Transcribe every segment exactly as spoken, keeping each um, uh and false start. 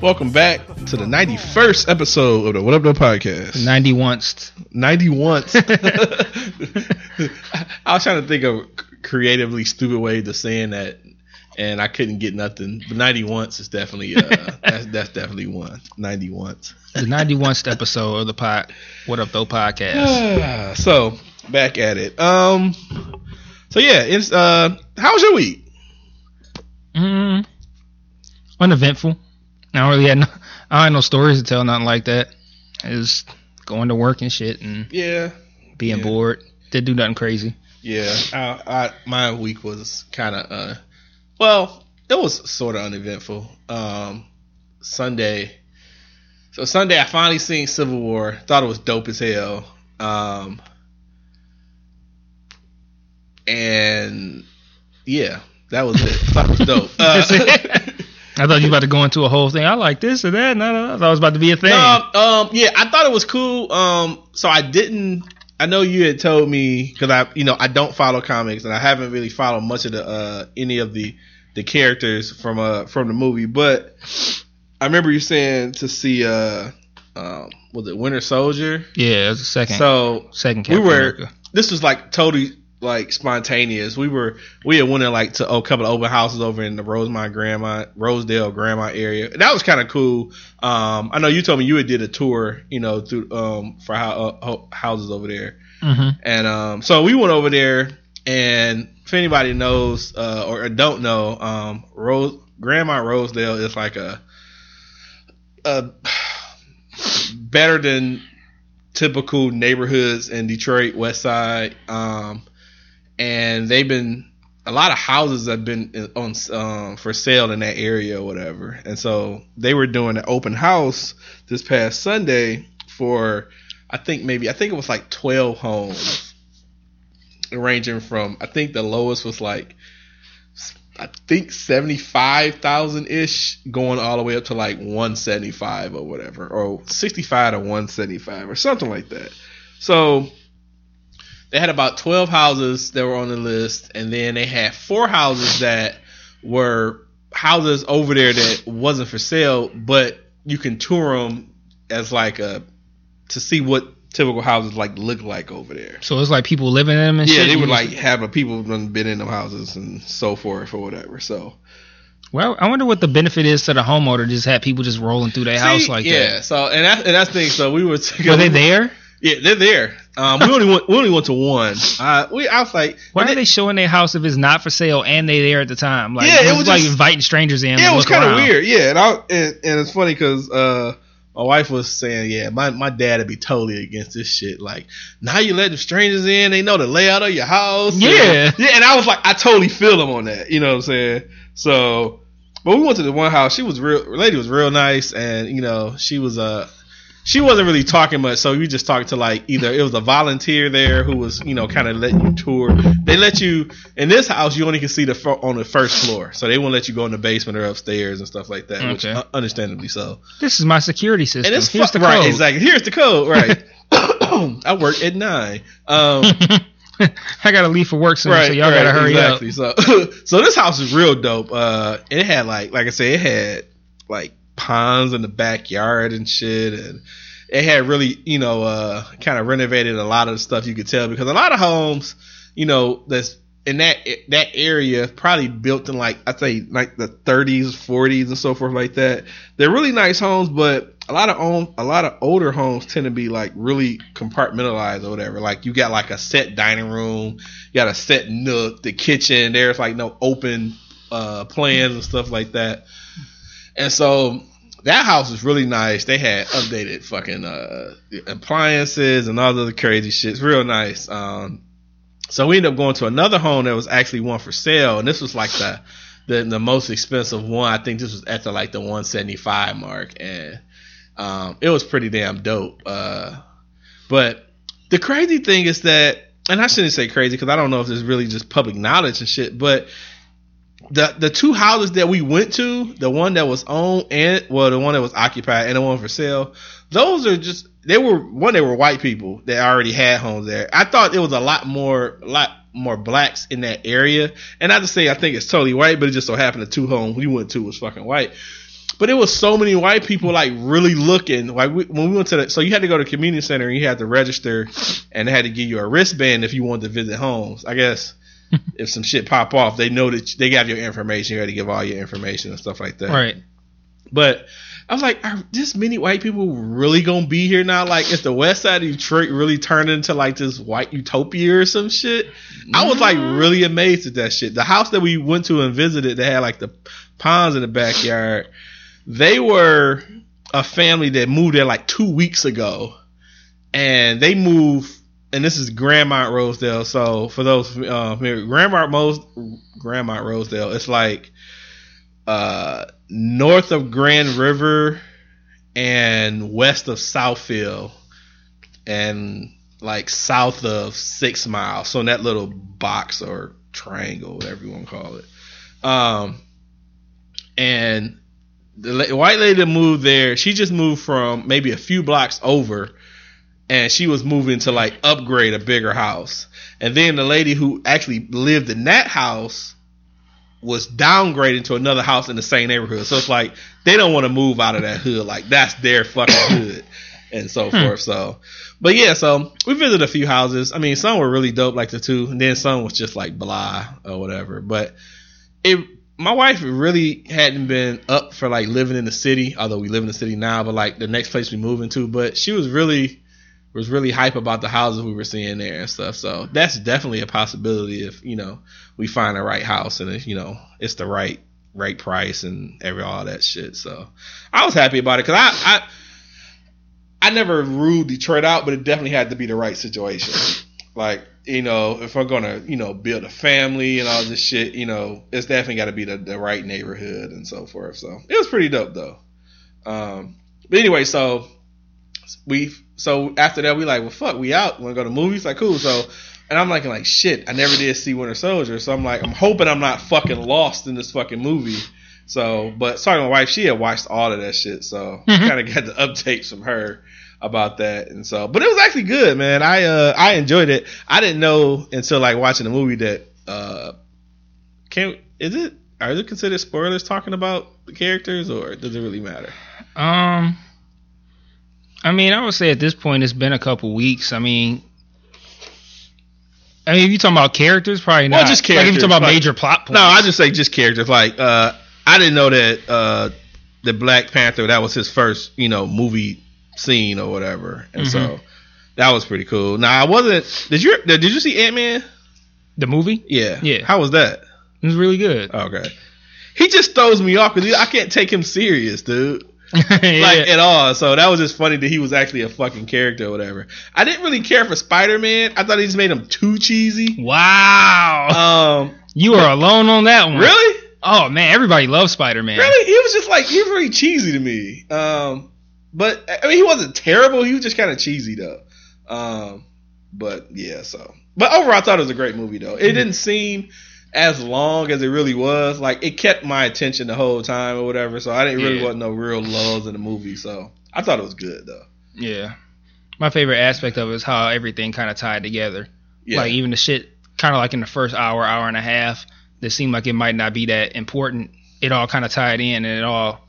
Welcome back to the ninety-first episode of the What Up Though Podcast. ninety-once. ninety-once. I was trying to think of a creatively stupid way to saying that, and I couldn't get nothing. But ninety-once is definitely, uh, that's, that's definitely one. ninety-once. The ninety-first episode of the pod, What Up Though Podcast. So, back at it. Um. So, yeah, it's uh. How was your week? Mm, uneventful. I don't really had no, I had no stories to tell, nothing like that. I was going to work and shit, and yeah, being yeah. bored. Didn't do nothing crazy. Yeah, I, I, my week was kind of, uh, well, it was sort of uneventful. Um, Sunday, so Sunday I finally seen Civil War. Thought it was dope as hell. Um, and yeah, that was it. Thought it was dope. Uh, That's it. I thought you were about to go into a whole thing. I like this or that. No, no, I thought it was about to be a thing. No, um, yeah, I thought it was cool. Um, so I didn't. I know you had told me because I, you know, I don't follow comics and I haven't really followed much of the uh, any of the the characters from uh from the movie. But I remember you saying to see uh, um, was it Winter Soldier? Yeah, it was the second. So second Captain we were. America. This was like totally. Like spontaneous. We were we had went in like to a couple of open houses over in the Rosemont Grandmont Rosedale Grandmont area. And that was kind of cool. Um, I know you told me you had did a tour, you know, through um for ho- ho- houses over there. Mm-hmm. And um, so we went over there. And if anybody knows uh, or don't know, um, Rose Grandmont Rosedale is like a a better than typical neighborhoods in Detroit West Side. Um, And they've been a lot of houses have been on um, for sale in that area or whatever. And so they were doing an open house this past Sunday for I think maybe I think it was like twelve homes, ranging from I think the lowest was like I think seventy five thousand ish, going all the way up to like one seventy five or whatever, or sixty five to one seventy five or something like that. So. They had about twelve houses that were on the list, and then they had four houses that were houses over there that wasn't for sale, but you can tour them as like a to see what typical houses like look like over there. So it's like people living in them and yeah, shit? Yeah, they would like have a people who've been in them houses and so forth or whatever. So, well, I wonder what the benefit is to the homeowner just have people just rolling through their see, house like yeah, that. Yeah, so and that's and that's the thing. So we were together. Were they there? Yeah, they're there. Um, we only went. We only went to one. Uh, we. I was like, why are they, they showing their house if it's not for sale and they there at the time? Like, yeah, it was, it was like just, inviting strangers in. Yeah, it was kind of weird. Yeah, and I and, and it's funny because uh, my wife was saying, yeah, my, my dad would be totally against this shit. Like, now you letting strangers in. They know the layout of your house. Yeah, and, yeah. And I was like, I totally feel them on that. You know what I'm saying? So, but we went to the one house. She was real. The lady was real nice, and you know, she was a. Uh, She wasn't really talking much, so you just talked to like either it was a volunteer there who was, you know, kind of letting you tour. They let you in this house, you only can see the fr- on the first floor, so they won't let you go in the basement or upstairs and stuff like that, okay. Which uh, understandably so. This is my security system. And it's here's fu- the code. Right, exactly. Here's the code. Right. I work at nine. Um, I gotta leave for work soon, right, so y'all right, gotta hurry exactly. up. So, so this house is real dope. Uh, it had like, like I said, it had like. ponds in the backyard and shit, and it had really, you know, uh kind of renovated a lot of the stuff. You could tell because a lot of homes, you know, that's in that that area probably built in like I'd say like the thirties, forties, and so forth like that. They're really nice homes, but a lot of own, a lot of older homes tend to be like really compartmentalized or whatever. Like you got like a set dining room, you got a set nook, the kitchen. There's like no open uh plans and stuff like that. And so that house was really nice. They had updated fucking uh, appliances and all the other crazy shit. It's real nice. Um, so we ended up going to another home that was actually one for sale, and this was like the the, the most expensive one. I think this was at the like the one seventy-five mark, and Um, it was pretty damn dope. Uh, but the crazy thing is that, and I shouldn't say crazy because I don't know if it's really just public knowledge and shit, but the the two houses that we went to, the one that was owned and, well, the one that was occupied and the one for sale, those are just, they were, one, they were white people that already had homes there. I thought it was a lot more, a lot more blacks in that area. And not to say I think it's totally white, but it just so happened the two homes we went to was fucking white. But it was so many white people, like, really looking. Like, we, when we went to the, so you had to go to the community center and you had to register and they had to give you a wristband if you wanted to visit homes. I guess if some shit pop off, they know that they got your information. You had to give all your information and stuff like that. Right. But I was like, are this many white people really going to be here now? Like, is the west side of Detroit really turned into, like, this white utopia or some shit? Mm-hmm. I was, like, really amazed at that shit. The house that we went to and visited, they had, like, the ponds in the backyard. They were a family that moved there like two weeks ago, and they moved. And this is Grandmont Rosedale. So for those uh, Grandmont most Grandmont Rosedale, it's like uh, north of Grand River and west of Southfield, and like south of Six Mile. So in that little box or triangle, whatever you want to call it, um, and. The white lady that moved there, she just moved from maybe a few blocks over, and she was moving to, like, upgrade a bigger house. And then the lady who actually lived in that house was downgraded to another house in the same neighborhood. So it's like they don't want to move out of that hood. Like, that's their fucking hood and so hmm. forth. So, but yeah, so we visited a few houses. I mean, some were really dope, like the two, and then some was just like blah or whatever. But it. My wife really hadn't been up for, like, living in the city, although we live in the city now, but, like, the next place we move into. But she was really was really hype about the houses we were seeing there and stuff. So that's definitely a possibility if, you know, we find the right house and, if, you know, it's the right right price and every all that shit. So I was happy about it because I, I, I never ruled Detroit out, but it definitely had to be the right situation. Like, you know, if I'm gonna, you know, build a family and all this shit, you know, it's definitely got to be the, the right neighborhood and so forth. So it was pretty dope though. Um, but anyway, so we, so after that we like, well, fuck, we out. Want to go to movies? Like, cool. So, and I'm like, like, shit, I never did see Winter Soldier, so I'm like, I'm hoping I'm not fucking lost in this fucking movie. So, but sorry, my wife, she had watched all of that shit, so mm-hmm. kind of got the updates from her about that. And so, but it was actually good, man. I uh I enjoyed it. I didn't know until like watching the movie that uh can is it are it considered spoilers talking about the characters, or does it really matter? Um I mean, I would say at this point it's been a couple weeks. I mean I mean if you're talking about characters, probably not. Well, just characters. Like if you're talking about like, major plot points. No, I just say just characters. Like uh I didn't know that uh the Black Panther, that was his first, you know, movie scene or whatever, and mm-hmm. so that was pretty cool. Now I wasn't. Did you did you see Ant-Man, the movie? Yeah, yeah. How was that? It was really good. Okay, he just throws me off because I can't take him serious, dude. yeah. Like at all. So that was just funny that he was actually a fucking character or whatever. I didn't really care for Spider-Man. I thought he just made him too cheesy. Wow. Um, you are alone on that one. Really? Oh man, everybody loves Spider-Man. Really? He was just like he was really cheesy to me. Um. But, I mean, he wasn't terrible. He was just kind of cheesy, though. Um, but, yeah, so. But overall, I thought it was a great movie, though. It mm-hmm. didn't seem as long as it really was. Like, it kept my attention the whole time or whatever. So, I didn't yeah. really want no real lulls in the movie. So, I thought it was good, though. Yeah. My favorite aspect of it is how everything kind of tied together. Yeah. Like, even the shit kind of like in the first hour, hour and a half, that seemed like it might not be that important. It all kind of tied in, and it all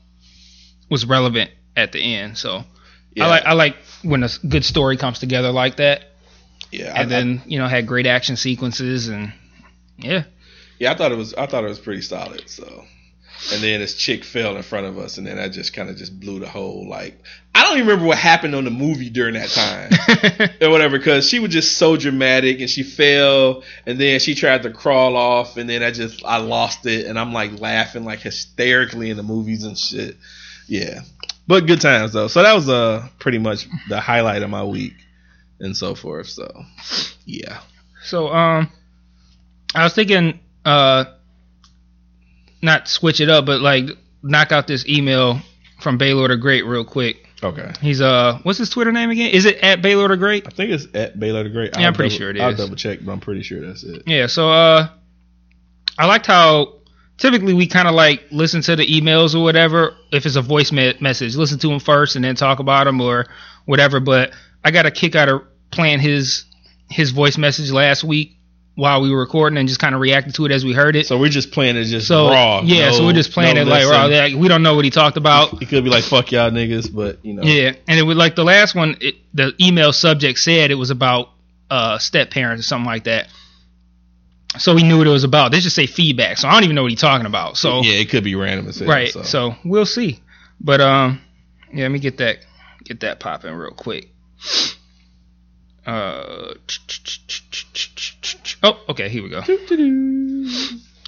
was relevant at the end. So yeah. I like I like when a good story comes together like that. Yeah. And I, then, I, you know, had great action sequences and yeah. Yeah, I thought it was I thought it was pretty solid. So and then this chick fell in front of us, and then I just kind of just blew the whole, like, I don't even remember what happened on the movie during that time or whatever, because she was just so dramatic, and she fell, and then she tried to crawl off, and then I just I lost it, and I'm like laughing like hysterically in the movies and shit. Yeah. But good times, though. So that was uh, pretty much the highlight of my week and so forth. So, yeah. So, um, I was thinking, uh, not switch it up, but, like, knock out this email from Baylor the Great real quick. Okay. He's uh, what's his Twitter name again? Is it at Baylor the Great? I think it's at Baylor the Great. I'll yeah, I'm pretty double, sure it is. I'll double check, but I'm pretty sure that's it. Yeah. So uh, I liked how typically we kind of like listen to the emails or whatever. If it's a voice me- message, listen to them first and then talk about them or whatever. But I got a kick out of playing his his voice message last week while we were recording and just kind of reacted to it as we heard it. So we're just playing it just so, raw. Yeah, no, so we're just playing no it like raw. Like, we don't know what he talked about. It could be like, fuck y'all niggas, but, you know. Yeah, and it was like the last one, it, the email subject said it was about uh, step-parents or something like that. So we knew what it was about. They just say feedback, so I don't even know what he's talking about. So yeah, it could be random. Said, right, so. so we'll see. But, um, yeah, let me get that, get that popping real quick. Uh... Oh, okay, here we go.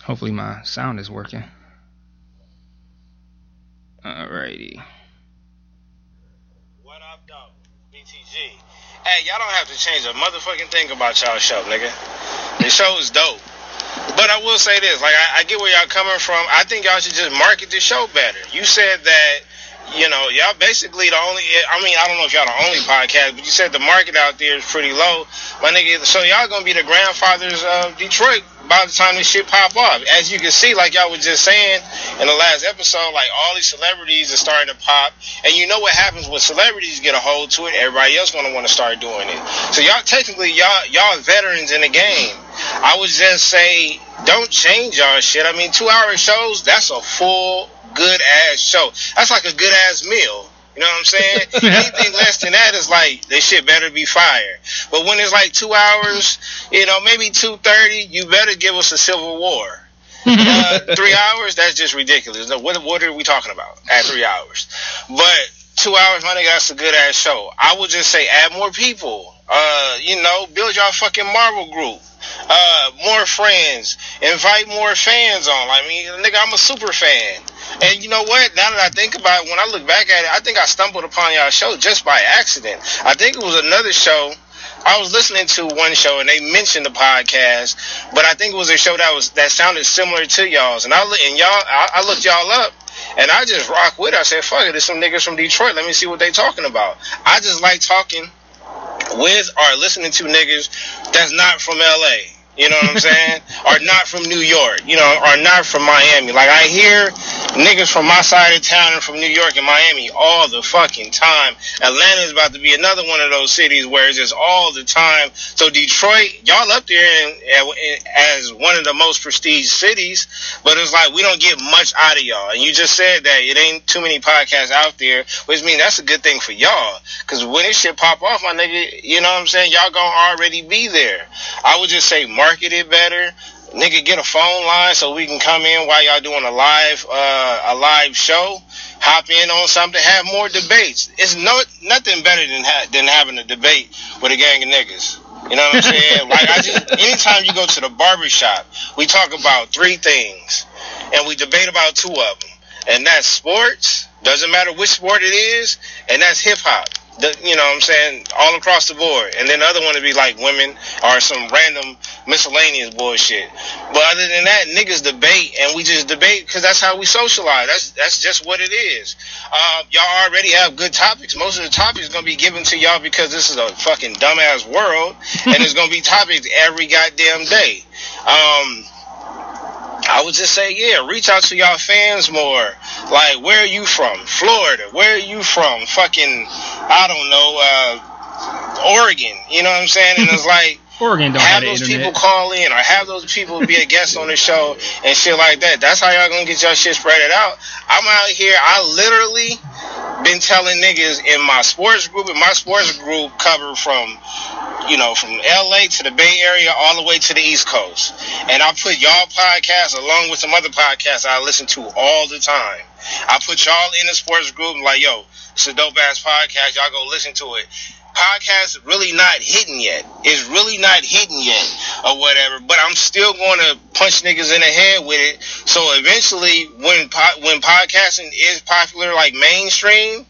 Hopefully my sound is working. Alrighty. What up, though? B T G. Hey, y'all don't have to change a motherfucking thing about y'all show, nigga. The show's dope. But I will say this, like, I, I get where y'all coming from. I think y'all should just market this show better. You said that, you know, y'all basically the only, I mean, I don't know if y'all the only podcast, but you said the market out there is pretty low. My nigga, so y'all gonna be the grandfathers of Detroit by the time this shit pop off. As you can see, like y'all was just saying in the last episode, like all these celebrities are starting to pop. And you know what happens when celebrities get a hold to it, everybody else gonna want to start doing it. So y'all technically, y'all y'all veterans in the game. I would just say, don't change y'all shit. I mean, two-hour shows, that's a full good ass show. That's like a good ass meal. You know what I'm saying? Anything less than that is like, this shit better be fire. But when it's like two hours, you know, maybe two thirty, you better give us a Civil War. Uh, three hours, that's just ridiculous. What what are we talking about at three hours? But two hours, my nigga, that's a good ass show. I would just say add more people. Uh, you know, build y'all fucking Marvel group. Uh, more friends. Invite more fans on. I mean, nigga, I'm a super fan. And you know what? Now that I think about it, when I look back at it, I think I stumbled upon y'all show just by accident. I think it was another show. I was listening to one show and they mentioned the podcast, but I think it was a show that was that sounded similar to y'all's. And I and y'all, I, I looked y'all up. And I just rock with it. I said, fuck it, there's some niggas from Detroit. Let me see what they talking about. I just like talking with or listening to niggas that's not from L A, you know what I'm saying? Or not from New York, you know, or not from Miami. Like, I hear niggas from my side of town and from New York and Miami all the fucking time. Atlanta is about to be another one of those cities where it's just all the time. So Detroit, y'all up there in, in, as one of the most prestigious cities, but it's like we don't get much out of y'all. And you just said that it ain't too many podcasts out there, which means that's a good thing for y'all. Because when this shit pop off, my nigga, you know what I'm saying? Y'all gonna already be there. I would just say market it better. Nigga, get a phone line so we can come in while y'all doing a live uh, a live show. Hop in on something. Have more debates. It's no nothing better than ha- than having a debate with a gang of niggas. You know what I'm saying? Like, I just, anytime you go to the barbershop, we talk about three things, and we debate about two of them. And that's sports. Doesn't matter which sport it is. And that's hip-hop. The, you know what I'm saying, all across the board. And then the other one would be like women or some random miscellaneous bullshit. But other than that, niggas debate, and we just debate because that's how we socialize. That's that's just what it is. Uh, y'all already have good topics. Most of the topics are going to be given to y'all because this is a fucking dumbass world, and there's going to be topics every goddamn day. Um... I would just say, yeah, reach out to y'all fans more. Like, where are you from? Florida. Where are you from? Fucking, I don't know, uh, Oregon. You know what I'm saying? And it's like, Oregon don't have, have those internet. People call in, or have those people be a guest on the show and shit like that. That's how y'all gonna get y'all shit spreaded out. I'm out here. I literally been telling niggas in my sports group, and my sports group covered from, you know, from L A to the Bay Area all the way to the East Coast. And I put y'all podcasts along with some other podcasts I listen to all the time. I put y'all in the sports group and like, yo, it's a dope-ass podcast. Y'all go listen to it. Podcast really not hitting yet. It's really not hitting yet or whatever, but I'm still going to punch niggas in the head with it. So eventually, when po- when podcasting is popular, like mainstream,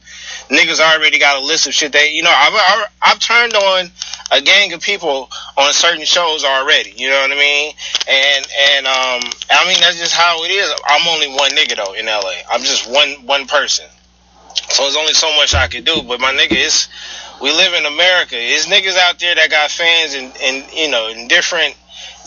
niggas already got a list of shit that, you know, I've, I've, I've turned on a gang of people on certain shows already, you know what I mean? And, and um, I mean, that's just how it is. I'm only one nigga, though, in L A. I'm just one one person. So it's only so much I could do. But my nigga, it's, we live in America. It's niggas out there that got fans and, and you know, in different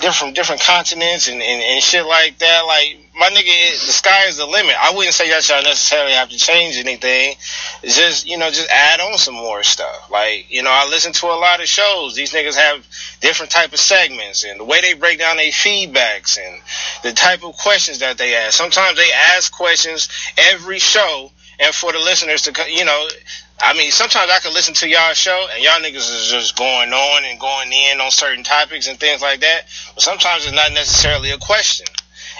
different different continents and, and, and shit like that. Like, my nigga, it, the sky is the limit. I wouldn't say that y'all necessarily have to change anything. It's just, you know, just add on some more stuff. Like, you know, I listen to a lot of shows. These niggas have different type of segments and the way they break down their feedbacks and the type of questions that they ask. Sometimes they ask questions every show, and for the listeners to, you know, I mean, sometimes I can listen to y'all show and y'all niggas is just going on and going in on certain topics and things like that. But sometimes it's not necessarily a question.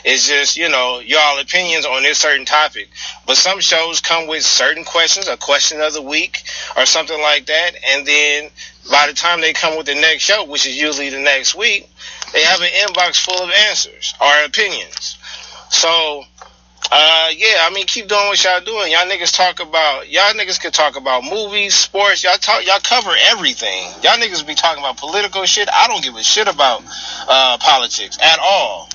It's just, you know, y'all opinions on this certain topic. But some shows come with certain questions, a question of the week or something like that. And then by the time they come with the next show, which is usually the next week, they have an inbox full of answers or opinions. So... Uh, yeah, I mean, keep doing what y'all doing. Y'all niggas talk about, y'all niggas can talk about movies, sports. Y'all talk, y'all cover everything. Y'all niggas be talking about political shit. I don't give a shit about, uh, politics at all.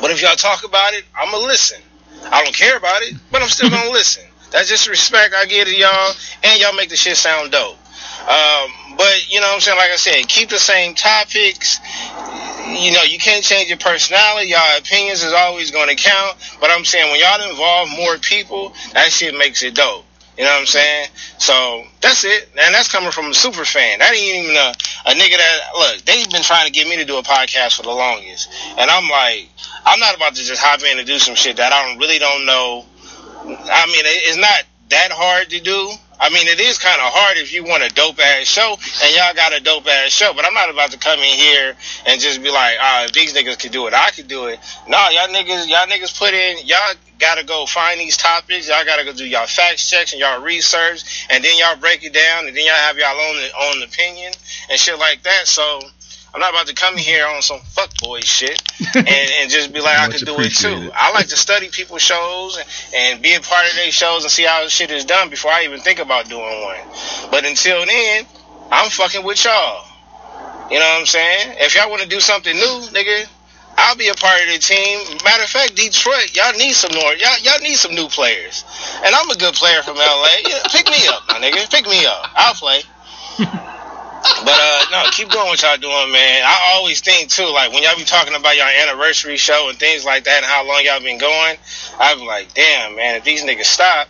But if y'all talk about it, I'm gonna listen. I don't care about it, but I'm still gonna listen. That's just respect I give to y'all, and y'all make the shit sound dope. Um, but, you know what I'm saying? Like I said, keep the same topics. You know, you can't change your personality. Y'all opinions is always going to count. But I'm saying when y'all involve more people, that shit makes it dope. You know what I'm saying? So that's it. And that's coming from a super fan. That ain't even a, a nigga that, look, they've been trying to get me to do a podcast for the longest. And I'm like, I'm not about to just hop in and do some shit that I don't really don't know. I mean, it's not that hard to do. I mean, it is kind of hard if you want a dope-ass show, and y'all got a dope-ass show. But I'm not about to come in here and just be like, ah, if these niggas could do it, I could do it. No, y'all niggas, y'all niggas put in, y'all got to go find these topics. Y'all got to go do y'all fact checks and y'all research, and then y'all break it down, and then y'all have y'all own, own opinion and shit like that. So I'm not about to come in here on some fuckboy shit and, and just be like, I could do it too. I like to study people's shows and, and be a part of their shows and see how shit is done before I even think about doing one. But until then, I'm fucking with y'all. You know what I'm saying? If y'all want to do something new, nigga, I'll be a part of the team. Matter of fact, Detroit, y'all need some more. Y'all, y'all need some new players. And I'm a good player from L A. Yeah, pick me up, my nigga. Pick me up. I'll play. But, uh, no, keep doing what y'all doing, man. I always think, too, like, when y'all be talking about y'all anniversary show and things like that and how long y'all been going, I be like, damn, man, if these niggas stop,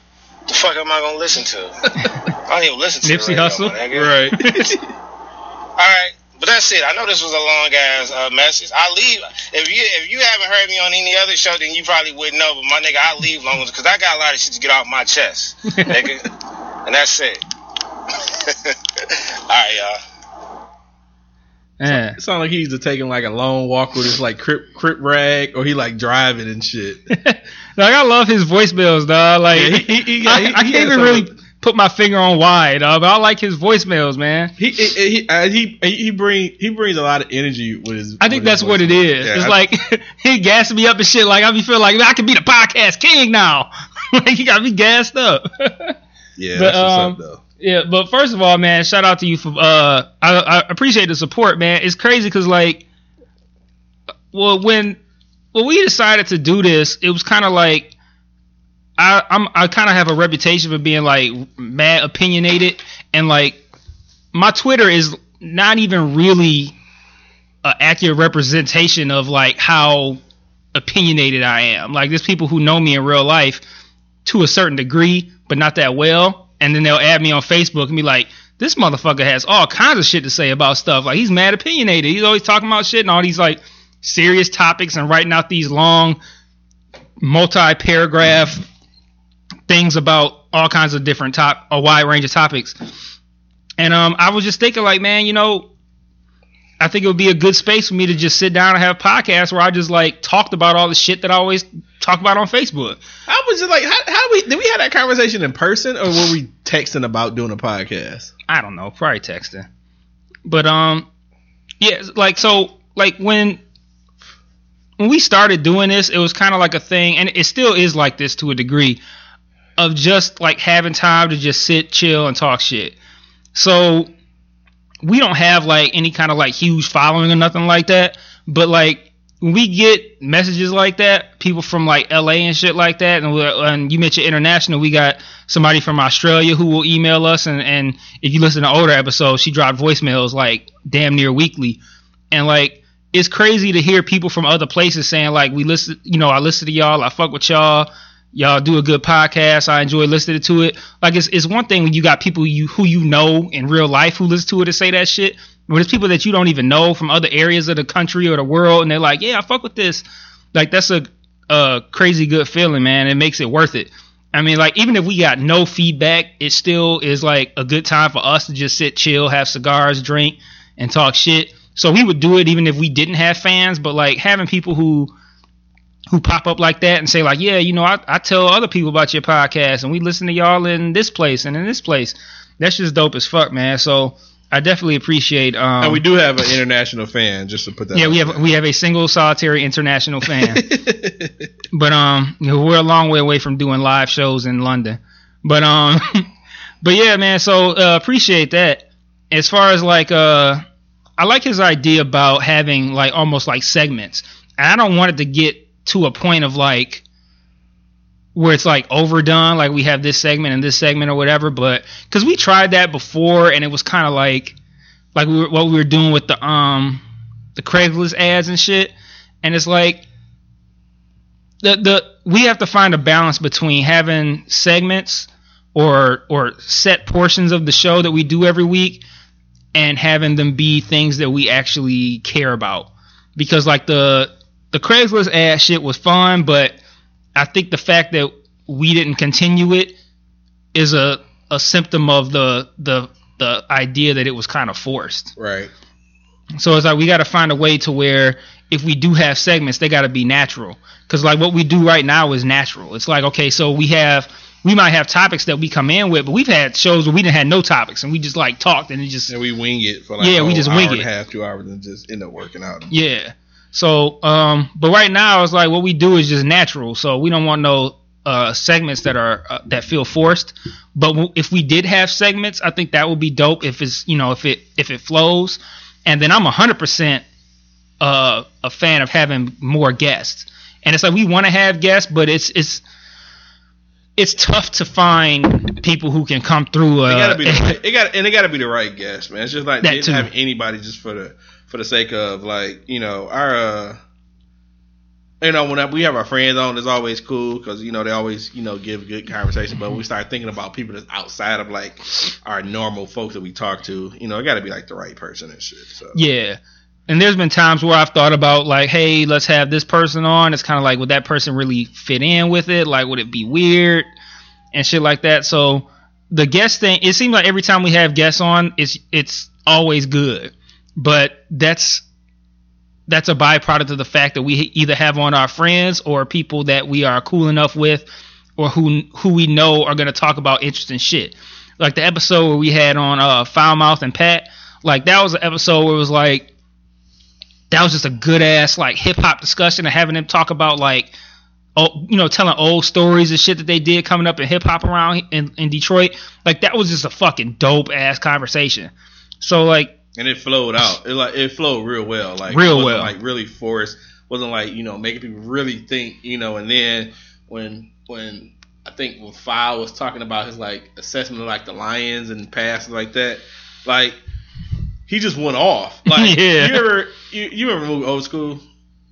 the fuck am I going to listen to? I don't even listen to Nipsey Hussle? Right. All right. But that's it. I know this was a long-ass uh, message. I leave. If you if you haven't heard me on any other show, then you probably wouldn't know. But, my nigga, I leave long because I got a lot of shit to get off my chest, nigga. And that's it. All right, y'all. Man. It sounds like he's taking like a long walk with his like crip, crip rag, or he like driving and shit. Like, I love his voicemails, dog. Like, yeah, he, he, he, I, he, I can't even really like, put my finger on why, dog. But I like his voicemails, man. He he he he, he brings he brings a lot of energy with his. I think that's what it is. Yeah, it's I, like he gassed me up and shit. Like I be feeling like I can be the podcast king now. Like he got me gassed up. Yeah, but, that's um, what's up though. Yeah, but first of all, man, shout out to you for uh, I, I appreciate the support, man. It's crazy because like, well, when when we decided to do this, it was kind of like I I'm, I kind of have a reputation for being like mad opinionated, and like my Twitter is not even really an accurate representation of like how opinionated I am. Like, there's people who know me in real life to a certain degree, but not that well. And then they'll add me on Facebook and be like, this motherfucker has all kinds of shit to say about stuff. Like, he's mad opinionated. He's always talking about shit and all these, like, serious topics and writing out these long, multi-paragraph things about all kinds of different top – a wide range of topics. And um, I was just thinking, like, man, you know, I think it would be a good space for me to just sit down and have a podcast where I just, like, talked about all the shit that I always – talk about on Facebook. I was just like, how, how we did we have that conversation in person, or were we texting about doing a podcast? I don't know, probably texting. But um, yeah, like so, like when when we started doing this, it was kind of like a thing, and it still is like this to a degree, of just like having time to just sit, chill, and talk shit. So we don't have like any kind of like huge following or nothing like that, but like when we get messages like that, people from like L A and shit like that, and, and you mentioned international, we got somebody from Australia who will email us, and, and if you listen to older episodes, she dropped voicemails like damn near weekly, and like it's crazy to hear people from other places saying like, we listen, you know, I listen to y'all, I fuck with y'all, y'all do a good podcast, I enjoy listening to it. Like it's it's one thing when you got people you who you know in real life who listen to it and say that shit. But it's people that you don't even know from other areas of the country or the world, and they're like, yeah, I fuck with this. Like, that's a, a crazy good feeling, man. It makes it worth it. I mean, like, even if we got no feedback, it still is, like, a good time for us to just sit, chill, have cigars, drink, and talk shit. So we would do it even if we didn't have fans, but, like, having people who who pop up like that and say, like, yeah, you know, I, I tell other people about your podcast, and we listen to y'all in this place and in this place. That's just dope as fuck, man. So I definitely appreciate. Um, and we do have an international fan, just to put that. Yeah, we have there. we have a single solitary international fan, but um, you know, we're a long way away from doing live shows in London. But um, but yeah, man. So uh, appreciate that. As far as like uh, I like his idea about having like almost like segments. And I don't want it to get to a point of like where it's like overdone, like we have this segment and this segment or whatever, but because we tried that before and it was kind of like like we were, what we were doing with the um the Craigslist ads and shit, and it's like the the we have to find a balance between having segments or or set portions of the show that we do every week and having them be things that we actually care about, because like the the Craigslist ad shit was fun, but I think the fact that we didn't continue it is a, a symptom of the the the idea that it was kind of forced. Right. So it's like we got to find a way to where if we do have segments, they got to be natural. Because like what we do right now is natural. It's like, okay, so we have we might have topics that we come in with, but we've had shows where we didn't have no topics and we just like talked and it just and we wing it for like yeah, we just wing it half two hours and just end up working out. Yeah. So, um, but right now it's like what we do is just natural. So we don't want no uh, segments that are uh, that feel forced. But w- if we did have segments, I think that would be dope. If it's you know if it if it flows, and then I'm a hundred percent a fan of having more guests. And it's like we want to have guests, but it's it's it's tough to find people who can come through. Uh, it gotta be the, it got and it got to be the right guest, man. It's just like they didn't too. have anybody just for the. For the sake of, like, you know, our, uh, you know, when I, we have our friends on, it's always cool because, you know, they always, you know, give good conversation. But when we start thinking about people that's outside of, like, our normal folks that we talk to, you know, it got to be, like, the right person and shit. So. Yeah. And there's been times where I've thought about, like, hey, let's have this person on. It's kind of like, would that person really fit in with it? Like, would it be weird and shit like that? So the guest thing, it seems like every time we have guests on, it's it's always good. But that's that's a byproduct of the fact that we either have on our friends or people that we are cool enough with or who who we know are going to talk about interesting shit. Like the episode where we had on uh, Foulmouth and Pat, like that was an episode where it was like, that was just a good ass like hip hop discussion and having them talk about like, oh, you know, telling old stories and shit that they did coming up in hip hop around in, in Detroit. Like that was just a fucking dope ass conversation. So like, and it flowed out. It like it flowed real well. Like real it wasn't well. Like really forced. Wasn't like, you know, making people really think, you know. And then when when I think when Foul was talking about his like assessment of like the Lions and past like that, like he just went off. Like yeah. you ever you, you remember the movie Old School?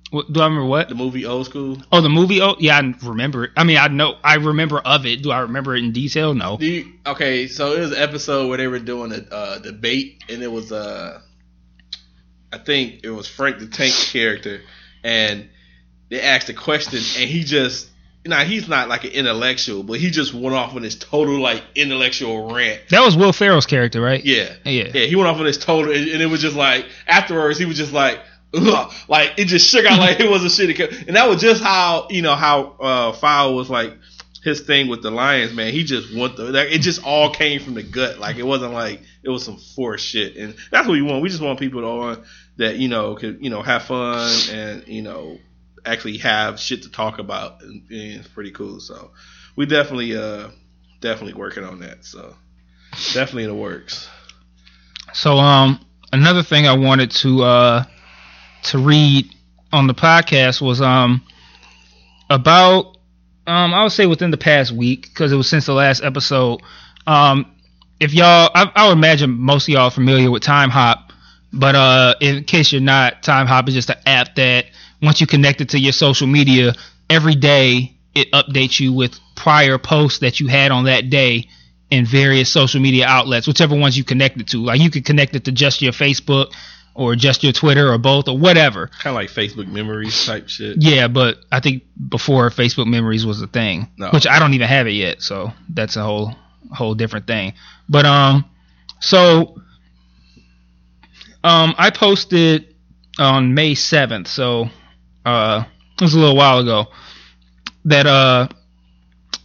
What, do I remember what? The movie Old School. Oh, the movie Old. Yeah, I remember it. I mean, I know I remember of it. Do I remember it in detail? No. Do you, okay, so it was an episode where they were doing a uh, debate, and it was uh, I think it was Frank the Tank's character, and they asked a question, and he just. Now, he's not like an intellectual, but he just went off on this total like intellectual rant. That was Will Ferrell's character, right? Yeah, yeah, yeah. He went off on this total, and it was just like afterwards, he was just like. Ugh, like it just shook out like it was a shit, and that was just how you know how uh, Foul was like his thing with the Lions, man. He just went the like, it just all came from the gut, like it wasn't like it was some forced shit, and that's what we want. We just want people on that you know could you know have fun and you know actually have shit to talk about, and, and it's pretty cool. So we definitely uh definitely working on that. So definitely in the works. So um another thing I wanted to uh. to read on the podcast was um about um I would say within the past week, because it was since the last episode. Um, if y'all, I, I would imagine most of y'all are familiar with Time Hop, but uh, in case you're not, Time Hop is just an app that once you connect it to your social media, every day it updates you with prior posts that you had on that day in various social media outlets, whichever ones you connected to. Like you could connect it to just your Facebook or just your Twitter or both or whatever. Kind of like Facebook memories type shit. Yeah, but I think before Facebook memories was a thing, no. Which I don't even have it yet. So that's a whole whole different thing. But um, so um, I posted on May seventh. So uh, it was a little while ago that uh,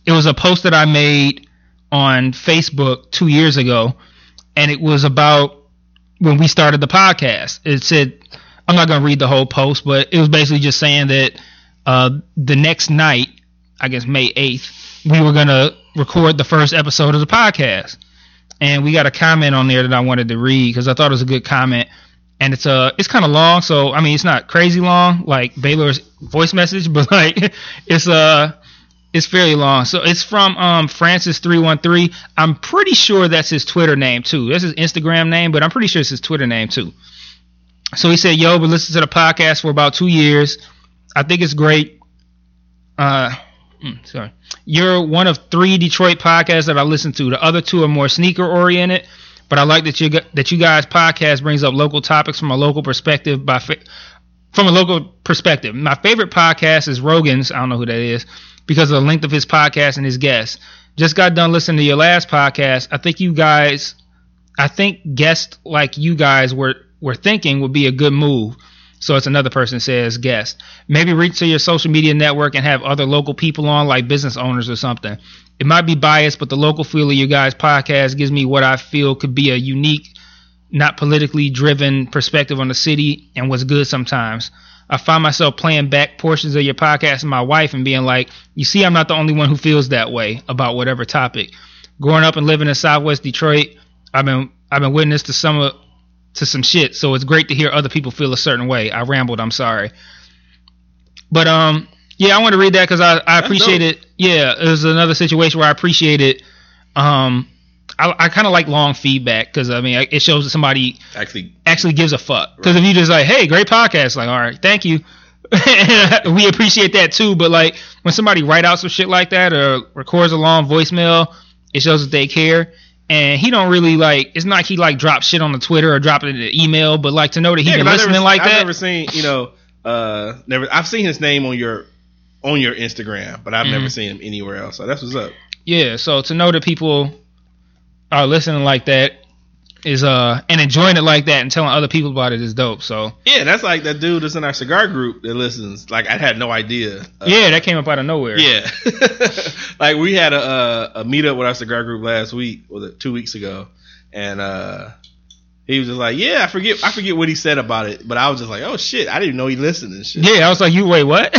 it was a post that I made on Facebook two years ago, and it was about when we started the podcast. It said, I'm not going to read the whole post, but it was basically just saying that uh, the next night, I guess May eighth, we were going to record the first episode of the podcast. And we got a comment on there that I wanted to read because I thought it was a good comment. And it's uh, it's kind of long, so I mean, it's not crazy long, like Baylor's voice message, but like it's uh, it's fairly long. So it's from um, Francis three one three. I'm pretty sure that's his Twitter name, too. That's his Instagram name, but I'm pretty sure it's his Twitter name, too. So he said, yo, but listen to the podcast for about two years. I think it's great. Uh, sorry. You're one of three Detroit podcasts that I listen to. The other two are more sneaker-oriented, but I like that you that you guys' podcast brings up local topics from a local perspective. By fa- From a local perspective. My favorite podcast is Rogan's. I don't know who that is. Because of the length of his podcast and his guests. Just got done listening to your last podcast. I think you guys, I think guests like you guys were, were thinking would be a good move. So it's another person says guest. Maybe reach to your social media network and have other local people on, like business owners or something. It might be biased, but the local feel of your guys' podcast gives me what I feel could be a unique, not politically driven perspective on the city and what's good sometimes. I find myself playing back portions of your podcast to my wife and being like, you see, I'm not the only one who feels that way about whatever topic. Growing up and living in Southwest Detroit, I've been I've been witness to some uh, to some shit. So it's great to hear other people feel a certain way. I rambled. I'm sorry. But um, yeah, I want to read that because I, I appreciate it. Yeah, it was another situation where I appreciate it. Um, I, I kind of like long feedback because, I mean, it shows that somebody actually actually gives a fuck. Because right. If you just like, hey, great podcast, like, all right, thank you. We appreciate that, too. But, like, when somebody write out some shit like that or records a long voicemail, it shows that they care. And he don't really, like, it's not like he, like, drops shit on the Twitter or drop it in the email. But, like, to know that he's yeah, been listening never, like I've that. I've never seen, you know, uh, never. I've seen his name on your on your Instagram, but I've mm-hmm. never seen him anywhere else. So that's what's up. Yeah, so to know that people are listening like that is uh and enjoying it like that and telling other people about it is dope. So yeah, that's like that dude that's in our cigar group that listens. Like I had no idea. Uh, yeah, that came up out of nowhere. Yeah, like we had a, a a meetup with our cigar group last week, was it two weeks ago, and uh he was just like, yeah, I forget I forget what he said about it, but I was just like, oh shit, I didn't even know he listened and shit. Yeah, I was like, you wait what?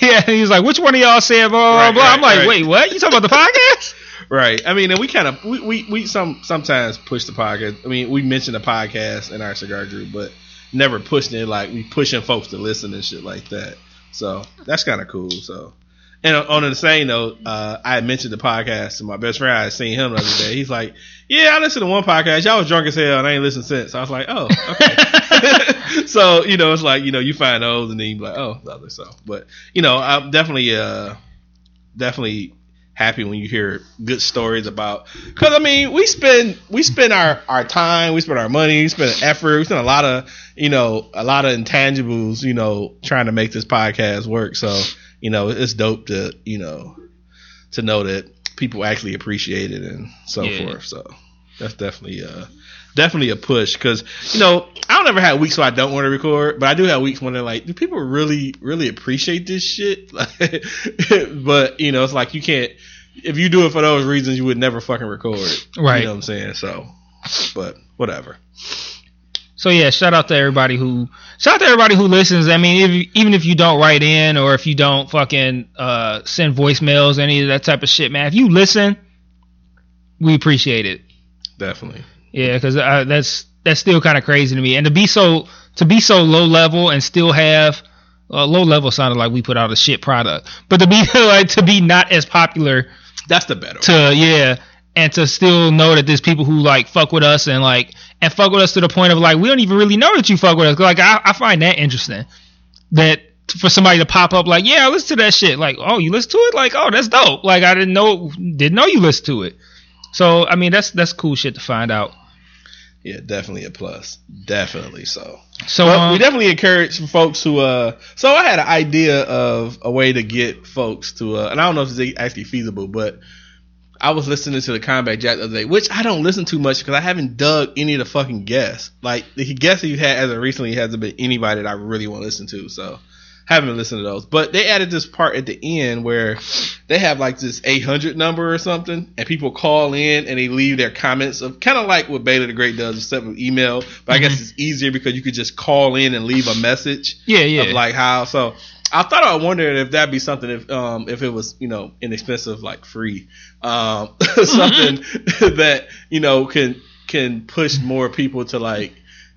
Yeah, he was like, which one of y'all said blah blah right, blah? Right, I'm like, right. Wait, what? You talking about the podcast? Right. I mean, and we kind of we, we, we some sometimes push the podcast. I mean, we mention the podcast in our cigar group, but never pushing it like we pushing folks to listen and shit like that. So that's kind of cool. So, and on the same note, uh, I had mentioned the podcast to my best friend. I had seen him the other day. He's like, "Yeah, I listened to one podcast. Y'all was drunk as hell, and I ain't listened since." So I was like, "Oh, okay." So you know, it's like you know, you find those, and then you be like, "Oh, the other." So, but you know, I'm definitely, uh, definitely. happy when you hear good stories about, because I mean we spend we spend our, our time, we spend our money, we spend effort, we spend a lot of you know a lot of intangibles, you know, trying to make this podcast work. So you know it's dope to you know to know that people actually appreciate it and so yeah. forth. So that's definitely uh definitely a push, because you know I don't ever have weeks where I don't want to record, but I do have weeks when they're like, do people really really appreciate this shit? But you know it's like you can't, if you do it for those reasons you would never fucking record, right? You know what I'm saying? So but whatever. So yeah, shout out to everybody who shout out to everybody who listens. I mean, if, even if you don't write in or if you don't fucking uh send voicemails, any of that type of shit, man, if you listen, we appreciate it. Definitely. Yeah, because that's that's still kind of crazy to me, and to be so to be so low level and still have uh, low level sounded like we put out a shit product. But to be like to be not as popular, that's the better. To yeah, and to still know that there's people who like fuck with us and like and fuck with us to the point of like we don't even really know that you fuck with us. Like I, I find that interesting that. For somebody to pop up like, yeah, I listen to that shit. Like, oh, you listen to it? Like, oh, that's dope. Like, I didn't know, didn't know you listened to it. So, I mean, that's that's cool shit to find out. Yeah, definitely a plus. Definitely so. So well, um, we definitely encourage folks who. Uh, so I had an idea of a way to get folks to, uh, and I don't know if it's actually feasible, but I was listening to the Combat Jack the other day, which I don't listen to much because I haven't dug any of the fucking guests. Like the guests that you had as of recently hasn't been anybody that I really want to listen to. So. Haven't listened to those, but they added this part at the end where they have like this eight hundred number or something, and people call in and they leave their comments of kind of like what Baylor the Great does, except with email. But mm-hmm. I guess it's easier because you could just call in and leave a message. Yeah, yeah. Of like how. So I thought I wondered if that'd be something if um if it was you know inexpensive like free um something mm-hmm. that you know can can push more people to like.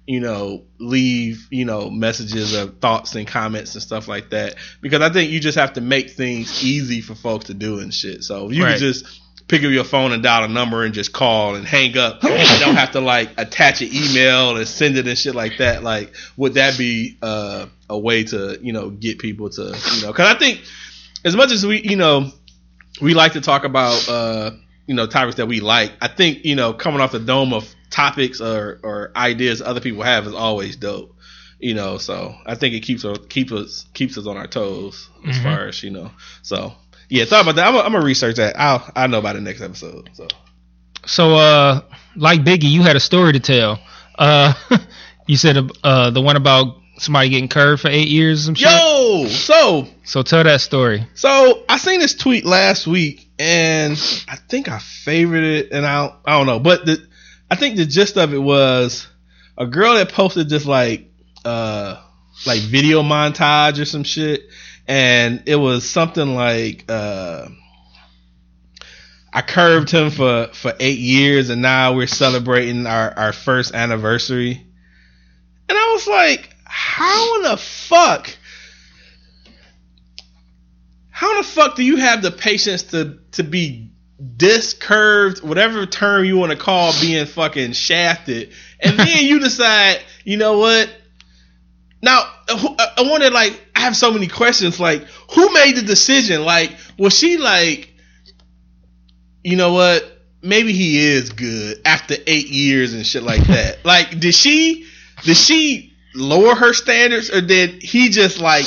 You know, leave, you know, messages or thoughts and comments and stuff like that. Because I think you just have to make things easy for folks to do and shit. So you right. can just pick up your phone and dial a number and just call and hang up. You don't have to, like, attach an email and send it and shit like that. Like, would that be uh, a way to, you know, get people to, you know. Because I think as much as we, you know, we like to talk about, uh, you know, topics that we like. I think, you know, coming off the dome of topics or, or ideas other people have is always dope, you know. So I think it keeps us keeps us keeps us on our toes as mm-hmm. far as you know. So yeah, thought about that. I'm gonna I'm research that. I'll I know by the next episode. So so uh, like Biggie, you had a story to tell. Uh, you said uh the one about somebody getting curved for eight years. Or some shit. Yo, so so tell that story. So I seen this tweet last week and I think I favorited it and I I don't know, but the I think the gist of it was a girl that posted this like uh like video montage or some shit, and it was something like uh I curved him for, for eight years and now we're celebrating our, our first anniversary. And I was like, how in the fuck how in the fuck do you have the patience to, to be discurved, whatever term you want to call being fucking shafted, and then you decide, you know what? Now I wanted like I have so many questions. Like, who made the decision? Like, was she like, you know what? Maybe he is good after eight years and shit like that. Like, did she did she lower her standards, or did he just like?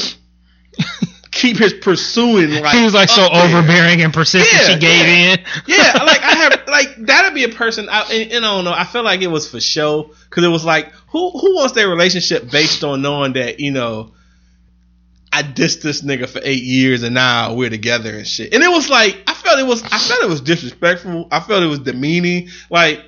Keep his pursuing like he was like so there. Overbearing and persistent. Yeah, she gave yeah. in. Yeah, like I have like that'd be a person. I and, and I don't know. I feel like it was for show because it was like who who wants their relationship based on knowing that you know I dissed this nigga for eight years and now we're together and shit. And it was like I felt it was I felt it was disrespectful. I felt it was demeaning. Like.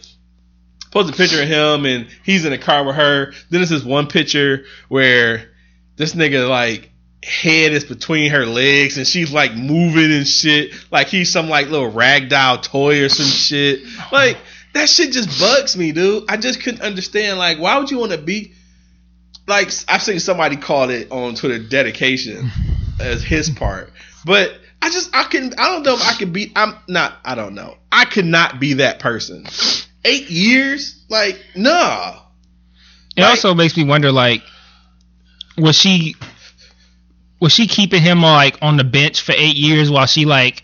Post a picture of him and he's in a car with her. Then it's this one picture where this nigga like. Head is between her legs and she's like moving and shit like he's some like little ragdoll toy or some shit. Like that shit just bugs me, dude. I just couldn't understand like why would you want to be like I've seen somebody call it on Twitter dedication as his part, but I just I couldn't I don't know if I could be I'm not I don't know I could not be that person. Eight years, like nah. It like, also makes me wonder like was she Was she keeping him like on the bench for eight years while she like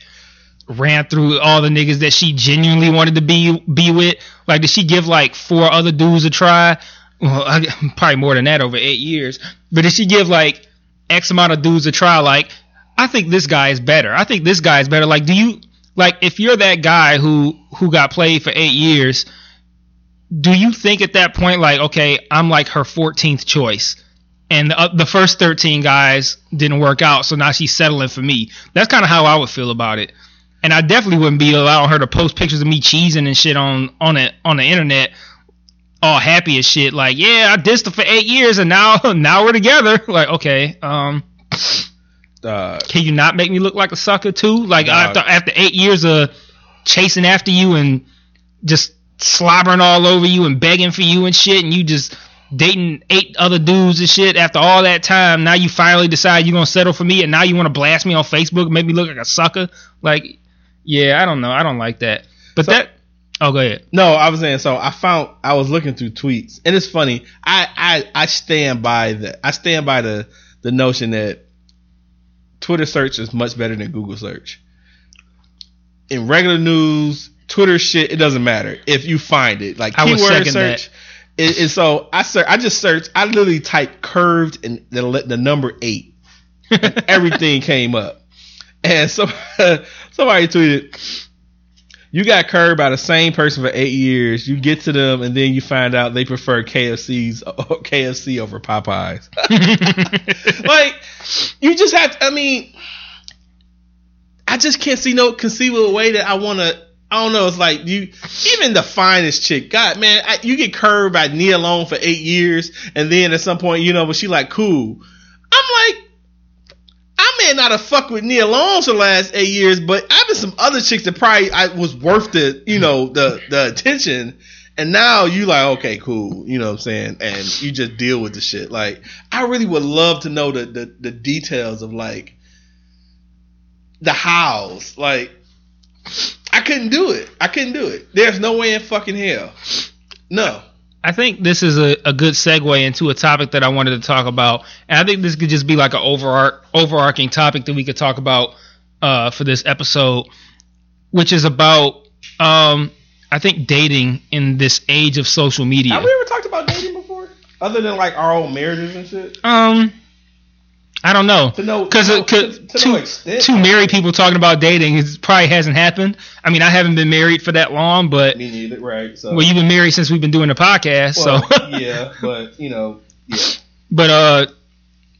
ran through all the niggas that she genuinely wanted to be be with? Like, did she give like four other dudes a try? Well, I, probably more than that over eight years. But did she give like X amount of dudes a try? Like, I think this guy is better. I think this guy is better. Like, do you like if you're that guy who who got played for eight years? Do you think at that point like, okay, I'm like her fourteenth choice? And the, uh, the first thirteen guys didn't work out, so now she's settling for me. That's kind of how I would feel about it. And I definitely wouldn't be allowing her to post pictures of me cheesing and shit on on the, on the internet, all happy as shit. Like, yeah, I dissed her for eight years, and now now we're together. Like, okay, um, uh, can you not make me look like a sucker too? Like, uh, after after eight years of chasing after you and just slobbering all over you and begging for you and shit, and you just dating eight other dudes and shit after all that time. Now you finally decide you're going to settle for me, and now you want to blast me on Facebook and make me look like a sucker? Like, yeah, I don't know. I don't like that. But so, that... Oh, go ahead. No, I was saying, so I found... I was looking through tweets, and it's funny. I, I, I stand by the... I stand by the, the notion that Twitter search is much better than Google search. In regular news, Twitter shit, it doesn't matter if you find it. Like, I keyword search... That. And so I ser- I just searched. I literally typed curved and the, the number eight. And everything came up. And so somebody tweeted, you got curved by the same person for eight years. You get to them, and then you find out they prefer K F C's K F C over Popeyes. Like, you just have to, I mean, I just can't see no conceivable way that I want to. I don't know. It's like you, even the finest chick, God, man, I, you get curved by Nia Long for eight years, and then at some point, you know, but she like cool. I'm like, I may not have fucked with Nia Long for the last eight years, but I've been some other chicks that probably I was worth the, you know, the the attention. And now you like, okay, cool, you know what I'm saying, and you just deal with the shit. Like, I really would love to know the the, the details of like the hows, like. I couldn't do it. I couldn't do it. There's no way in fucking hell. No. I think this is a, a good segue into a topic that I wanted to talk about. And I think this could just be like an overarch, overarching topic that we could talk about uh, for this episode, which is about, um, I think, dating in this age of social media. Have we ever talked about dating before? Other than like our own marriages and shit? Um... I don't know, to know, because to, to, to, to, no to married people talking about dating is probably hasn't happened. I mean, I haven't been married for that long, but me neither, right? So. Well, you've been married since we've been doing the podcast, well, so yeah, but you know, yeah. But uh,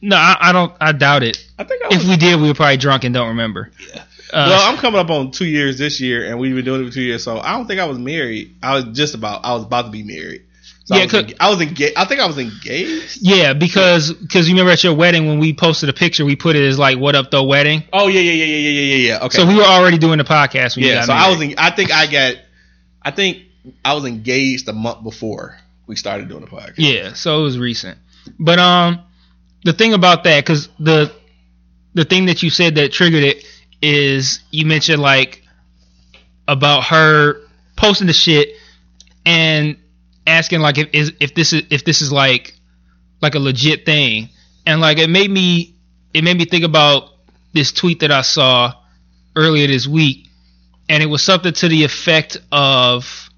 no, I, I don't. I doubt it. I think I was, if we did, we were probably drunk and don't remember. Yeah. Uh, well, I'm coming up on two years this year, and we've been doing it for two years, so I don't think I was married. I was just about. I was about to be married. So yeah, I was, en- I was engaged. I think I was engaged. Yeah, because cause you remember at your wedding when we posted a picture, we put it as like "What Up Though Wedding." Oh yeah, yeah, yeah, yeah, yeah, yeah, yeah. Okay. So we were already doing the podcast. When yeah. You got so married. I was. En- I think I got. I think I was engaged a month before we started doing the podcast. Yeah. So it was recent. But um, the thing about that, because the the thing that you said that triggered it is you mentioned like about her posting the shit and. Asking like if is if this is if this is like like a legit thing, and like it made me it made me think about this tweet that I saw earlier this week, and it was something to the effect of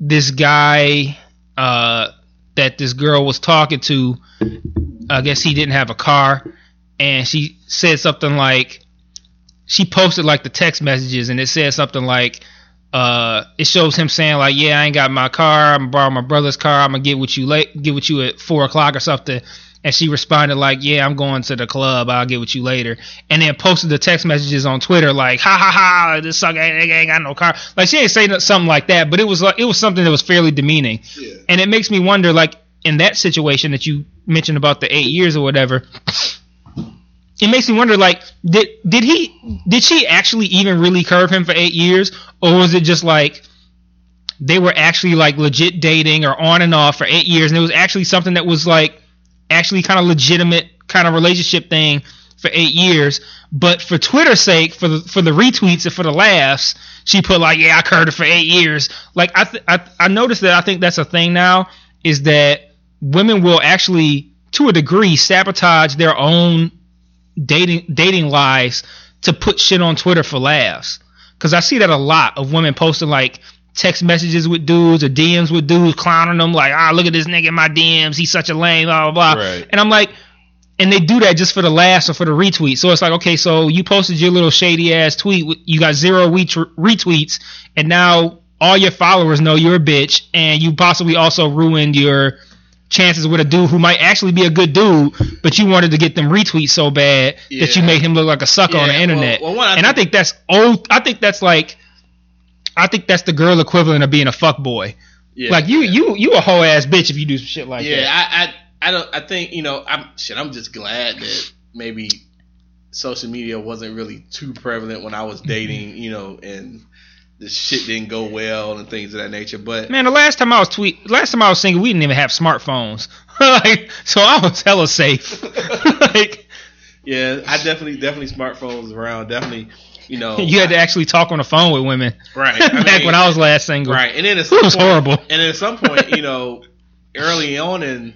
this guy uh, that this girl was talking to. I guess he didn't have a car, and she said something like she posted like the text messages, and it said something like. Uh, it shows him saying like, "Yeah, I ain't got my car. I'm gonna borrow my brother's car. I'm gonna get with you late. Get with you at four o'clock or something." And she responded like, "Yeah, I'm going to the club. I'll get with you later." And then posted the text messages on Twitter like, "Ha ha ha! This sucker ain't, ain't got no car." Like she ain't saying something like that, but it was like it was something that was fairly demeaning. Yeah. And it makes me wonder, like in that situation that you mentioned about the eight years or whatever. It makes me wonder, like, did did he did she actually even really curve him for eight years, or was it just like they were actually like legit dating or on and off for eight years, and it was actually something that was like actually kind of legitimate kind of relationship thing for eight years? But for Twitter's sake, for the for the retweets and for the laughs, she put like, "Yeah, I curved her for eight years." Like I th- I I noticed that I think that's a thing now is that women will actually to a degree sabotage their own. dating dating lies to put shit on Twitter for laughs, because I see that a lot of women posting like text messages with dudes or D Ms with dudes clowning them like, "Ah, look at this nigga in my D Ms, he's such a lame, blah blah blah." Right. And I'm like, and they do that just for the laughs or for the retweet. So it's like, okay, so you posted your little shady ass tweet, you got zero retweets, and now all your followers know you're a bitch, and you possibly also ruined your chances with a dude who might actually be a good dude, but you wanted to get them retweets so bad yeah. that you made him look like a sucker yeah, on the internet. Well, well, I and think, I think that's old. I think that's like, I think that's the girl equivalent of being a fuckboy. Yeah, like you, yeah. you, you a whole ass bitch if you do some shit like yeah, that. Yeah, I, I, I don't. I think you know. I'm shit. I'm just glad that maybe social media wasn't really too prevalent when I was dating. You know, and this shit didn't go well and things of that nature. But man, the last time I was tweet, last time I was singing, we didn't even have smartphones, like, so I was hella safe. Like, yeah, I definitely, definitely smartphones around, definitely. You know, you had to actually talk on the phone with women, right? Back I mean, when I was last single, right? And then it was point, horrible. And then at some point, you know, early on in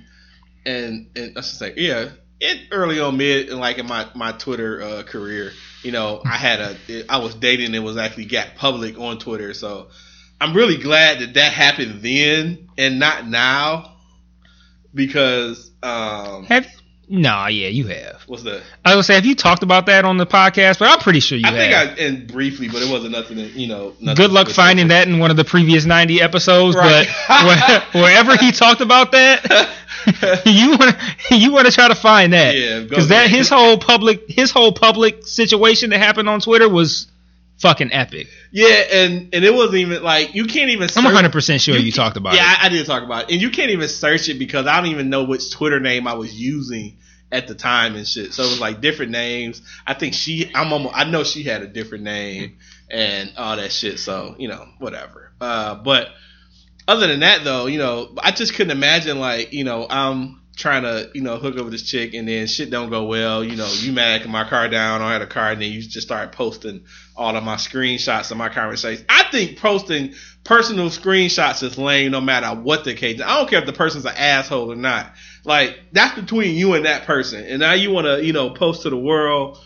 and and I should say, yeah, it early on mid and like in my my Twitter uh, career, you know, I had a it, I was dating and was actually got public on Twitter, so I'm really glad that that happened then and not now, because um, have. Nah, yeah, you have. What's that? I was gonna say, have you talked about that on the podcast? But I'm pretty sure you I have. I think I and briefly, but it wasn't nothing. That, you know, nothing good luck finding that in one of the previous ninety episodes. Right. But where, wherever he talked about that, you want to you want to try to find that. Yeah, because that his whole public his whole public situation that happened on Twitter was fucking epic. Yeah, and and it wasn't even like you can't even. Search. I'm one hundred percent sure you, you talked about yeah, it. Yeah, I, I did talk about it, and you can't even search it because I don't even know which Twitter name I was using at the time and shit. So it was like different names. I think she, I'm almost, I know she had a different name and all that shit. So you know, whatever. Uh, but other than that, though, you know, I just couldn't imagine like you know I'm trying to you know hook up with this chick and then shit don't go well. You know, you mad at my car down, I had a car, and then you just start posting all of my screenshots of my conversations. I think posting personal screenshots is lame no matter what the case. I don't care if the person's an asshole or not. Like, that's between you and that person. And now you want to, you know, post to the world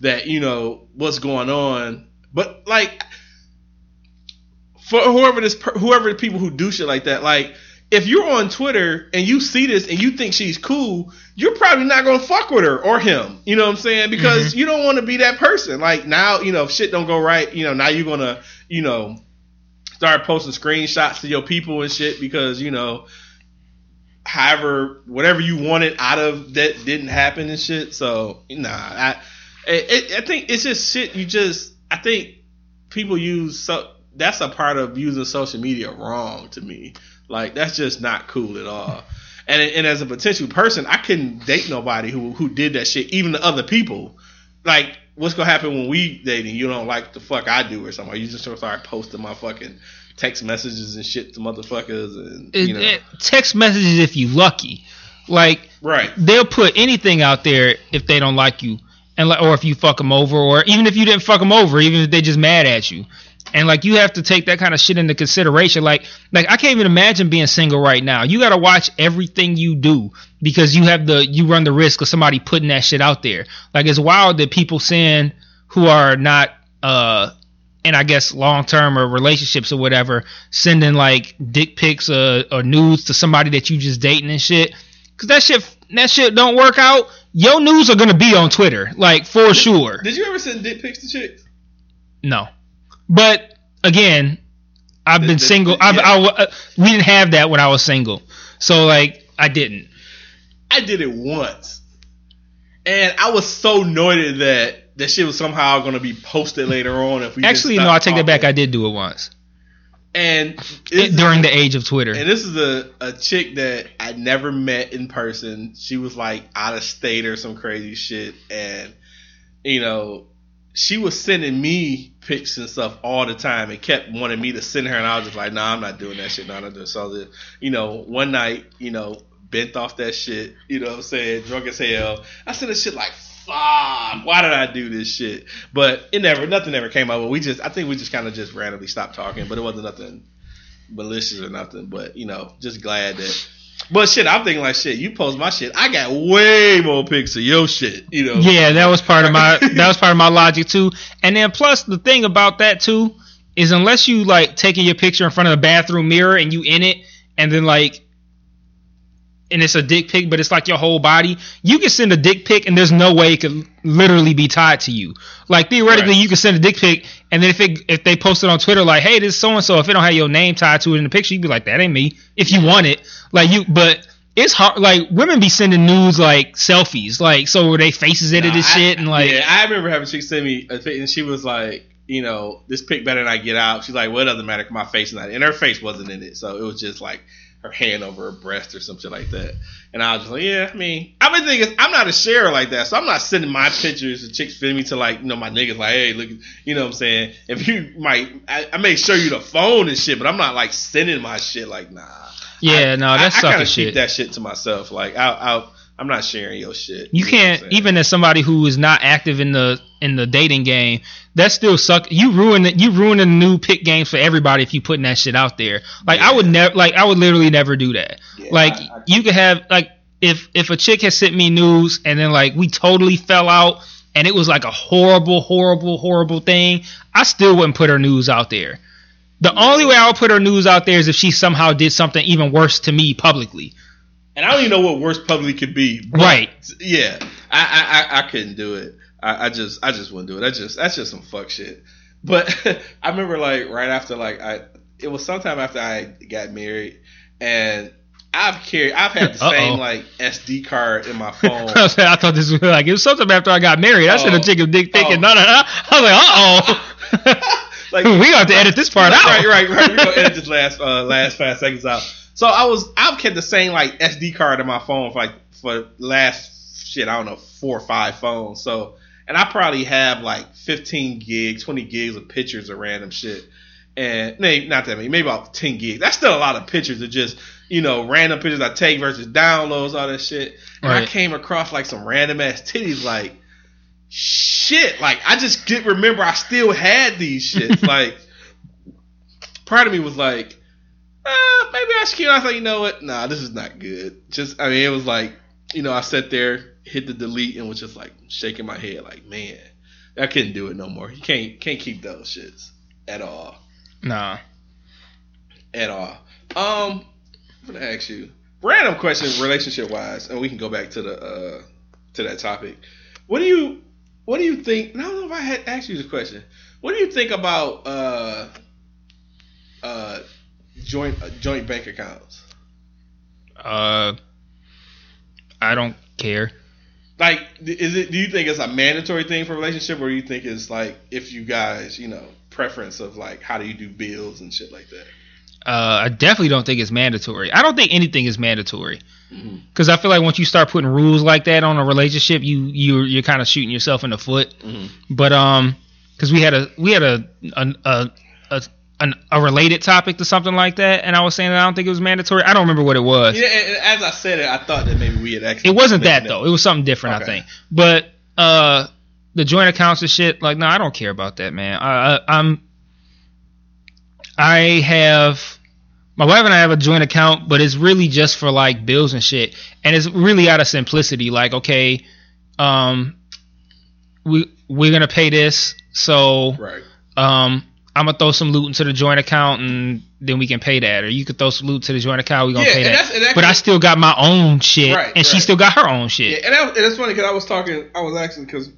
that, you know, what's going on. But, like, for whoever this, whoever the people who do shit like that, like, if you're on Twitter and you see this and you think she's cool, you're probably not going to fuck with her or him. You know what I'm saying? Because mm-hmm. you don't want to be that person. Like, now, you know, if shit don't go right, you know, now you're going to, you know, start posting screenshots to your people and shit because, you know, however, whatever you wanted out of that didn't happen and shit. So, nah, I it, I think it's just shit you just, I think people use, so that's a part of using social media wrong to me. Like, that's just not cool at all. And and as a potential person, I couldn't date nobody who who did that shit, even to other people. Like, what's going to happen when we dating? You don't like the fuck I do or something. You just start posting my fucking text messages and shit to motherfuckers. And, you know. It, it, text messages if you lucky. Like, right. They'll put anything out there if they don't like you. and like, Or if you fuck them over. Or even if you didn't fuck them over, even if they just mad at you. And, like, you have to take that kind of shit into consideration. Like, like I can't even imagine being single right now. You got to watch everything you do because you have the you run the risk of somebody putting that shit out there. Like, it's wild that people send who are not uh, in, I guess, long-term or relationships or whatever, sending, like, dick pics or, or nudes to somebody that you just dating and shit. Because that shit, that shit don't work out. Your nudes are going to be on Twitter, like, for did, sure. Did you ever send dick pics to chicks? No. But again, I've been single. I've, yeah. I, I, we didn't have that when I was single, so like I didn't. I did it once, and I was so annoyed that that shit was somehow going to be posted later on. If we actually, no, I take that back. I did do it once, and it, during the age of Twitter. And this is a, a chick that I never met in person. She was like out of state or some crazy shit, and you know. She was sending me pics and stuff all the time and kept wanting me to send her. And I was just like, nah, I'm not doing that shit. No, I'm not doing so, you know, one night, you know, bent off that shit, you know what I'm saying? Drunk as hell. I said this shit like, fuck, why did I do this shit? But it never, nothing ever came out. We just, I think we just kind of just randomly stopped talking, but it wasn't nothing malicious or nothing. But, you know, just glad that. But shit, I'm thinking like shit. You post my shit, I got way more pics of your shit. You know. Yeah, that was part of my that was part of my logic too. And then plus the thing about that too is unless you like taking your picture in front of the bathroom mirror and you in it, and then like, and it's a dick pic, but it's like your whole body. You can send a dick pic, and there's no way it could literally be tied to you. Like theoretically, right. You can send a dick pic, and then if it, if they post it on Twitter, like, hey, this is so and so. If it don't have your name tied to it in the picture, you'd be like, that ain't me. If you want it, like you, but it's hard. Like women be sending nudes, like selfies, like so where they faces edited nah, shit, and like yeah, I remember having she send me a pic, and she was like, you know, this pic better than I get out. She's like, well, it doesn't matter, 'cause my face is not, and her face wasn't in it, so it was just like. her hand over her breast or something like that. And I was just like, yeah, I mean, I've been thinking, I'm not a sharer like that, so I'm not sending my pictures to chicks fit me to, like, you know, my niggas like, hey, look, you know what I'm saying? If you might, I, I may show you the phone and shit, but I'm not, like, sending my shit, like, nah. Yeah, I, no, that's sucker shit. I, I kind of keep that shit to myself. Like, I, I, I'm not sharing your shit. You, you can't, even as somebody who is not active in the in the dating game, that still suck. You ruin it. You ruin the new pick games for everybody if you putting that shit out there. Like yeah. I would never, like I would literally never do that. Yeah, like I, I, you could have, like if if a chick has sent me news and then like we totally fell out and it was like a horrible, horrible, horrible thing, I still wouldn't put her news out there. The yeah. only way I would put her news out there is if she somehow did something even worse to me publicly. And I don't even know what worse publicly could be. Right. Yeah. I, I, I couldn't do it. I, I just I just wouldn't do it. That's just that's just some fuck shit. But I remember like right after like I it was sometime after I got married, and I've carried I've had the Uh-oh. same like S D card in my phone. I thought this was like it was sometime after I got married. I oh. sent a chick a dick thinking no no no. I was like uh oh. Like we got to edit this part out. Right right right. We're gonna edit this last uh, last five seconds out. So I was, I've kept the same like S D card in my phone for like for last shit, I don't know, four or five phones. So, and I probably have like fifteen gigs, twenty gigs of pictures of random shit. And maybe not that many, maybe about ten gigs. That's still a lot of pictures of just, you know, random pictures I take versus downloads, all that shit. And right. I came across like some random ass titties, like shit. Like I just didn't remember I still had these shits. Like part of me was like, Uh, maybe I should keep it. I was like, you know what? Nah, this is not good. Just, I mean, it was like, you know, I sat there, hit the delete, and was just like shaking my head, like, man, I couldn't do it no more. You can't, can't keep those shits at all. Nah, at all. Um, I'm gonna ask you random questions, relationship wise, and we can go back to the uh to that topic. What do you, what do you think? I don't know if I had asked you the question. What do you think about uh uh Joint uh, joint bank accounts? Uh, I don't care. Like, is it? Do you think it's a mandatory thing for relationship, or do you think it's like if you guys, you know, preference of like how do you do bills and shit like that? Uh, I definitely don't think it's mandatory. I don't think anything is mandatory because mm-hmm. I feel like once you start putting rules like that on a relationship, you you you're kind of shooting yourself in the foot. Mm-hmm. But um, because we had a we had a a a. a An, a related topic to something like that, and I was saying that I don't think it was mandatory. I don't remember what it was. Yeah, and as I said it, I thought that maybe we had actually. It wasn't that, that though. It was something different, okay. I think. But uh, the joint accounts and shit, like, no, I don't care about that, man. I, I, I'm, I have my wife and I have a joint account, but it's really just for like bills and shit, and it's really out of simplicity. Like, okay, um, we we're gonna pay this, so right, um. I'm gonna throw some loot into the joint account and then we can pay that. Or you could throw some loot to the joint account, we gonna yeah, pay that. That's, actually, but I still got my own shit, right, and right. she still got her own shit. Yeah, and, that, and that's funny because I was talking, I was asking because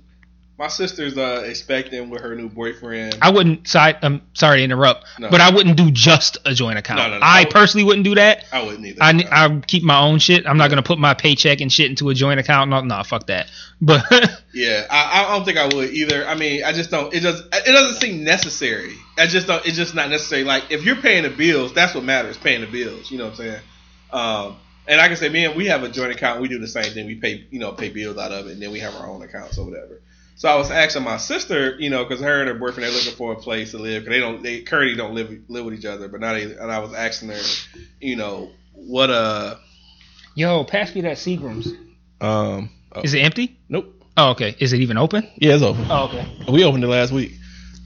my sister's uh, expecting with her new boyfriend. I wouldn't. So I, I'm sorry to interrupt, no. but I wouldn't do just a joint account. No, no, no, I, I would, personally wouldn't do that. I wouldn't either. I, no. I keep my own shit. I'm yeah. not gonna put my paycheck and shit into a joint account. No, no, fuck that. But yeah, I, I don't think I would either. I mean, I just don't. It just it doesn't seem necessary. I just don't. It's just not necessary. Like if you're paying the bills, that's what matters. Paying the bills, you know what I'm saying? Um, and I can say, man, we have a joint account. We do the same thing. We pay, you know, pay bills out of it, and then we have our own accounts or whatever. So I was asking my sister, you know, because her and her boyfriend they're looking for a place to live because they don't, they currently don't live live with each other. But now they, and I was asking her, you know, what uh, yo, pass me that Seagram's. Um, oh. Is it empty? Nope. Oh, okay. Is it even open? Yeah, it's open. Oh, okay. We opened it last week.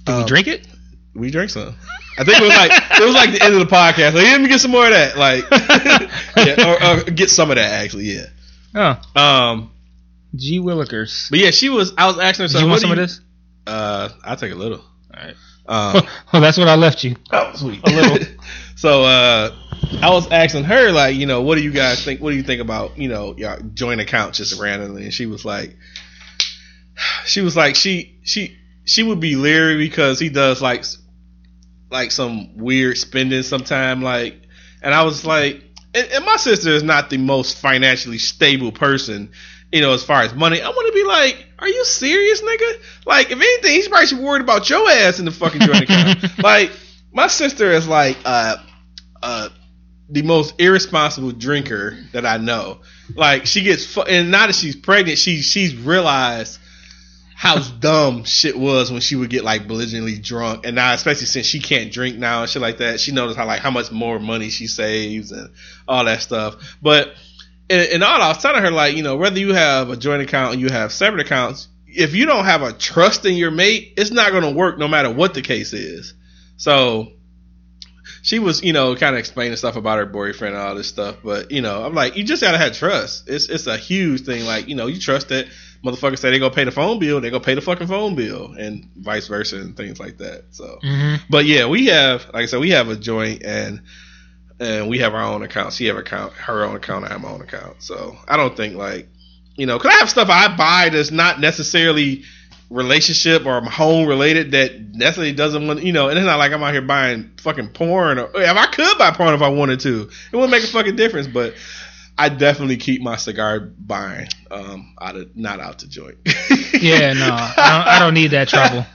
Did um, we drink it? We drank some. I think it was like it was like the end of the podcast. Like, let me get some more of that. Like, yeah, or, or get some of that actually. Yeah. Oh. Um. G Willikers. But yeah, she was. I was asking her. So, do you want some you, of this? Uh, I'll take a little. All right. Um, oh, that's what I left you. Oh, sweet. A little. So uh, I was asking her, like, you know, what do you guys think? What do you think about, you know, your joint accounts just randomly? And she was like, she was like, she she she would be leery because he does like like some weird spending sometime. Like, and I was like, and, and my sister is not the most financially stable person. You know, as far as money, I want to be like, are you serious, nigga? Like, if anything, he's probably worried about your ass in the fucking joint account. Like, my sister is like a, a the most irresponsible drinker that I know. Like, she gets fu- and now that she's pregnant, she she's realized how dumb shit was when she would get like belligerently drunk. And now, especially since she can't drink now and shit like that, she noticed how like how much more money she saves and all that stuff. But in, in all, I was telling her, like, you know, whether you have a joint account and you have separate accounts, if you don't have a trust in your mate, it's not going to work no matter what the case is. So she was, you know, kind of explaining stuff about her boyfriend and all this stuff. But, you know, I'm like, you just got to have trust. It's it's a huge thing. Like, you know, you trust that motherfuckers say they're going to pay the phone bill, they're going to pay the fucking phone bill, and vice versa and things like that. So, mm-hmm. But, yeah, we have, like I said, we have a joint and and we have our own account. She have an account, her own account, I have my own account. So I don't think, like, you know, because I have stuff I buy that's not necessarily relationship or home related that necessarily doesn't want, you know, and it's not like I'm out here buying fucking porn, or if I could buy porn if I wanted to, it wouldn't make a fucking difference. But I definitely keep my cigar buying um, out of not out to joint. Yeah, no, I don't, I don't need that trouble.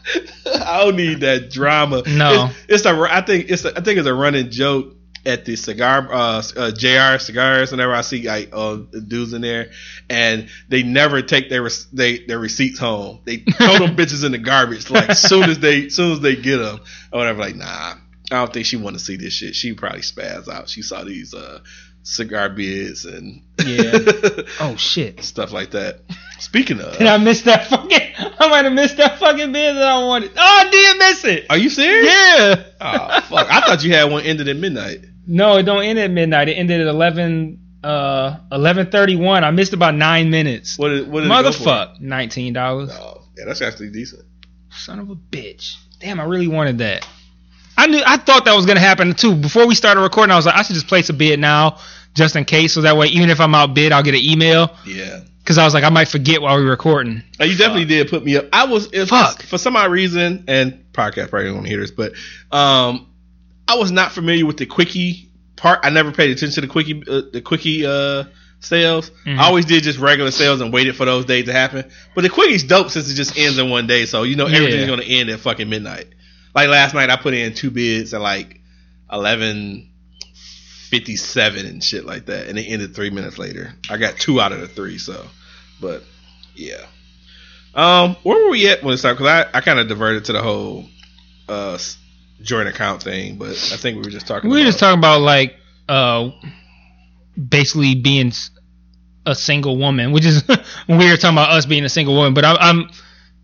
I don't need that drama. No, it's, it's a I think it's a, I think it's a running joke at the cigar uh, uh, J R cigars whenever I see like uh, dudes in there, and they never take their res- they, their receipts home. They throw them bitches in the garbage like soon as they soon as they get them or whatever. Like, nah, I don't think she want to see this shit. She probably spazzed out. She saw these uh, cigar bids and yeah, oh shit, stuff like that. Speaking of, did I miss that fucking? I might have missed that fucking bid that I wanted. Oh, I did miss it. Are you serious? Yeah. Oh fuck! I thought you had one ended at midnight. No, it don't end at midnight. It ended at eleven uh eleven thirty one. I missed about nine minutes. What is what is motherfuck? Nineteen dollars. Oh, yeah, that's actually decent. Son of a bitch. Damn, I really wanted that. I knew I thought that was gonna happen too. Before we started recording, I was like, I should just place a bid now, just in case, so that way even if I'm outbid, I'll get an email. Yeah. Because I was like, I might forget while we were recording. Oh, you definitely did put me up. I was if, fuck for some odd reason, and podcast probably won't hear this, but um. I was not familiar with the quickie part. I never paid attention to the quickie, uh, the quickie uh, sales. Mm-hmm. I always did just regular sales and waited for those days to happen. But the quickie's dope since it just ends in one day, so you know everything's yeah. gonna end at fucking midnight. Like last night, I put in two bids at like eleven fifty-seven and shit like that, and it ended three minutes later. I got two out of the three, so. But yeah, um, where were we at when it started? Because I, I kind of diverted to the whole. Uh, joint account thing, but I think we were just talking we were about, just talking about like uh basically being a single woman, which is when we were talking about us being a single woman, but I'm, I'm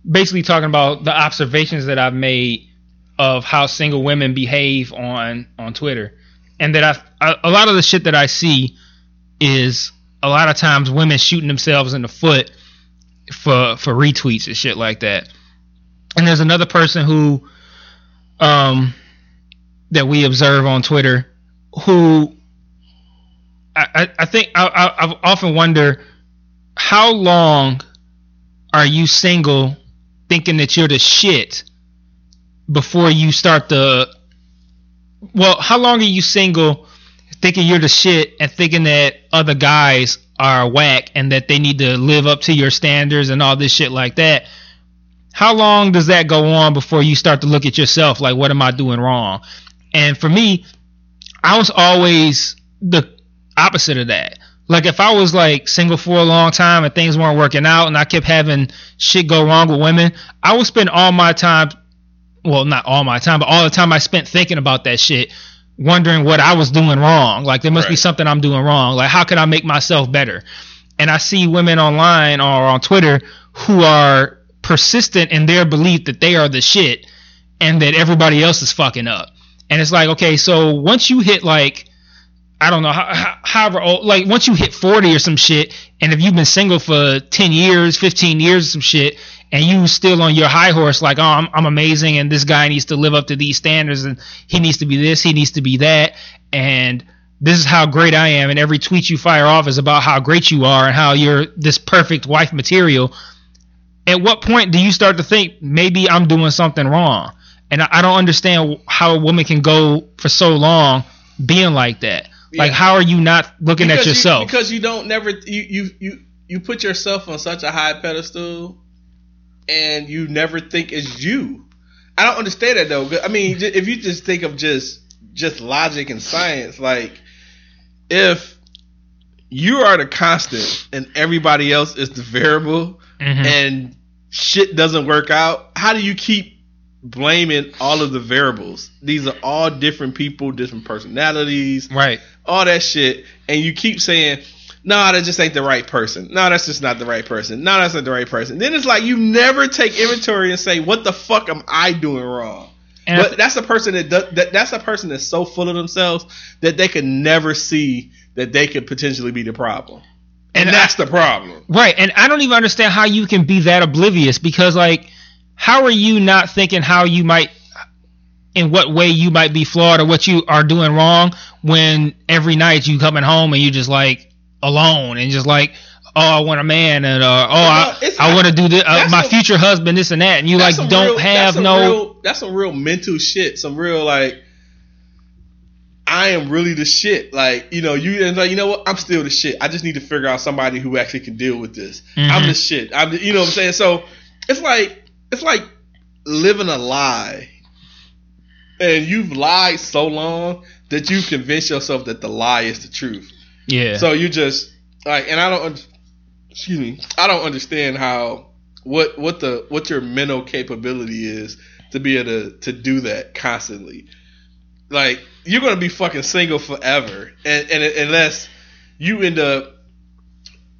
basically talking about the observations that I've made of how single women behave on on Twitter, and that I've, I a lot of the shit that I see is a lot of times women shooting themselves in the foot for for retweets and shit like that. And there's another person who Um, that we observe on Twitter, who I, I, I think I, I, I often wonder, how long are you single thinking that you're the shit before you start the well how long are you single thinking you're the shit and thinking that other guys are whack and that they need to live up to your standards and all this shit like that? How long does that go on before you start to look at yourself like, what am I doing wrong? And for me, I was always the opposite of that. Like, if I was like single for a long time and things weren't working out and I kept having shit go wrong with women, I would spend all my time, well, not all my time, but all the time I spent thinking about that shit, wondering what I was doing wrong. Like, there must right. be something I'm doing wrong. Like, how can I make myself better? And I see women online or on Twitter who are persistent in their belief that they are the shit and that everybody else is fucking up. And it's like, okay, so once you hit like, I don't know, however old, like once you hit forty or some shit, and if you've been single for ten years, fifteen years or some shit, and you still on your high horse like, oh, I'm, I'm amazing and this guy needs to live up to these standards and he needs to be this, he needs to be that, and this is how great I am, and every tweet you fire off is about how great you are and how you're this perfect wife material. At what point do you start to think, maybe I'm doing something wrong? And I, I don't understand how a woman can go for so long being like that. Yeah. Like, how are you not looking because at yourself? You, because you don't never you, you you you put yourself on such a high pedestal, and you never think it's you. I don't understand that though. I mean, if you just think of just just logic and science, like if you are the constant and everybody else is the variable, mm-hmm. and shit doesn't work out, how do you keep blaming all of the variables? These are all different people, different personalities, right? All that shit, and you keep saying, "No, nah, that just ain't the right person. No, nah, that's just not the right person. No, nah, that's not the right person." Then it's like you never take inventory and say, "What the fuck am I doing wrong?" And but if- that's a person that, does, that that's a person that's so full of themselves that they could never see that they could potentially be the problem, and, and that's I, the problem, right? And I don't even understand how you can be that oblivious, because like, how are you not thinking how you might, in what way you might be flawed or what you are doing wrong, when every night you coming home and you just like alone and just like, oh, I want a man, and uh, oh, no, I, I want to do this, uh, my a, future husband, this and that, and you like don't real, have that's no. Real, that's some real mental shit. Some real like, I am really the shit. Like, you know, you and like, you know what? I'm still the shit. I just need to figure out somebody who actually can deal with this. Mm-hmm. I'm the shit. I'm, the, you know what I'm saying? So it's like. It's like living a lie, and you've lied so long that you convince yourself that the lie is the truth. Yeah. So you just like, and I don't, excuse me, I don't understand how what what the what your mental capability is to be able to, to do that constantly. Like, you're gonna be fucking single forever, and, and unless you end up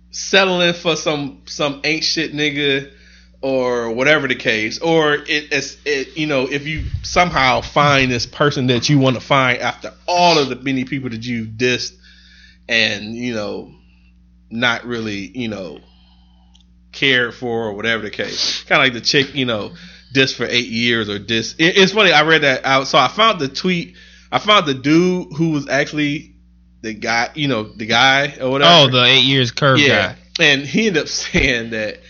settling for some some ain't shit nigga. Or whatever the case, or it, it's it, you know, if you somehow find this person that you want to find after all of the many people that you've dissed and, you know, not really, you know, cared for or whatever the case, kind of like the chick, you know, dissed for eight years or dissed. It, it's funny, I read that out, so I found the tweet. I found the dude who was actually the guy, you know, the guy or whatever. Oh, the eight years curve yeah. guy. And he ended up saying that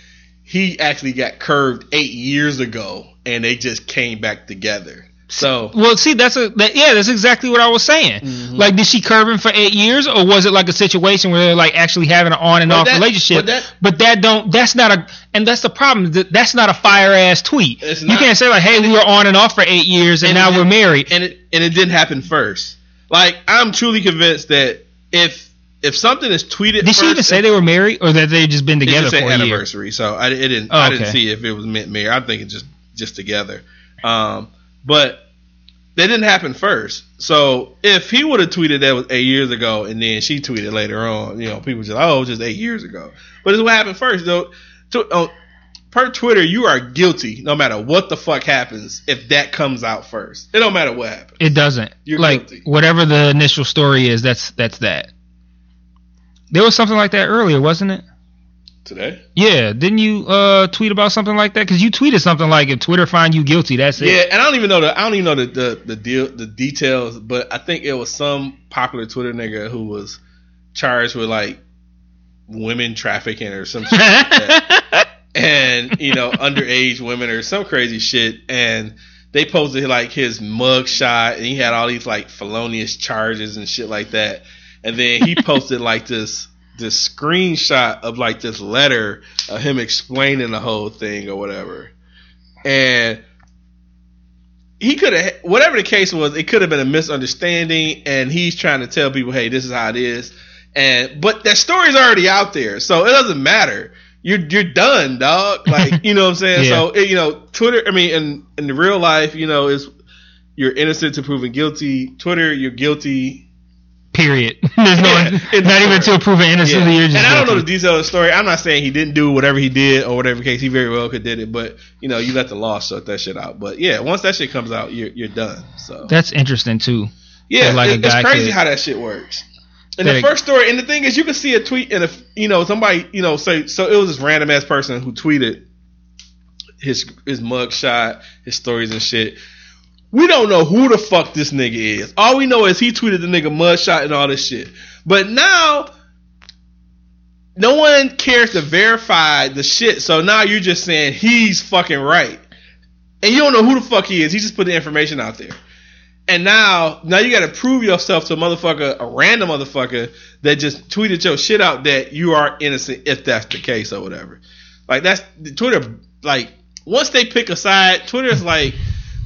he actually got curved eight years ago, and they just came back together. So, well, see, that's a that, yeah, that's exactly what I was saying. Mm-hmm. Like, did she curve him for eight years, or was it like a situation where they're like actually having an on and but off that, relationship? But that, but that don't that's not a and that's the problem. That's not a fire ass tweet. It's not, you can't say like, hey, we were on and off for eight years, and, and now it, we're married. And it and it didn't happen first. Like, I'm truly convinced that if. If something is tweeted, did she even say they were married or that they just been together for a year? It just said anniversary, so I it didn't. Oh, okay. I didn't see if it was meant married. I'm thinking just just together. Um, but they didn't happen first. So if he would have tweeted that was eight years ago, and then she tweeted later on, you know, people just oh, it was just eight years ago. But it's what happened first. Though, to, oh, per Twitter, you are guilty no matter what the fuck happens if that comes out first. It don't matter what happens. It doesn't. You're like guilty. Whatever the initial story is, that's that's that. There was something like that earlier, wasn't it? Today? Yeah. Didn't you uh, tweet about something like that? Because you tweeted something like, "If Twitter find you guilty, that's it." Yeah, and I don't even know the I don't even know the the the, deal, the details, but I think it was some popular Twitter nigga who was charged with like women trafficking or some shit like that, and you know, underage women or some crazy shit, and they posted like his mug shot, and he had all these like felonious charges and shit like that. And then he posted like this this screenshot of like this letter of him explaining the whole thing or whatever. And he could have, whatever the case was, it could have been a misunderstanding. And he's trying to tell people, hey, this is how it is. And but that story's already out there, so it doesn't matter. You're you're done, dog. Like, you know what I'm saying? Yeah. So it, you know, Twitter. I mean, in in the real life, you know, is you're innocent to proven guilty. Twitter, you're guilty. Period. There's no, yeah, it's not even to prove an innocent. Yeah. And I don't know the details of the story. I'm not saying he didn't do whatever he did or whatever case. He very well could did it, but you know, you let the law sort that shit out. But yeah, once that shit comes out, you're you're done. So that's interesting too. Yeah, like it, it's crazy could, how that shit works. And the first story, and the thing is, you can see a tweet, and if you know somebody, you know, say so, so it was this random ass person who tweeted his his mug shot, his stories and shit. We don't know who the fuck this nigga is. All we know is he tweeted the nigga mugshot and all this shit. But now, no one cares to verify the shit. So now you're just saying he's fucking right. And you don't know who the fuck he is. He just put the information out there. And now, now you got to prove yourself to a motherfucker, a random motherfucker that just tweeted your shit out that you are innocent if that's the case or whatever. Like, that's Twitter. Like, once they pick a side, Twitter's like,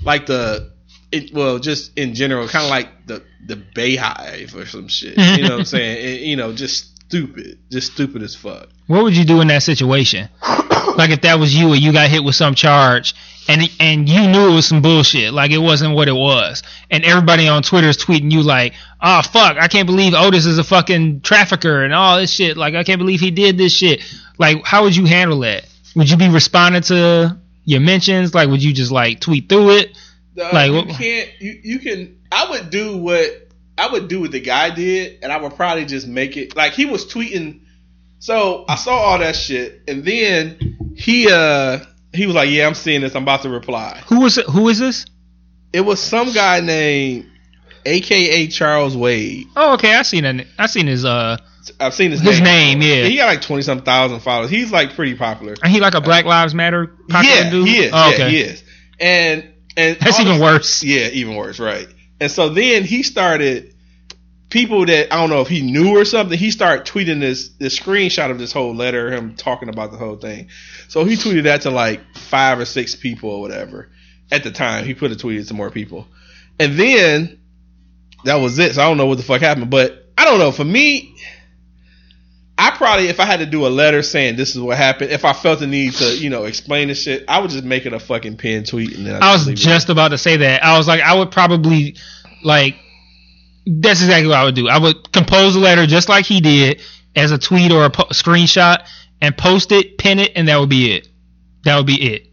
like the... It, well, just in general, kind of like the, the Bayhive or some shit. You know what I'm saying? It, you know, just stupid. Just stupid as fuck. What would you do in that situation? Like, if that was you and you got hit with some charge and it, and you knew it was some bullshit. Like, it wasn't what it was. And everybody on Twitter is tweeting you like, oh, fuck, I can't believe Otis is a fucking trafficker and all this shit. Like, I can't believe he did this shit. Like, how would you handle that? Would you be responding to your mentions? Like, would you just, like, tweet through it? Uh, like, you can't you, you can I would do what I would do what the guy did, and I would probably just make it like he was tweeting. So I saw all that shit, and then he uh he was like, yeah, I'm seeing this, I'm about to reply. Who was it? Who is this? It was some guy named A K A Charles Wade. Oh, okay, I seen that. I seen his uh I've seen his, his name. name. Yeah, he got like twenty some thousand followers. He's like pretty popular. And he like a Black Lives Matter popular yeah, dude. He is, oh, yeah, okay. he is. And And that's even this, worse. Yeah, even worse, right. And so then he started, people that, I don't know if he knew or something, he started tweeting this, this screenshot of this whole letter, him talking about the whole thing. So he tweeted that to like five or six people or whatever at the time. He put a tweet to more people. And then that was it. So I don't know what the fuck happened. But I don't know. For me, I probably, if I had to do a letter saying this is what happened, if I felt the need to, you know, explain this shit, I would just make it a fucking pinned tweet. And then I, I was just it. about to say that. I was like, I would probably, like, that's exactly what I would do. I would compose a letter just like he did as a tweet or a po- screenshot and post it, pin it, and that would be it. That would be it.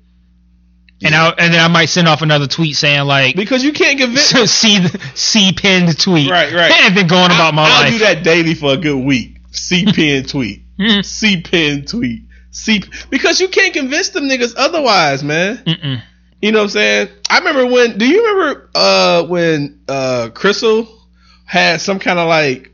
Yeah. And I and then I might send off another tweet saying like, because you can't convince so see the, see pinned tweet. Right, right. And then going about I, my I'll life. I'll do that daily for a good week. C-pin tweet. C-pin tweet. C Because you can't convince them niggas otherwise, man. Mm-mm. You know what I'm saying? I remember when, do you remember uh, when uh, Crystal had some kind of like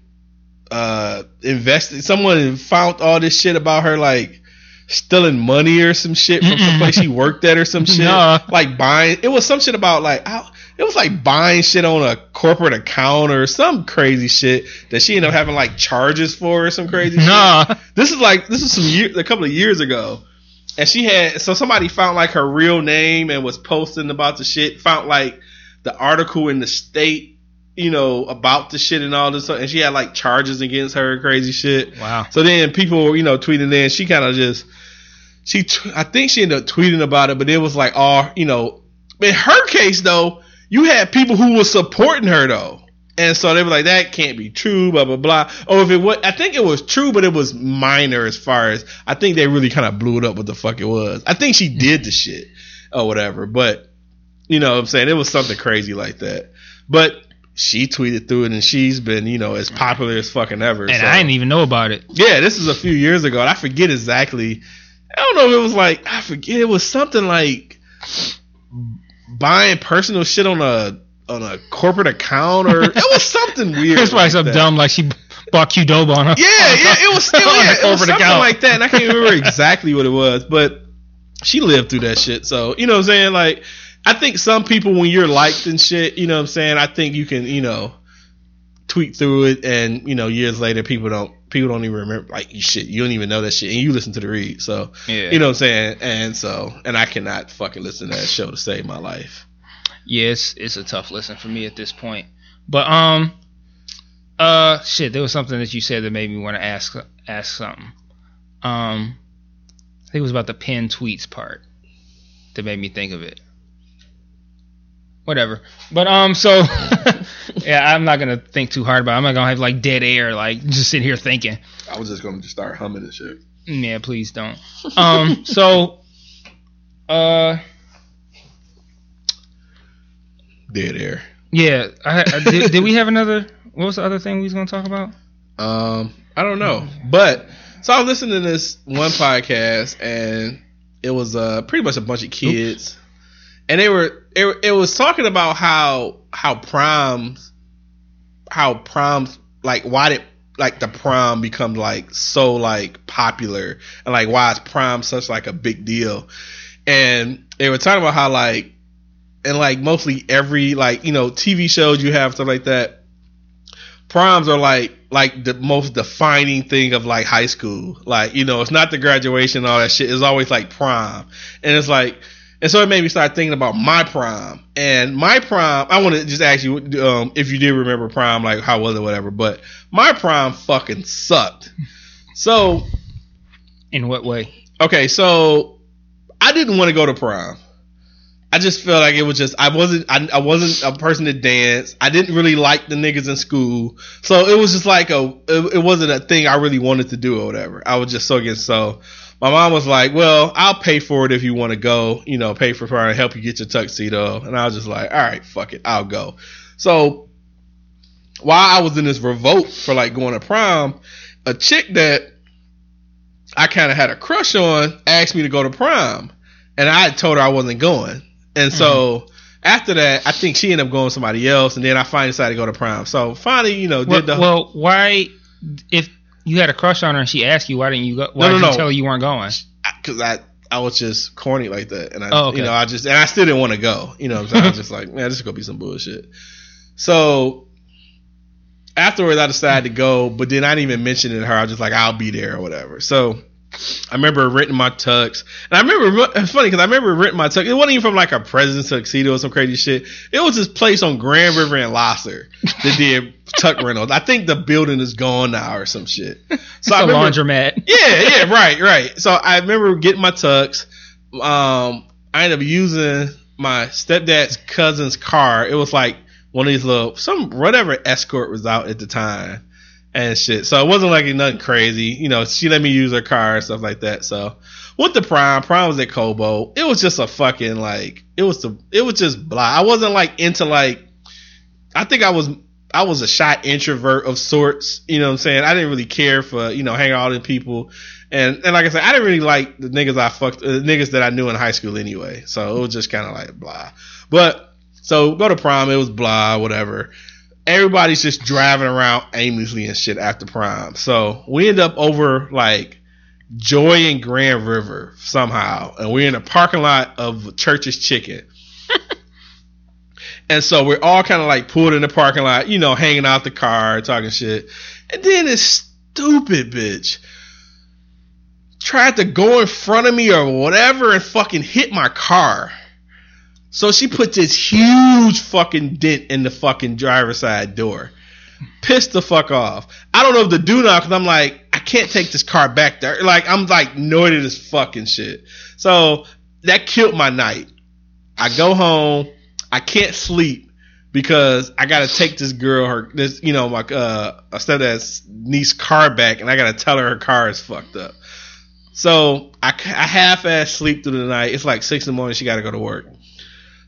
uh, invested, someone found all this shit about her like stealing money or some shit from some place she worked at or some shit. Nah. Like buying, it was some shit about like, I, it was like buying shit on a corporate account or some crazy shit that she ended up having like charges for or some crazy nah. shit. This is like, this is some year, a couple of years ago. And she had, so somebody found like her real name and was posting about the shit, found like the article in the State, you know, about the shit and all this stuff. And she had like charges against her and crazy shit. Wow. So then people were, you know, tweeting in. She kind of just, she, t- I think she ended up tweeting about it, but it was like, oh, you know, in her case though, you had people who were supporting her though, and so they were like, "That can't be true." Blah blah blah. Or if it was, I think it was true, but it was minor as far as I think they really kind of blew it up. What the fuck it was? I think she did the shit or whatever, but you know what I'm saying, it was something crazy like that. But she tweeted through it, and she's been, you know, as popular as fucking ever. And so. I didn't even know about it. Yeah, this is a few years ago, and I forget exactly. I don't know if it was like I forget. It was something like. Buying personal shit on a on a corporate account or it was something weird. It's probably like something dumb like she bought Qdoba on her. Yeah, on yeah, it was still yeah, it was something account. Like that, and I can't remember exactly what it was, but she lived through that shit. So you know what I'm saying? Like I think some people when you're liked and shit, you know what I'm saying, I think you can, you know, tweet through it and, you know, years later people don't people don't even remember like shit, you don't even know that shit and you listen to the read. So yeah. You know what I'm saying? And so and I cannot fucking listen to that show to save my life. Yes, yeah, it's, it's a tough listen for me at this point. But um uh shit, there was something that you said that made me want to ask ask something. Um I think it was about the pinned tweets part that made me think of it. Whatever. But um so yeah, I'm not gonna think too hard about it. I'm not gonna have like dead air, like just sit here thinking. I was just gonna just start humming and shit. Yeah, please don't. Um so uh dead air. Yeah. I, I did, did we have another what was the other thing we was gonna talk about? Um I don't know. But so I was listening to this one podcast and it was uh pretty much a bunch of kids. Oops. And they were, it, it was talking about how, how proms, how proms, like why did, like the prom become like so like popular and like why is prom such like a big deal? And they were talking about how like, and like mostly every like, you know, T V shows you have stuff like that. Proms are like, like the most defining thing of like high school. Like, you know, it's not the graduation and all that shit. It's always like prom. And it's like, And so it made me start thinking about my prime. And my prime, I want to just ask you um, if you did remember prime, like how was it, whatever. But my prime fucking sucked. So. In what way? Okay, so I didn't want to go to prom. I just felt like it was just I wasn't I, I wasn't a person to dance. I didn't really like the niggas in school, so it was just like a it, it wasn't a thing I really wanted to do or whatever. I was just so against. So my mom was like, "Well, I'll pay for it if you want to go. You know, pay for it and help you get your tuxedo." And I was just like, "All right, fuck it, I'll go." So while I was in this revolt for like going to prom, a chick that I kind of had a crush on asked me to go to prom, and I had told her I wasn't going. And so mm. after that, I think she ended up going with somebody else, and then I finally decided to go to prom. So finally, you know, did well, the whole... Well, why, if you had a crush on her and she asked you, why didn't you go? Why no, no, did you no. tell her you weren't going? Because I, I, I was just corny like that, and I, oh, okay. you know, I just and I still didn't want to go. You know, what I'm saying? I was just like, man, this is gonna be some bullshit. So afterwards, I decided to go, but then I didn't even mention it to her. I was just like, I'll be there or whatever. So. I remember renting my tux, and I remember it's funny because I remember renting my tux. It wasn't even from like a president's tuxedo or some crazy shit. It was this place on Grand River and Losser that did tuck rentals. I think the building is gone now or some shit. So it's I a remember, laundromat. Yeah, yeah, right, right. So I remember getting my tux. Um, I ended up using my stepdad's cousin's car. It was like one of these little some whatever Escort was out at the time. And shit. So it wasn't like nothing crazy. You know, she let me use her car and stuff like that. So with the prime, prime was at Kobo. It was just a fucking like it was the it was just blah. I wasn't like into like I think I was I was a shy introvert of sorts, you know what I'm saying? I didn't really care for, you know, hanging out with people. And and like I said, I didn't really like the niggas I fucked the niggas that I knew in high school anyway. So it was just kinda like blah. But so go to prime, it was blah, whatever. Everybody's just driving around aimlessly and shit after prime. So we end up over like Joy and Grand River somehow. And we're in the parking lot of Church's Chicken. And so we're all kind of like pulled in the parking lot, you know, hanging out the car, talking shit. And then this stupid bitch tried to go in front of me or whatever and fucking hit my car. So she put this huge fucking dent in the fucking driver's side door. Pissed the fuck off. I don't know if the do now because I'm like, I can't take this car back there. Like, I'm like annoyed at this fucking shit. So that killed my night. I go home. I can't sleep because I got to take this girl, her, this, you know, my uh, stepdad's niece's car back, and I got to tell her her car is fucked up. So I, I half-ass sleep through the night. It's like six in the morning. She got to go to work.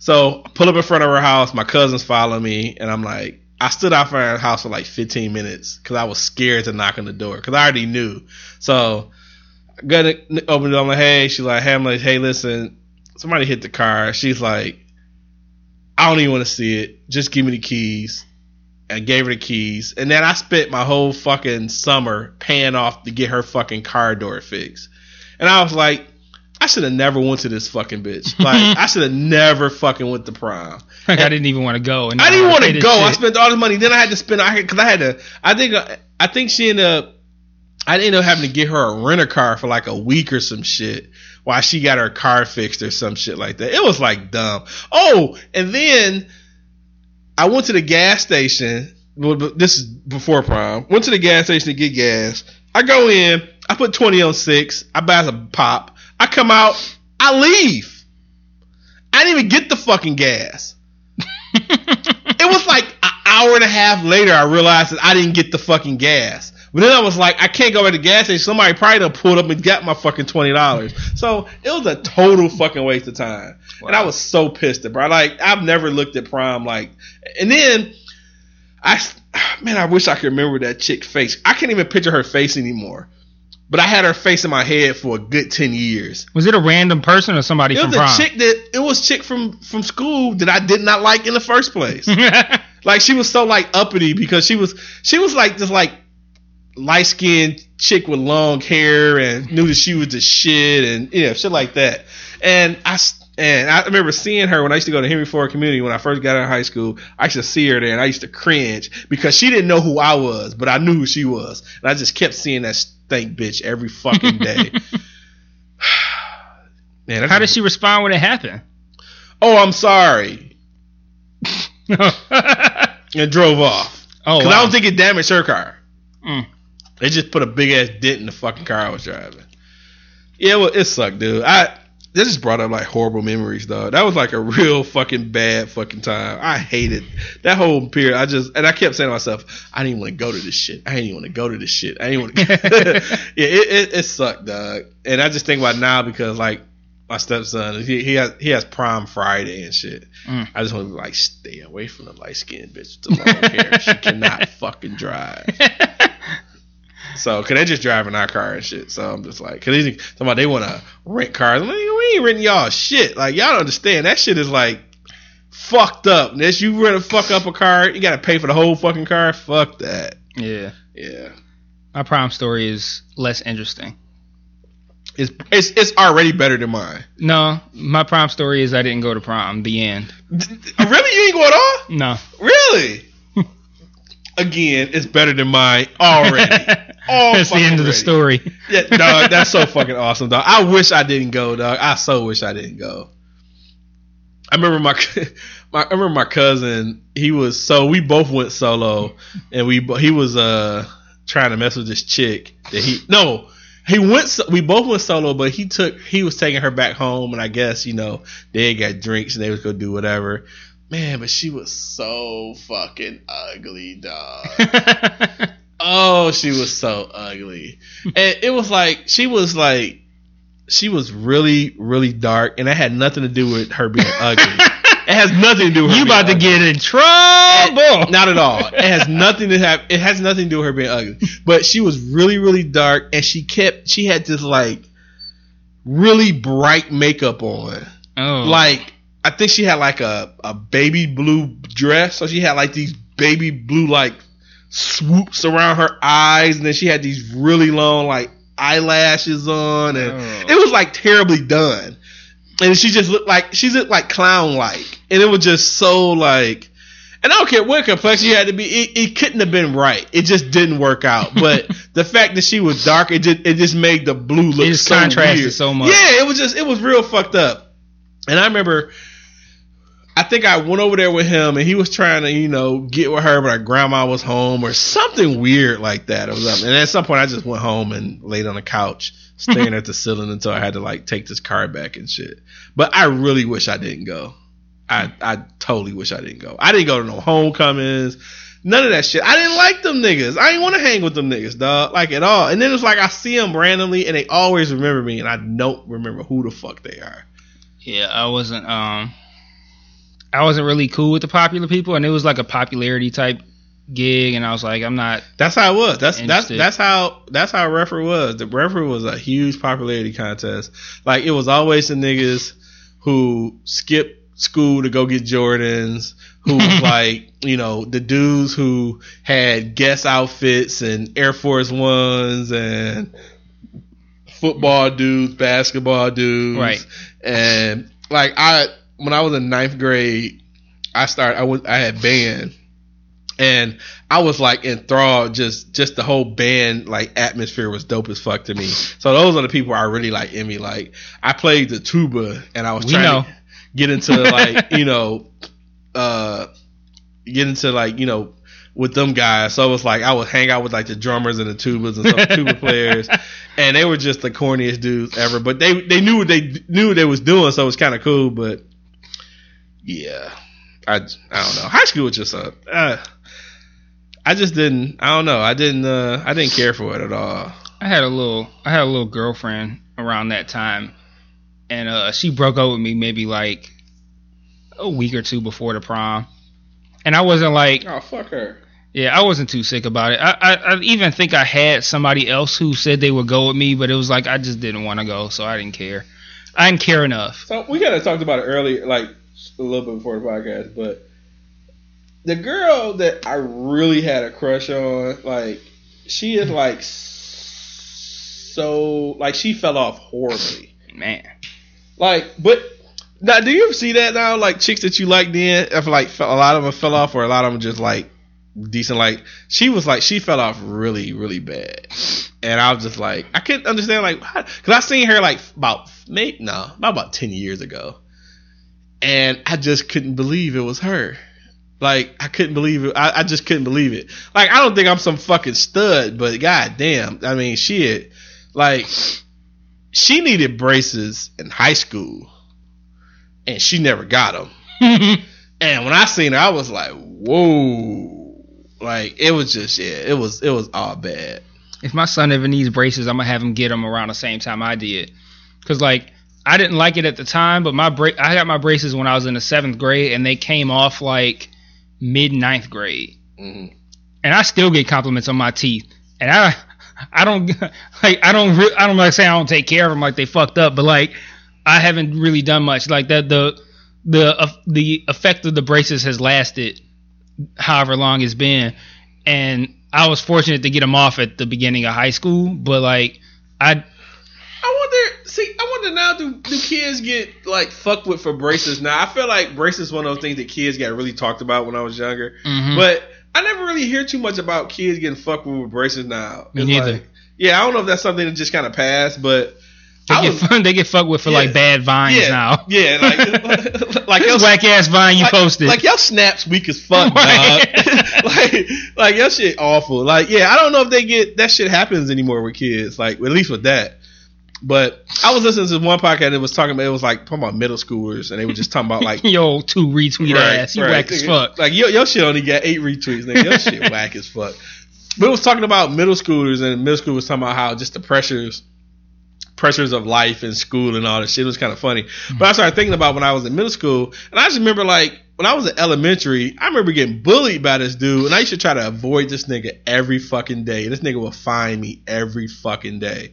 So I pull up in front of her house. My cousins follow me, and I'm like, I stood out front of her house for like fifteen minutes because I was scared to knock on the door because I already knew. So I got to open it. I'm like, hey. She's like, hey. I'm like, hey, listen, somebody hit the car. She's like, I don't even want to see it. Just give me the keys. I gave her the keys, and then I spent my whole fucking summer paying off to get her fucking car door fixed. And I was like, I should have never went to this fucking bitch. Like, I should have never fucking went to prom. Like, and I didn't even want to go. And I didn't want to go. Shit. I spent all this money. Then I had to spend, I because I had to, I think, I think she ended up, I ended up having to get her a rent a car for like a week or some shit while she got her car fixed or some shit like that. It was like dumb. Oh, and then I went to the gas station. This is before prom. Went to the gas station to get gas. I go in. I put twenty on six. I buy a pop. I come out, I leave. I didn't even get the fucking gas. It was like an hour and a half later I realized that I didn't get the fucking gas. But then I was like, I can't go at the gas station. Somebody probably done pulled up and got my fucking twenty dollars. So it was a total fucking waste of time. Wow. And I was so pissed at bro. Like, I've never looked at prom like... And then, I man, I wish I could remember that chick's face. I can't even picture her face anymore. But I had her face in my head for a good ten years. Was it a random person or somebody from prom? It was a chick that, it was chick from, from school that I did not like in the first place. Like, she was so, like, uppity because she was, she was like this, like, light-skinned chick with long hair and knew that she was the shit and, yeah, shit like that. And I, and I remember seeing her when I used to go to Henry Ford Community when I first got out of high school. I used to see her there and I used to cringe because she didn't know who I was, but I knew who she was. And I just kept seeing that st- Thank bitch every fucking day. Man, how did she respond when it happened? oh, I'm sorry. And drove off. Oh, because wow. I don't think it damaged her car. Mm. They just put a big ass dent in the fucking car I was driving. Yeah, well, it sucked, dude. I This just brought up like horrible memories, dog. That was like a real fucking bad fucking time. I hated that whole period. I just and I kept saying to myself, I didn't want to go to this shit. I didn't even want to go to this shit. I didn't want to. Yeah, it, it it sucked, dog. And I just think about it now because like my stepson, he he has, he has prom Friday and shit. Mm. I just want to be like, stay away from the light skinned bitch with the long hair. She cannot fucking drive. So, cause they just driving our car and shit. So I'm just like, cause they somebody they want to rent cars. I'm like, we ain't renting y'all shit. Like y'all don't understand. That shit is like fucked up. Unless you rent a fuck up a car, you gotta pay for the whole fucking car. Fuck that. Yeah, yeah. My prom story is less interesting. It's it's it's already better than mine. No, my prom story is I didn't go to prom. The end. Really, you ain't going on? No. Really? Again, it's better than mine already. Oh, that's the end ready. Of the story. Yeah, dog, that's so fucking awesome, dog. I wish I didn't go, dog. I so wish I didn't go. I remember my, my I remember my cousin. He was so we both went solo, and we he was uh trying to mess with this chick that he no he went we both went solo, but he took he was taking her back home, and I guess you know they got drinks and they was gonna do whatever. Man, but she was so fucking ugly, dog. Oh, she was so ugly. And it was like, she was like, she was really, really dark. And that had nothing to do with her being ugly. It has nothing to do with her you being ugly. You about to get in trouble. And, not at all. It has nothing to have, it has nothing to do with her being ugly. But she was really, really dark. And she kept, she had this like really bright makeup on. Oh. Like, I think she had like a, a baby blue dress. So she had like these baby blue like, swoops around her eyes, and then she had these really long like eyelashes on, and oh. It was like terribly done, and she just looked like she looked like clown like, and it was just so like, and I don't care what complexion you had to be, it, it couldn't have been right. It just didn't work out. But the fact that she was dark, it just it just made the blue look it just so contrasted weird. So much. Yeah, it was just it was real fucked up, and I remember. I think I went over there with him and he was trying to, you know, get with her, but her grandma was home or something weird like that. It was up. And at some point I just went home and laid on the couch, staring at the ceiling until I had to like take this car back and shit. But I really wish I didn't go. I, I totally wish I didn't go. I didn't go to no homecomings, none of that shit. I didn't like them niggas. I didn't want to hang with them niggas, dog, like at all. And then it's like I see them randomly and they always remember me and I don't remember who the fuck they are. Yeah, I wasn't, um... I wasn't really cool with the popular people, and it was like a popularity type gig, and I was like, I'm not. That's how it was. That's interested. that's that's how that's how Ruffer was. The Ruffer was a huge popularity contest. Like it was always the niggas who skipped school to go get Jordans, who was like you know the dudes who had Guess outfits and Air Force Ones and football dudes, basketball dudes, right? And like I. When I was in ninth grade, I started. I was. I had band, and I was like enthralled. Just, just the whole band like atmosphere was dope as fuck to me. So those are the people I really like in me. Like I played the tuba, and I was we trying know. to get into like you know, uh, get into like you know. with them guys. So it was like I would hang out with like the drummers and the tubas and some tuba players, and they were just the corniest dudes ever, but they they knew what they knew what they was doing, so it was kind of cool. But yeah, I I don't know, high school was just a uh, I just didn't I don't know I didn't uh, I didn't care for it at all. I had a little I had a little girlfriend around that time, and uh, she broke up with me maybe like a week or two before the prom. And I wasn't like, oh fuck her. Yeah, I wasn't too sick about it. I, I, I even think I had somebody else who said they would go with me, but it was like I just didn't want to go, so I didn't care. I didn't care enough. So we gotta talked about it earlier, like a little bit before the podcast. But the girl that I really had a crush on, like she is like so, like she fell off horribly, man. Like, but. Now, do you ever see that now? Like chicks that you liked then, if like a lot of them fell off, or a lot of them just like decent. Like she was like she fell off really, really bad, and I was just like I couldn't understand like because I seen her like about maybe no, not about ten years ago, and I just couldn't believe it was her. Like, I couldn't believe it. I, I just couldn't believe it. Like, I don't think I'm some fucking stud, but goddamn, I mean, shit. Like, she needed braces in high school, and she never got them. And when I seen her, I was like, whoa. Like, it was just, yeah, it was, it was all bad. If my son ever needs braces, I'm going to have him get them around the same time I did. Because, like, I didn't like it at the time, but my bra- I got my braces when I was in the seventh grade, and they came off, like, mid-ninth grade. Mm-hmm. And I still get compliments on my teeth. And I I don't, like, I don't, re- I don't like saying I don't take care of them like they fucked up, but, like, I haven't really done much. Like, that the the uh, the effect of the braces has lasted however long it's been. And I was fortunate to get them off at the beginning of high school, but, like, I... I wonder, see, I wonder now, do, do kids get, like, fucked with for braces now? I feel like braces is one of those things that kids got really talked about when I was younger. Mm-hmm. But I never really hear too much about kids getting fucked with, with braces now. Me neither. Like, yeah, I don't know if that's something that just kind of passed, but... They I get, was, fun, they get fucked with for, yeah, like, bad vines yeah, now. Yeah, like... like your whack-ass vine you like, posted. Like, your snaps weak as fuck, dog. like, like, your shit awful. Like, yeah, I don't know if they get... That shit happens anymore with kids. Like, at least with that. But I was listening to one podcast that was talking about, it was like talking about middle schoolers, and they were just talking about like yo two retweet right, ass, you right, whack nigga, as fuck. Like yo, your shit only got eight retweets, nigga. Your shit whack as fuck. But it was talking about middle schoolers, and middle school was talking about how just the pressures, pressures of life and school and all that shit. It was kind of funny. Mm-hmm. But I started thinking about when I was in middle school, and I just remember like when I was in elementary, I remember getting bullied by this dude, and I used to try to avoid this nigga every fucking day. This nigga would find me every fucking day.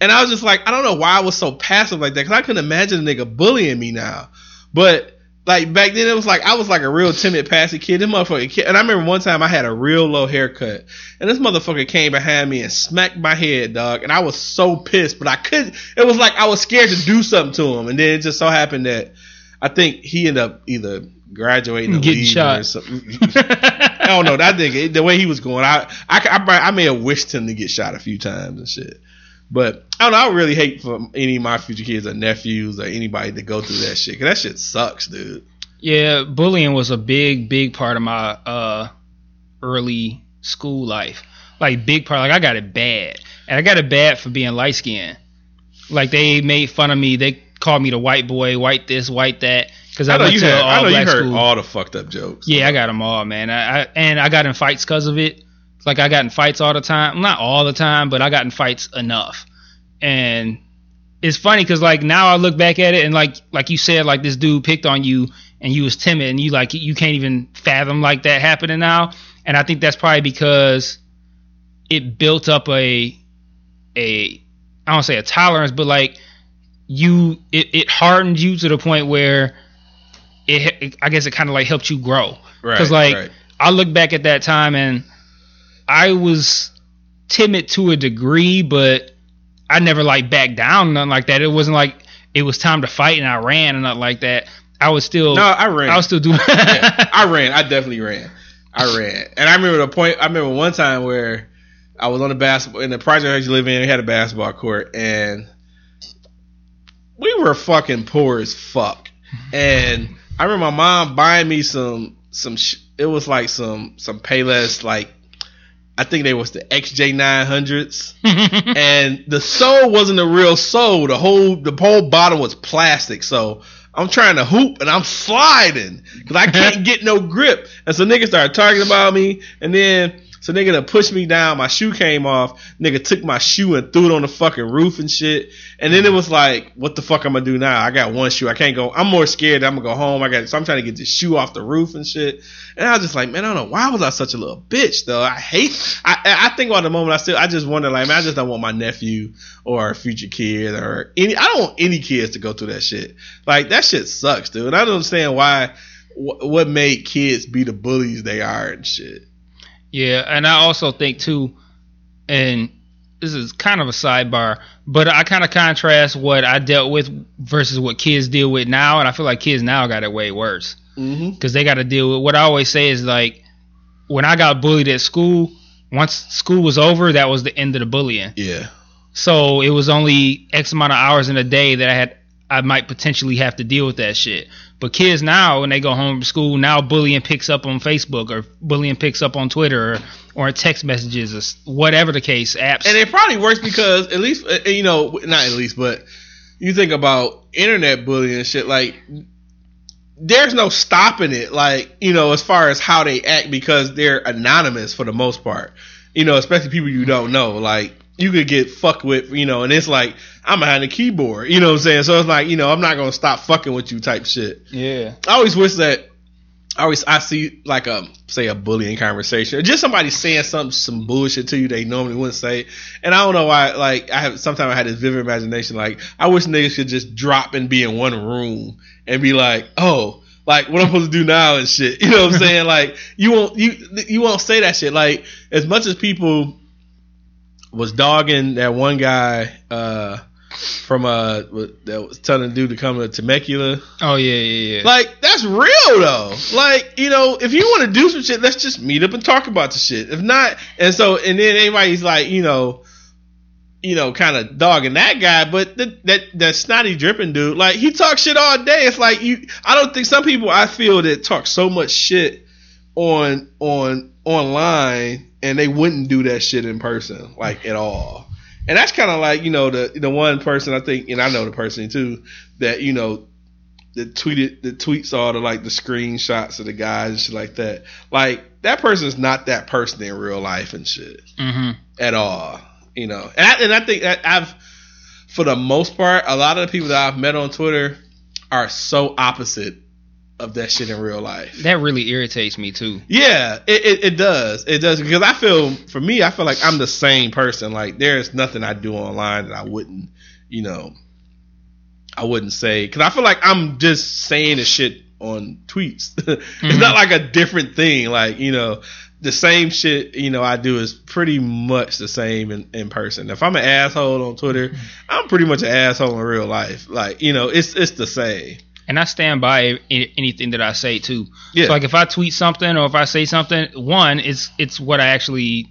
And I was just like, I don't know why I was so passive like that, because I couldn't imagine a nigga bullying me now. But, like, back then, it was like, I was like a real timid, passive kid. This motherfucker kid. And I remember one time I had a real low haircut, and this motherfucker came behind me and smacked my head, dog. And I was so pissed, but I couldn't. It was like I was scared to do something to him. And then it just so happened that I think he ended up either graduating or getting shot or something. I don't know. I think the way he was going, I, I, I, I may have wished him to get shot a few times and shit. But I don't know, I really hate for any of my future kids or nephews or anybody to go through that shit, because that shit sucks, dude. Yeah, bullying was a big, big part of my uh, early school life. Like, big part. Like, I got it bad. And I got it bad for being light-skinned. Like, they made fun of me. They called me the white boy, white this, white that. Because I, I went to had, all I know black you heard school. All the fucked up jokes. Yeah, I got them all, man. I, I, and I got in fights because of it. Like, I got in fights all the time. Not all the time, but I got in fights enough. And it's funny because, like, now I look back at it and, like, like you said, like, this dude picked on you and you was timid and you, like, you can't even fathom, like, that happening now. And I think that's probably because it built up a, a I don't say a tolerance, but, like, you, it, it hardened you to the point where it, it I guess it kind of, like, helped you grow. Right. Because, like, right. I look back at that time and I was timid to a degree, but I never, like, backed down, nothing like that. It wasn't like it was time to fight and I ran and nothing like that. I was still... No, I ran. I was still doing... yeah, I ran. I definitely ran. I ran. And I remember the point... I remember one time where I was on the basketball... In the project I used to live in, we had a basketball court, and we were fucking poor as fuck. And I remember my mom buying me some... some. Sh- it was, like, some, some Payless, like... I think they was the X J nine hundreds, and the sole wasn't a real sole. The whole the whole bottom was plastic. So I'm trying to hoop and I'm sliding because I can't get no grip. And so niggas started talking about me, and then so nigga to push me down. My shoe came off. Nigga took my shoe and threw it on the fucking roof and shit. And then it was like, what the fuck I'm gonna do now? I got one shoe. I can't go. I'm more scared that I'm gonna go home. I got so I'm trying to get this shoe off the roof and shit. And I was just like, man, I don't know why was I such a little bitch though. I hate. I I think about the moment. I still. I just wonder like, man, I just don't want my nephew or future kid or any. I don't want any kids to go through that shit. Like that shit sucks, dude. And I don't understand why. Wh- what made kids be the bullies they are and shit. Yeah, and I also think, too, and this is kind of a sidebar, but I kind of contrast what I dealt with versus what kids deal with now, and I feel like kids now got it way worse. Mm-hmm. Because they got to deal with, what I always say is, like, when I got bullied at school, once school was over, that was the end of the bullying. Yeah. So it was only X amount of hours in a day that I had I might potentially have to deal with that shit. But kids now, when they go home from school, now bullying picks up on Facebook or bullying picks up on Twitter or, or text messages or whatever the case, apps. And it probably works because at least, you know, not at least, but you think about internet bullying and shit, like, there's no stopping it, like, you know, as far as how they act because they're anonymous for the most part. You know, especially people you don't know, like, you could get fucked with, you know, and it's like, I'm behind the keyboard, you know what I'm saying? So it's like, you know, I'm not going to stop fucking with you type shit. Yeah. I always wish that, I always, I see like a, say a bullying conversation, or just somebody saying something, some bullshit to you they normally wouldn't say. And I don't know why, like, I have, sometimes I had this vivid imagination, like, I wish niggas could just drop and be in one room and be like, oh, like, what I'm supposed to do now and shit. You know what I'm saying? Like, you won't, you, you won't say that shit. Like, as much as people was dogging that one guy uh, from uh, that was telling the dude to come to Temecula. Oh yeah, yeah, yeah. Like, that's real though. Like, you know, if you want to do some shit, let's just meet up and talk about the shit. If not, and so and then everybody's like, you know, you know, kind of dogging that guy, but the, that that snotty dripping dude, like, he talks shit all day. It's like you, I don't think some people I feel that talk so much shit on on online. And they wouldn't do that shit in person, like, at all. And that's kind of like, you know, the the one person I think, and I know the person too, that, you know, that tweeted, that tweets all the, like, the screenshots of the guys and shit like that. Like, that person's not that person in real life and shit mm-hmm. at all, you know. And I, and I think that I've, for the most part, a lot of the people that I've met on Twitter are so opposite of that shit in real life. That really irritates me too. Yeah, it, it it does. It does because I feel, for me, I feel like I'm the same person. Like, there's nothing I do online that I wouldn't, you know, I wouldn't say, because I feel like I'm just saying the shit on tweets. It's mm-hmm. not like a different thing. Like, you know, the same shit, you know, I do is pretty much the same in, in person. If I'm an asshole on Twitter, I'm pretty much an asshole in real life. Like, you know, it's it's the same. And I stand by anything that I say too. Yeah. So like, if I tweet something or if I say something, one, it's it's what I actually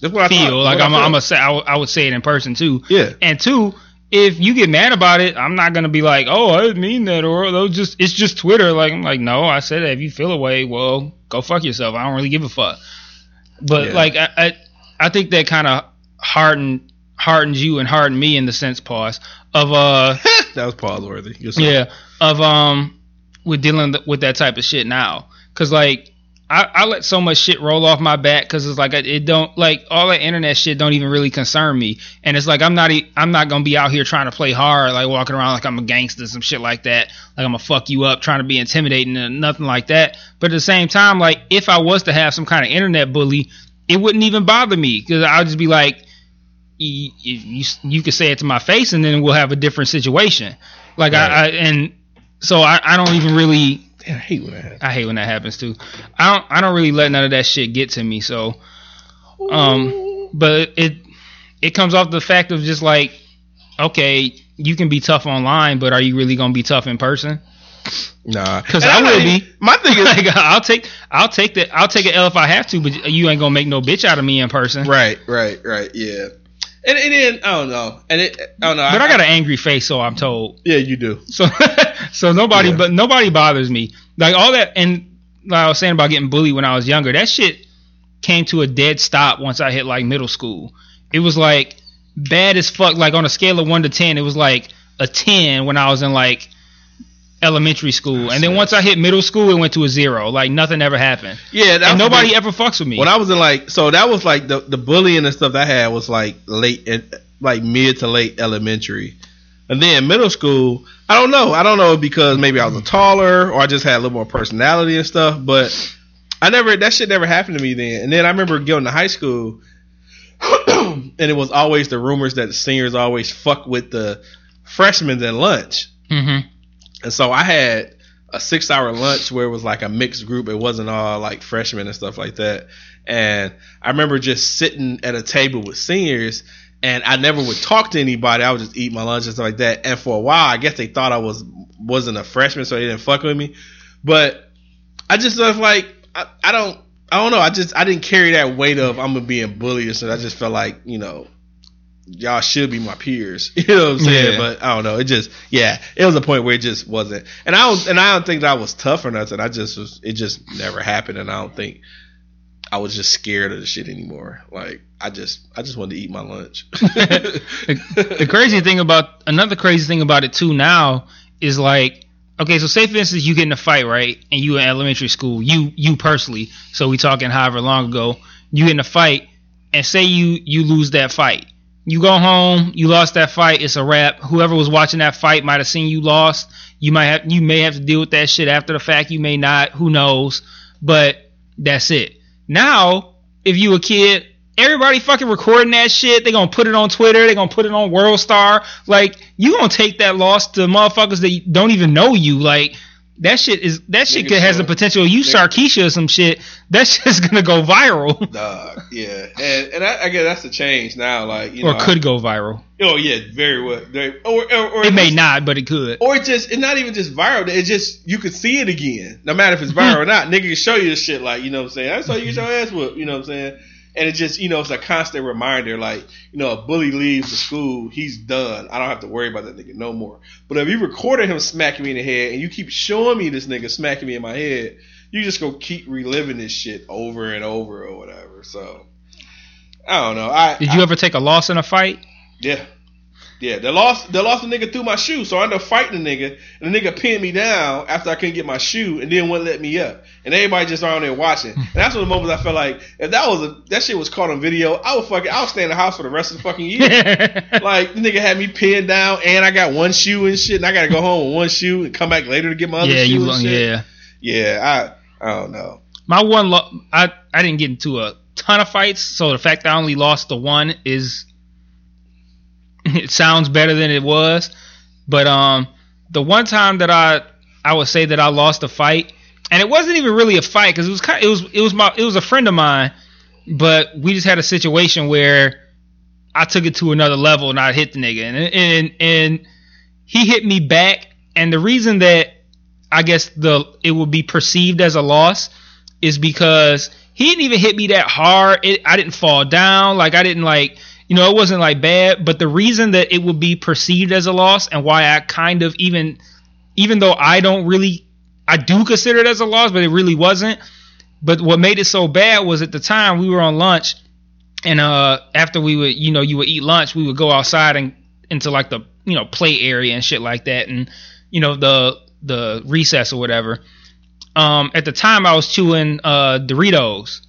That's what feel. I like what I'm, I, I'm a, say, I, w- I would say it in person too. Yeah. And two, if you get mad about it, I'm not gonna be like, oh, I didn't mean that, or those just it's just Twitter. Like, I'm like, no, I said that. If you feel away, well, go fuck yourself. I don't really give a fuck. But yeah. like, I, I I think that kind of hardened hardens you and hardened me in the sense, pause of uh. That was pause worthy. Yeah. Of um, we're dealing with that type of shit now, cause like I, I let so much shit roll off my back, cause it's like it don't like all that internet shit don't even really concern me, and it's like I'm not I'm not gonna be out here trying to play hard, like walking around like I'm a gangster, some shit like that, like I'm gonna fuck you up, trying to be intimidating and nothing like that. But at the same time, like if I was to have some kind of internet bully, it wouldn't even bother me, cause I'll just be like, you you, you can say it to my face, and then we'll have a different situation. Like right. I, I and. So I, I don't even really. Damn, I hate when that happens. I hate when that happens too. I don't I don't really let none of that shit get to me. So, um, but it it comes off the fact of just like, okay, you can be tough online, but are you really gonna be tough in person? Nah, because I will be. My thing is, like, I'll take I'll take that I'll take an L if I have to, but you ain't gonna make no bitch out of me in person. Right, right, right. Yeah. And, and then I don't know, and it I don't know. But I, I got an angry face, so I'm told. Yeah, you do. So, so nobody, yeah. but nobody bothers me. Like all that, and like I was saying about getting bullied when I was younger, that shit came to a dead stop once I hit like middle school. It was like bad as fuck. Like on a scale of one to ten, it was like a ten when I was in like elementary school, and then once I hit middle school, it went to a zero. Like nothing ever happened. Yeah, and nobody the, ever fucks with me. When I was in like, so that was like the the bullying and stuff that I had was like late, and like mid to late elementary, and then middle school. I don't know. I don't know because maybe I was a taller, or I just had a little more personality and stuff. But I never that shit never happened to me then. And then I remember going to high school, and it was always the rumors that the seniors always fuck with the freshmen at lunch. Mm-hmm. And so I had a six hour lunch where it was like a mixed group. It wasn't all like freshmen and stuff like that. And I remember just sitting at a table with seniors, and I never would talk to anybody. I would just eat my lunch and stuff like that. And for a while, I guess they thought I was, wasn't a freshman, so they didn't fuck with me. But I just was like, I, I don't, I don't know. I just, I didn't carry that weight of I'm going to be a bully or something. I just felt like, you know, y'all should be my peers. You know what I'm saying? Yeah. But I don't know. It just, yeah, it was a point where it just wasn't. And I was, and I don't think that I was tough or nothing. I just was, it just never happened. And I don't think I was just scared of the shit anymore. Like I just, I just wanted to eat my lunch. the, the crazy thing about, another crazy thing about it too now is like, okay, so say for instance, you get in a fight, right? And you in elementary school, you, you personally, so we talking however long ago, you get in a fight and say you, you lose that fight. You go home, you lost that fight, it's a wrap. Whoever was watching that fight might have seen you lost. You might have, you may have to deal with that shit after the fact. You may not, who knows? But that's it. Now, if you a kid, everybody fucking recording that shit. They gonna put it on Twitter. They gonna put it on World Star. Like, you gonna take that loss to motherfuckers that don't even know you. Like, that shit is that shit could, has the potential. You Sarkeisha or some shit. That shit's gonna go viral. Uh, yeah, and and I, I guess that's the change now. Like, you or know, could I, go viral. Oh yeah, very well. Very, or, or, or it may just, not, but it could. Or just it's not even just viral. It just you could see it again, no matter if it's viral or not. Nigga can show you this shit. Like, you know what I'm saying? I saw you get your ass whooped. You know what I'm saying? And it just, you know, it's a constant reminder, like, you know, a bully leaves the school, he's done. I don't have to worry about that nigga no more. But if you recorded him smacking me in the head and you keep showing me this nigga smacking me in my head, you just go keep reliving this shit over and over or whatever. So, I don't know. I Did you I, ever take a loss in a fight? Yeah. Yeah, they lost, they lost the nigga through my shoe, so I ended up fighting the nigga, and the nigga pinned me down after I couldn't get my shoe, and then wouldn't let me up. And everybody just around there watching. And that's one of the moments I felt like, if that was a, that shit was caught on video, I would fucking, I would stay in the house for the rest of the fucking year. Like, the nigga had me pinned down, and I got one shoe and shit, and I gotta go home with one shoe and come back later to get my other yeah, shoe you, and shit. Yeah, yeah, I, I don't know. My one, lo- I, I didn't get into a ton of fights, so the fact that I only lost the one is... It sounds better than it was, but um, the one time that I I would say that I lost a fight, and it wasn't even really a fight because it was kind of, it was it was my it was a friend of mine, but we just had a situation where I took it to another level and I hit the nigga, and and and he hit me back, and the reason that I guess the it would be perceived as a loss is because he didn't even hit me that hard. It, I didn't fall down, like I didn't like. You know, it wasn't like bad, but the reason that it would be perceived as a loss and why I kind of even, even though I don't really, I do consider it as a loss, but it really wasn't. But what made it so bad was at the time we were on lunch and uh, after we would, you know, you would eat lunch, we would go outside and into like the, you know, play area and shit like that. And, you know, the, the recess or whatever. Um, at the time I was chewing uh, Doritos.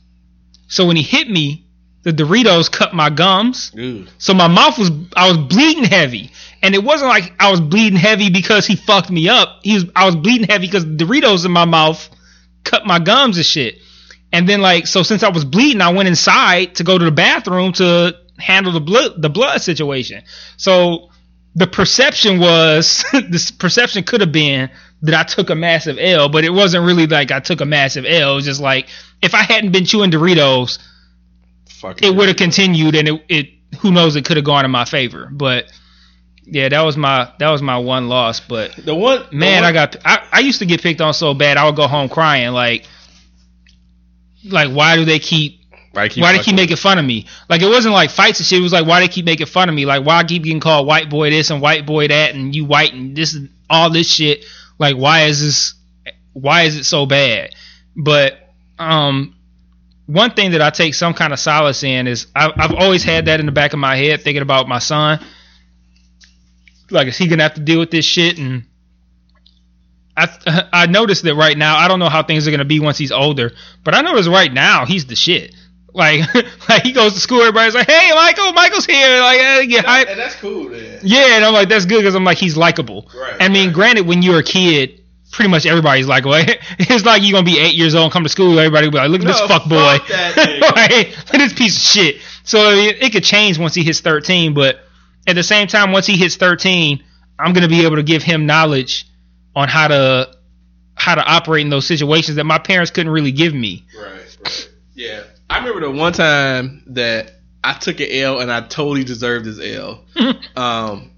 So when he hit me, the Doritos cut my gums. Ew. So my mouth was, I was bleeding heavy. And it wasn't like I was bleeding heavy because he fucked me up. He was, I was bleeding heavy because the Doritos in my mouth cut my gums and shit. And then like, so since I was bleeding, I went inside to go to the bathroom to handle the blood, the blood situation. So the perception was, this perception could have been that I took a massive L, but it wasn't really like I took a massive L. It was just like, if I hadn't been chewing Doritos, it would have continued, and it, it who knows, it could have gone in my favor. But yeah, that was my that was my one loss. But the one man, the one, I got I, I used to get picked on so bad I would go home crying. Like, like why do they keep why, keep why they keep making fun of me? Like, it wasn't like fights and shit. It was like, why they keep making fun of me? Like, why I keep getting called white boy this and white boy that, and you white and this and all this shit. Like, why is this? Why is it so bad? But um. one thing that I take some kind of solace in is I've, I've always had that in the back of my head, thinking about my son. Like, is he going to have to deal with this shit? And I I noticed that right now, I don't know how things are going to be once he's older, but I notice right now he's the shit. Like, like he goes to school, everybody's like, hey, Michael, Michael's here. Like, I get hyped. And that's cool, man. Yeah, and I'm like, that's good because I'm like, he's likable. Right, I mean, right. Granted, when you're a kid, pretty much everybody's like, well, it's like you're going to be eight years old and come to school, everybody will be like, look at no, this fuck, fuck boy. Like, look at this piece of shit. So it, it could change once he hits thirteen, but at the same time, once he hits thirteen, I'm going to be able to give him knowledge on how to how to operate in those situations that my parents couldn't really give me. Right, right. Yeah. I remember the one time that I took an L and I totally deserved this L. um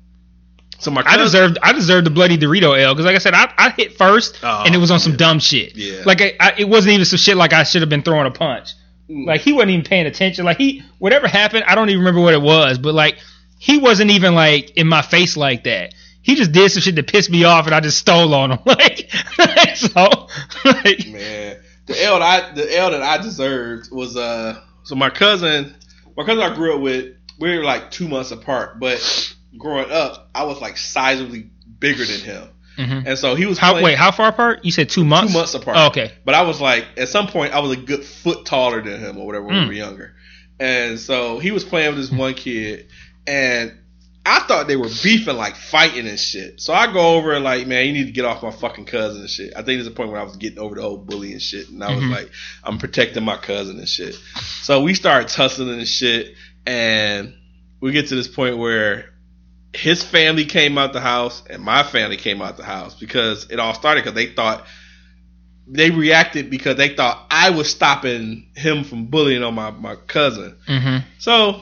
So my cousin, I deserved I deserved the bloody Dorito L because, like I said, I, I hit first oh, and it was on some yeah. dumb shit. Yeah. Like I, I, it wasn't even some shit like I should have been throwing a punch. Mm. Like he wasn't even paying attention. Like he, whatever happened, I don't even remember what it was. But like he wasn't even like in my face like that. He just did some shit to piss me off, and I just stole on him. Like, so, like, man, the L that I, the L that I deserved was uh. So my cousin, my cousin I grew up with, we were like two months apart. But growing up, I was like sizably bigger than him, mm-hmm. and so he was. How, playing, wait, how far apart? You said two months. Two months apart. Oh, okay. But I was like, at some point, I was a good foot taller than him, or whatever, when mm. we were younger. And so he was playing with this one kid, and I thought they were beefing, like fighting and shit. So I go over and like, man, you need to get off my fucking cousin and shit. I think there's a point where I was getting over the whole bullying shit, and I was mm-hmm. like, I'm protecting my cousin and shit. So we started tussling and shit, and we get to this point where his family came out the house and my family came out the house, because it all started because they thought they reacted because they thought I was stopping him from bullying on my my cousin. Mm-hmm. So.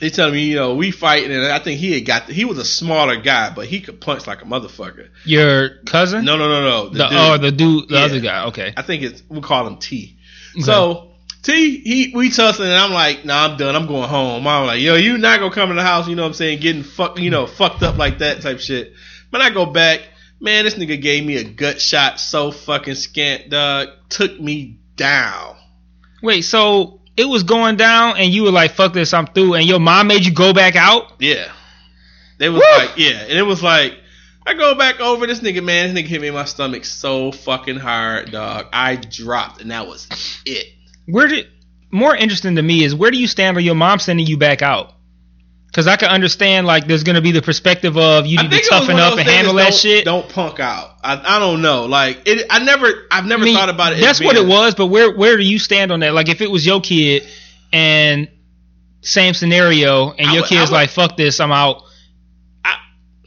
They tell me, you know, we fighting, and I think he had got. The, he was a smaller guy, but he could punch like a motherfucker. Your cousin? No, no, no, no. The, the dude, oh, the dude, the yeah. other guy. Okay. I think it's we'll call him T. Okay. So T, he we tussling, and I'm like, nah, I'm done. I'm going home. I'm like, yo, you not gonna come in the house? You know what I'm saying? Getting fucked, you know, fucked up like that type shit. But I go back, man. This nigga gave me a gut shot so fucking scant, dog. Took me down. Wait, so. It was going down, and you were like, fuck this, I'm through. And your mom made you go back out? Yeah. They was Woo! like, yeah. And it was like, I go back over this nigga, man. This nigga hit me in my stomach so fucking hard, dog. I dropped, and that was it. Where did, more interesting to me is, where do you stand on your mom sending you back out? Because I can understand, like, there's going to be the perspective of you need to toughen up and handle that shit. Don't punk out. I, I don't know. Like, it, I never, I've never I mean, thought about it. That's what it was, but where where do you stand on that? Like, if it was your kid and same scenario and your kid's like, fuck this, I'm out. I,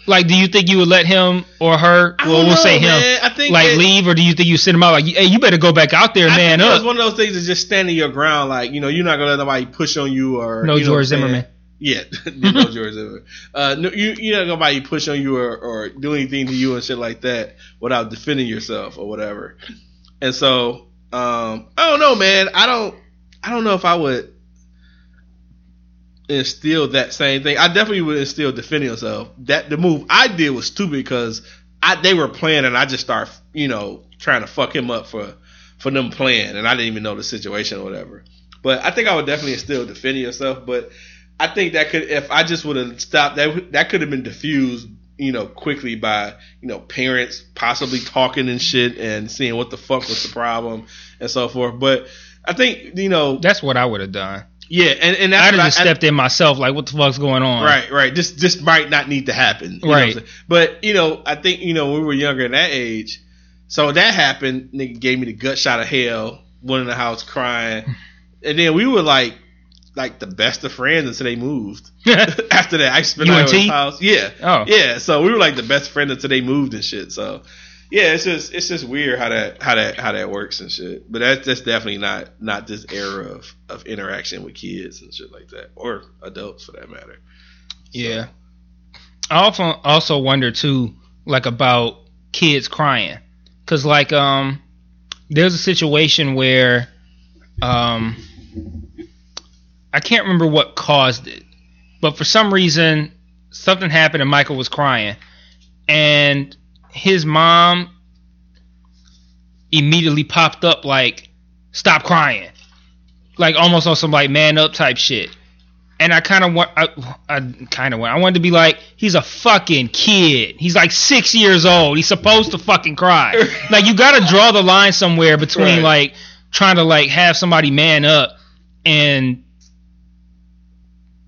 like, do you think you would let him or her, well, we'll say him, like, leave? Or do you think you send him out like, hey, you better go back out there, man up? It's one of those things that's just standing your ground. Like, you know, you're not going to let nobody push on you or. No, George Zimmerman. Yeah, no George Zimmerman. Uh, no, you you know nobody push on you or, or do anything to you and shit like that without defending yourself or whatever. And so um, I don't know, man. I don't I don't know if I would instill that same thing. I definitely would instill defending yourself. That the move I did was stupid because I they were playing and I just started, you know, trying to fuck him up for for them playing, and I didn't even know the situation or whatever. But I think I would definitely instill defending yourself, but. I think that could, if I just would have stopped, that that could have been diffused, you know, quickly by, you know, parents possibly talking and shit and seeing what the fuck was the problem and so forth. But I think, you know. That's what I would have done. Yeah. And, and that's I'd have just I, stepped I, in myself, like, what the fuck's going on? Right, right. This, this might not need to happen. You right. Know but, you know, I think, you know, we were younger in that age. So that happened. Nigga gave me the gut shot of hell, went in the house crying. And then we were like. Like the best of friends until they moved. After that, I spent out at his house. Yeah, oh, yeah. So we were like the best friends until they moved and shit. So yeah, it's just it's just weird how that how that how that works and shit. But that's that's definitely not not this era of, of interaction with kids and shit like that, or adults for that matter. Yeah, so. I often also wonder too, like about kids crying, because like um, there's a situation where um. I can't remember what caused it, but for some reason, something happened and Michael was crying, and his mom immediately popped up like, stop crying, like almost on some like man up type shit. And I kind of want, I, I kind of want, I wanted to be like, he's a fucking kid. He's like six years old. He's supposed to fucking cry. Like, you got to draw the line somewhere between right. like trying to like have somebody man up and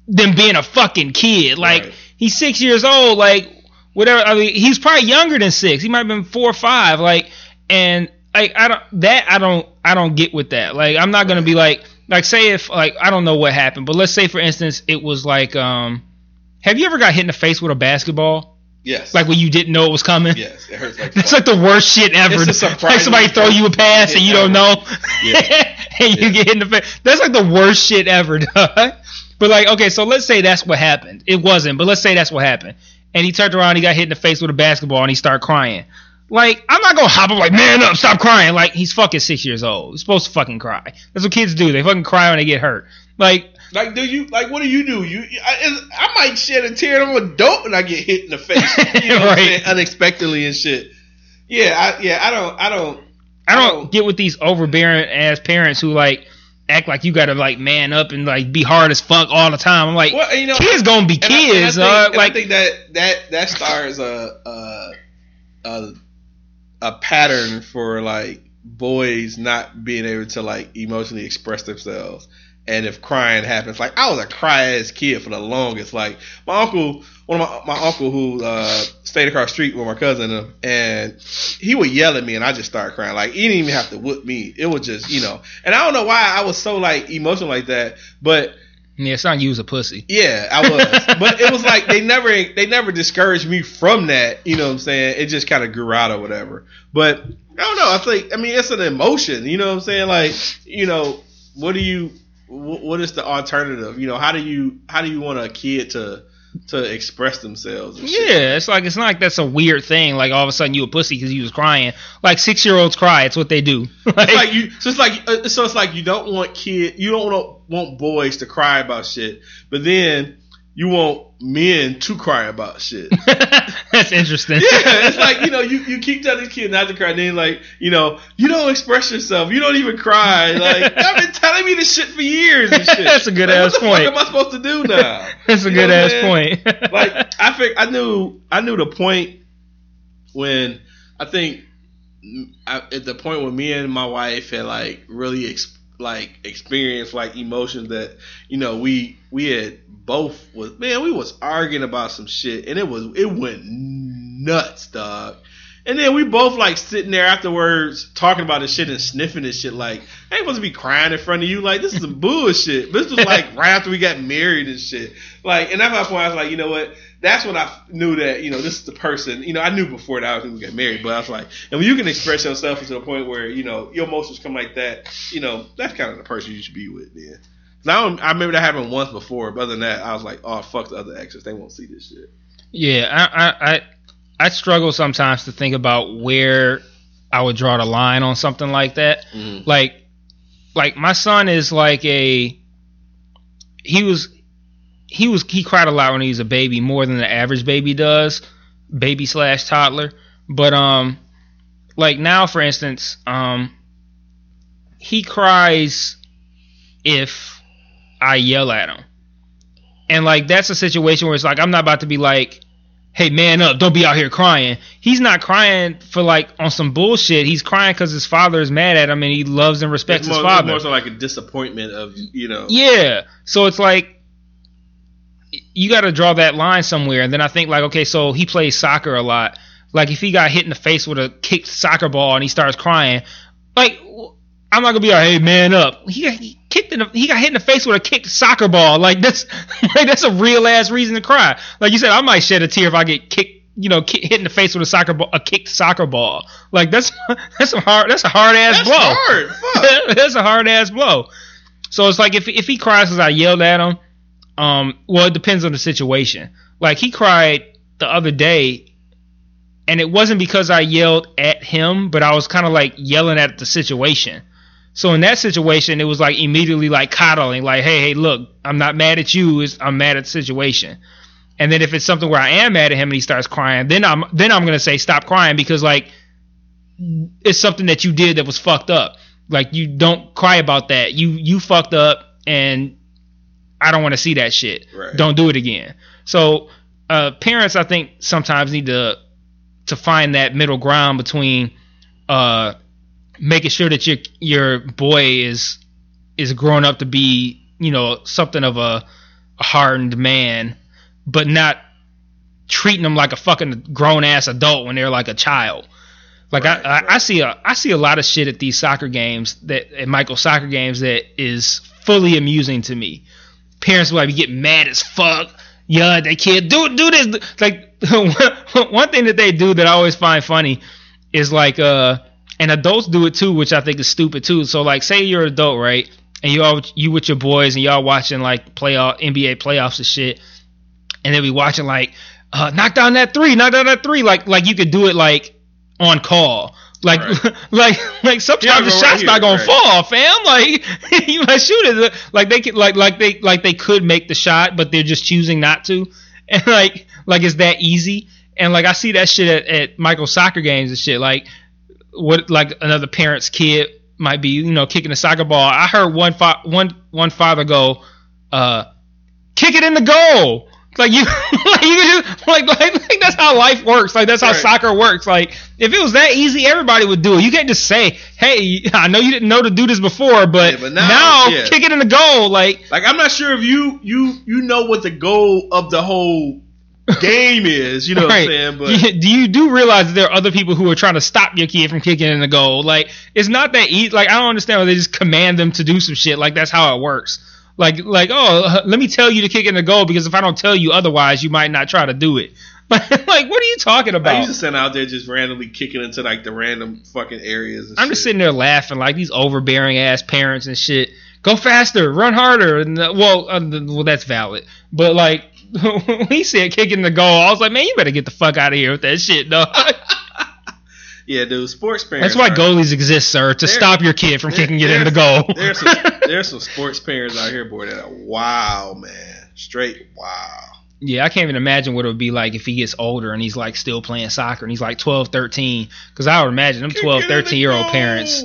them being a fucking kid. Like, right. he's six years old, like, whatever. I mean, he's probably younger than six. He might have been four or five. Like, and like I don't that I don't I don't get with that. Like, I'm not gonna be like like say if like I don't know what happened, but let's say for instance it was like um have you ever got hit in the face with a basketball? Yes. Like when you didn't know it was coming. Yes, it hurts like that's fuck. Like the worst shit ever. It's a like somebody throw you a pass and you don't know, yeah. and you yeah. get hit in the face. That's like the worst shit ever, dog. But like, okay, so let's say that's what happened. It wasn't, but let's say that's what happened. And he turned around, he got hit in the face with a basketball, and he started crying. Like, I'm not gonna hop up like, man up, stop crying. Like, he's fucking six years old. He's supposed to fucking cry. That's what kids do. They fucking cry when they get hurt. Like, Like, do you, like, what do you do? You, I, I might shed a tear. I'm a dope when I get hit in the face, you know right. what I'm saying? Unexpectedly and shit. Yeah, I, yeah, I don't, I don't, I don't, I don't get with these overbearing ass parents who like act like you gotta like man up and like be hard as fuck all the time. I'm like, well, you know, kids gonna be kids. I, I think, uh, like, I think that that that stars a a a, a pattern for like boys not being able to like emotionally express themselves. And if crying happens, like I was a cry-ass kid for the longest. Like my uncle, one of my, my uncle who uh, stayed across the street with my cousin, and he would yell at me, and I just started crying. Like he didn't even have to whoop me; it was just, you know. And I don't know why I was so like emotional like that, but yeah, it's not you was a pussy. Yeah, I was, but it was like they never they never discouraged me from that. You know what I'm saying? It just kind of grew out or whatever. But I don't know. I think I mean it's an emotion. You know what I'm saying? Like you know, what do you? What is the alternative? You know, how do you how do you want a kid to to express themselves? And shit? Yeah, it's like it's not like that's a weird thing. Like all of a sudden you a pussy because you was crying. Like six year olds cry. It's what they do. Like, it's like you, so it's like so it's like you don't want kid you don't want, want boys to cry about shit, but then you want men to cry about shit. That's interesting. Yeah, it's like, you know, you, you keep telling these kids not to cry, and then, like, you know, you don't express yourself. You don't even cry. Like, y'all been telling me this shit for years and shit. That's a good-ass like, point. What the fuck am I supposed to do now? That's a good-ass point. Like, I think I knew I knew the point when I think I, at the point when me and my wife had, like, really, ex, like, experienced, like, emotions that, you know, we we had both was man, we was arguing about some shit, and it was it went nuts, dog. And then we both like sitting there afterwards talking about this shit and sniffing this shit. Like, I ain't supposed to be crying in front of you. Like, this is some bullshit. But this was like right after we got married and shit. Like, and that's my point. I was like, you know what? That's when I knew that, you know, this is the person. You know, I knew before that I was going to get married, but I was like, and when you can express yourself to the point where, you know, your emotions come like that, you know, that's kind of the person you should be with, then. Yeah. I, don't, I remember that happened once before, but other than that, I was like, "Oh fuck the other exes, they won't see this shit." Yeah, I, I, I, I struggle sometimes to think about where I would draw the line on something like that. Mm. Like, like my son is like a, he was, he was, he cried a lot when he was a baby, more than the average baby does, baby slash toddler. But um, like now, for instance, um, he cries if I yell at him. And like that's a situation where it's like I'm not about to be like, hey, man up, don't be out here crying. He's not crying for like on some bullshit. He's crying because his father is mad at him and he loves and respects more, his father. It's more so like a disappointment of, you know. Yeah. So it's like you got to draw that line somewhere. And then I think like, okay, so he plays soccer a lot. Like if he got hit in the face with a kicked soccer ball and he starts crying, like I'm not gonna be like, hey, man up. He, he kicked in the, he got hit in the face with a kicked soccer ball. Like that's like, that's a real ass reason to cry. Like you said, I might shed a tear if I get kicked, you know, kick, hit in the face with a soccer ball, a kicked soccer ball. Like that's that's a hard that's a hard ass blow. Hard. Fuck. That's a hard ass blow. So it's like if if he cries because I yelled at him, um, well, it depends on the situation. Like he cried the other day. And it wasn't because I yelled at him, but I was kind of like yelling at the situation. So in that situation, it was like immediately like coddling, like, hey, hey, look, I'm not mad at you. It's, I'm mad at the situation. And then if it's something where I am mad at him and he starts crying, then I'm then I'm going to say stop crying because like it's something that you did that was fucked up. Like you don't cry about that. You you fucked up and I don't want to see that shit. Right. Don't do it again. So uh, parents, I think, sometimes need to to find that middle ground between uh, making sure that your your boy is is grown up to be, you know, something of a, a hardened man, but not treating them like a fucking grown ass adult when they're like a child. Like right, I, right. I, I see a I see a lot of shit at these soccer games that at Michael's soccer games that is fully amusing to me. Parents will like get mad as fuck. Yeah, they can't do do this. Like one thing that they do that I always find funny is like, uh, and adults do it too, which I think is stupid too. So like, say you're an adult, right? And you all you with your boys and y'all watching like playoff N B A playoffs and shit, and they be watching like, uh, knock down that three, knock down that three. Like like you could do it like on call. Like, right. like, like. Sometimes the shot's right here, not gonna right. fall, fam. Like, you might shoot it. Like they could, like, like they, like they could make the shot, but they're just choosing not to. And like, like it's that easy. And like, I see that shit at, at Michael's soccer games and shit. Like, what, like another parent's kid might be, you know, kicking a soccer ball. I heard one, fa- one, one father go, uh, "Kick it in the goal." Like you, like you can just like, like like that's how life works. Like that's how right. soccer works. Like if it was that easy, everybody would do it. You can't just say, "Hey, I know you didn't know to do this before, but, yeah, but now, now yeah. kick it in the goal." Like, like I'm not sure if you you you know what the goal of the whole game is. You know right. what I'm saying? But yeah, do you do realize that there are other people who are trying to stop your kid from kicking in the goal? Like it's not that easy. Like I don't understand why they just command them to do some shit. Like that's how it works. Like, like, oh, let me tell you to kick in the goal because if I don't tell you otherwise, you might not try to do it. Like, like what are you talking about? I used to stand out there just randomly kicking into, like, the random fucking areas and I'm shit. Just sitting there laughing, like, these overbearing-ass parents and shit. Go faster, run harder. And the, well, uh, the, well, that's valid. But, like, when he said kick in the goal, I was like, man, you better get the fuck out of here with that shit, dog. Yeah, dude, sports parents. That's why are, goalies exist, sir, to stop your kid from kicking it in the goal. There's some, there's some sports parents out here, boy, that are wow, man. Straight wow. Yeah, I can't even imagine what it would be like if he gets older and he's, like, still playing soccer and he's, like, twelve, thirteen. Because I would imagine them twelve, thirteen-year-old parents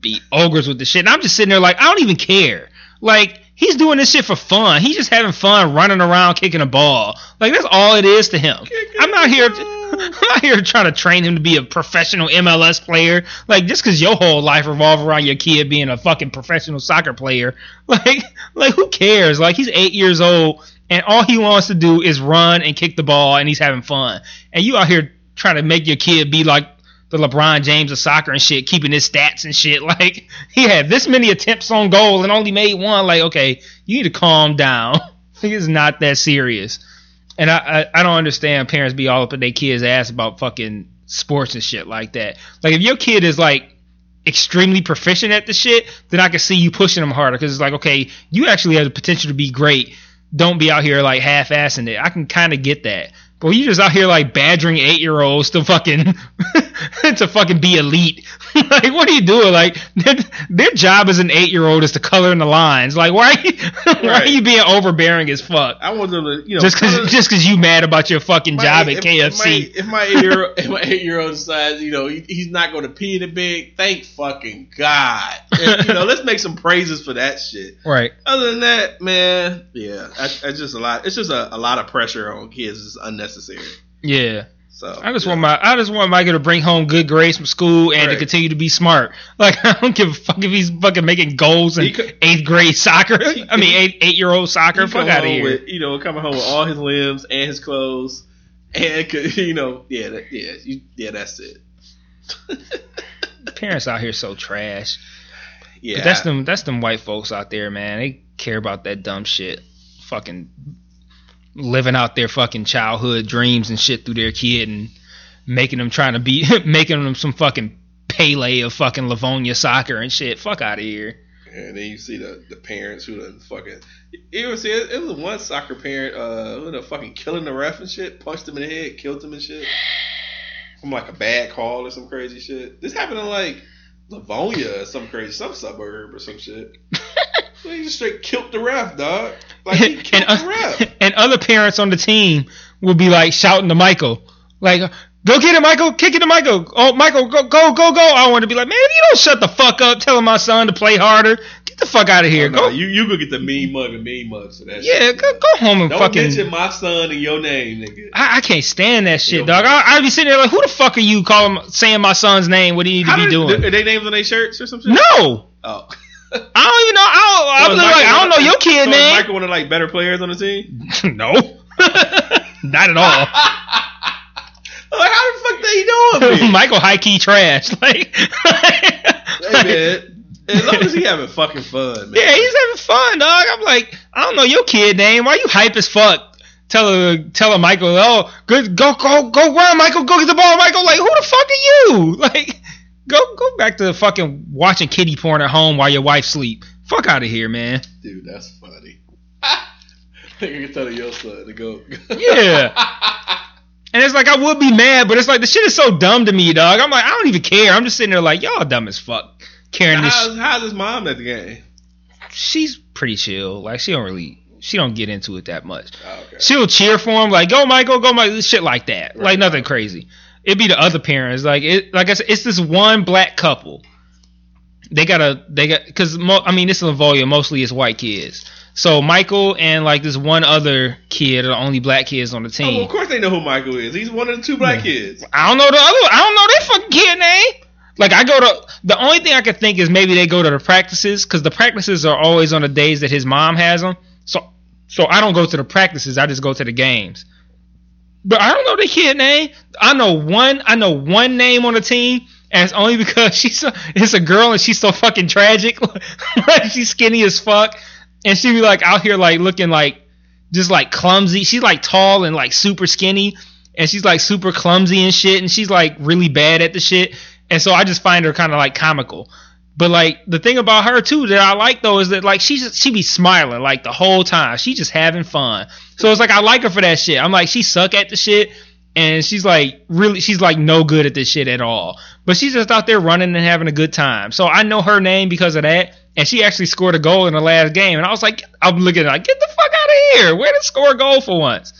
be ogres with the shit. And I'm just sitting there like, I don't even care. Like, he's doing this shit for fun. He's just having fun running around kicking a ball. Like, that's all it is to him. I'm out here... I'm not here trying to train him to be a professional M L S player. Like, just because your whole life revolves around your kid being a fucking professional soccer player. Like, like who cares? Like, he's eight years old, and all he wants to do is run and kick the ball, and he's having fun. And you out here trying to make your kid be like the LeBron James of soccer and shit, keeping his stats and shit. Like, he had this many attempts on goal and only made one. Like, okay, you need to calm down. It's not that serious. And I, I, I don't understand parents be all up in their kids' ass about fucking sports and shit like that. Like, if your kid is, like, extremely proficient at the shit, then I can see you pushing them harder. Because it's like, okay, you actually have the potential to be great. Don't be out here, like, half-assing it. I can kind of get that. But when you're just out here, like, badgering eight-year-olds to fucking to fucking be elite. Like, what are you doing? Like, their, their job as an eight-year-old is to color in the lines. Like, why are you, right. why are you being overbearing as fuck? I want them to, you know, just because just because you mad about your fucking my, job at if, K F C. If my, if my eight-year-old decides, you know, he, he's not going to pee in the big, thank fucking God. And, you know, let's make some praises for that shit. Right. Other than that, man, yeah, that's just a lot. It's just a, a lot of pressure on kids. It's unnecessary. Yeah. So, I just yeah. want my I just want Michael to bring home good grades from school and right. to continue to be smart. Like, I don't give a fuck if he's fucking making goals in could, eighth grade soccer. He, I mean, eight eight year old soccer. Fuck out of here. With, you know, coming home with all his limbs and his clothes, and could, you know, yeah, that, yeah, you, yeah, that's it. Parents out here so trash. Yeah, but that's them. That's them white folks out there, man. They care about that dumb shit. Fucking. Living out their fucking childhood dreams and shit through their kid and making them trying to be making them some fucking Pele of fucking Livonia soccer and shit. Fuck out of here. And then you see the, the parents who done fucking you ever see it, it was one soccer parent uh who done fucking killing the ref and shit, punched him in the head, killed him and shit from like a bad call or some crazy shit. This happened in like Livonia or some crazy some suburb or some shit. He just straight killed the ref, dog. Like, he killed and, the ref. And other parents on the team will be, like, shouting to Michael. Like, go get it, Michael. Kick it to Michael. Oh, Michael, go, go, go, go. I want to be like, man, you don't shut the fuck up telling my son to play harder. Get the fuck out of here. Oh, go. No, you, you go get the mean mug and mean mug. So that yeah, shit, go, go home and don't fucking. Don't mention my son in your name, nigga. I, I can't stand that shit, dog. I, I be sitting there like, who the fuck are you calling, saying my son's name? What do you need to be did, doing? Are they names on their shirts or something? No. Oh. I don't even know. I don't, so I like, I don't know your kid, so man. Is Michael one of like better players on the team? No, not at all. Like, how the fuck they doing, man? Michael high key trash. Like, hey, man. As long as he having fucking fun, man. Yeah, he's having fun, dog. I'm like, I don't know your kid name. Why you hype as fuck? Tell tell Michael, oh, good, go go go run, Michael, go get the ball, Michael. Like, who the fuck are you? Like. Go go back to fucking watching kitty porn at home while your wife sleep. Fuck out of here, man. Dude, that's funny. I think you can tell your son to go. Yeah. And it's like, I would be mad, but it's like, the shit is so dumb to me, dog. I'm like, I don't even care. I'm just sitting there like, y'all dumb as fuck. Carrying this. How's, how's his mom at the game? She's pretty chill. Like, she don't really... She don't get into it that much. Oh, okay. She'll cheer for him, like, go Michael, go Michael, shit like that. Right. Like, nothing crazy. It'd be the other parents. Like, it, like I said, it's this one black couple. They got a, they got, because, mo- I mean, this is Livonia, mostly it's white kids. So, Michael and, like, this one other kid are the only black kids on the team. Oh, well, of course they know who Michael is. He's one of the two black yeah. kids. I don't know the other, I don't know that fucking kid name. Like, I go to, the only thing I could think is maybe they go to the practices, because the practices are always on the days that his mom has them. So, so I don't go to the practices. I just go to the games. But I don't know the kid name. I know one. I know one name on the team, and it's only because she's so, it's a girl and she's so fucking tragic. Like, she's skinny as fuck, and she be like out here like looking like just like clumsy. She's like tall and like super skinny, and she's like super clumsy and shit, and she's like really bad at the shit. And so I just find her kind of like comical. But, like, the thing about her, too, that I like, though, is that, like, she just, she be smiling, like, the whole time. She just having fun. So it's like, I like her for that shit. I'm like, she suck at the shit, and she's, like, really, she's, like, no good at this shit at all. But she's just out there running and having a good time. So I know her name because of that, and she actually scored a goal in the last game. And I was like, I'm looking like, get the fuck out of here. Where to score a goal for once?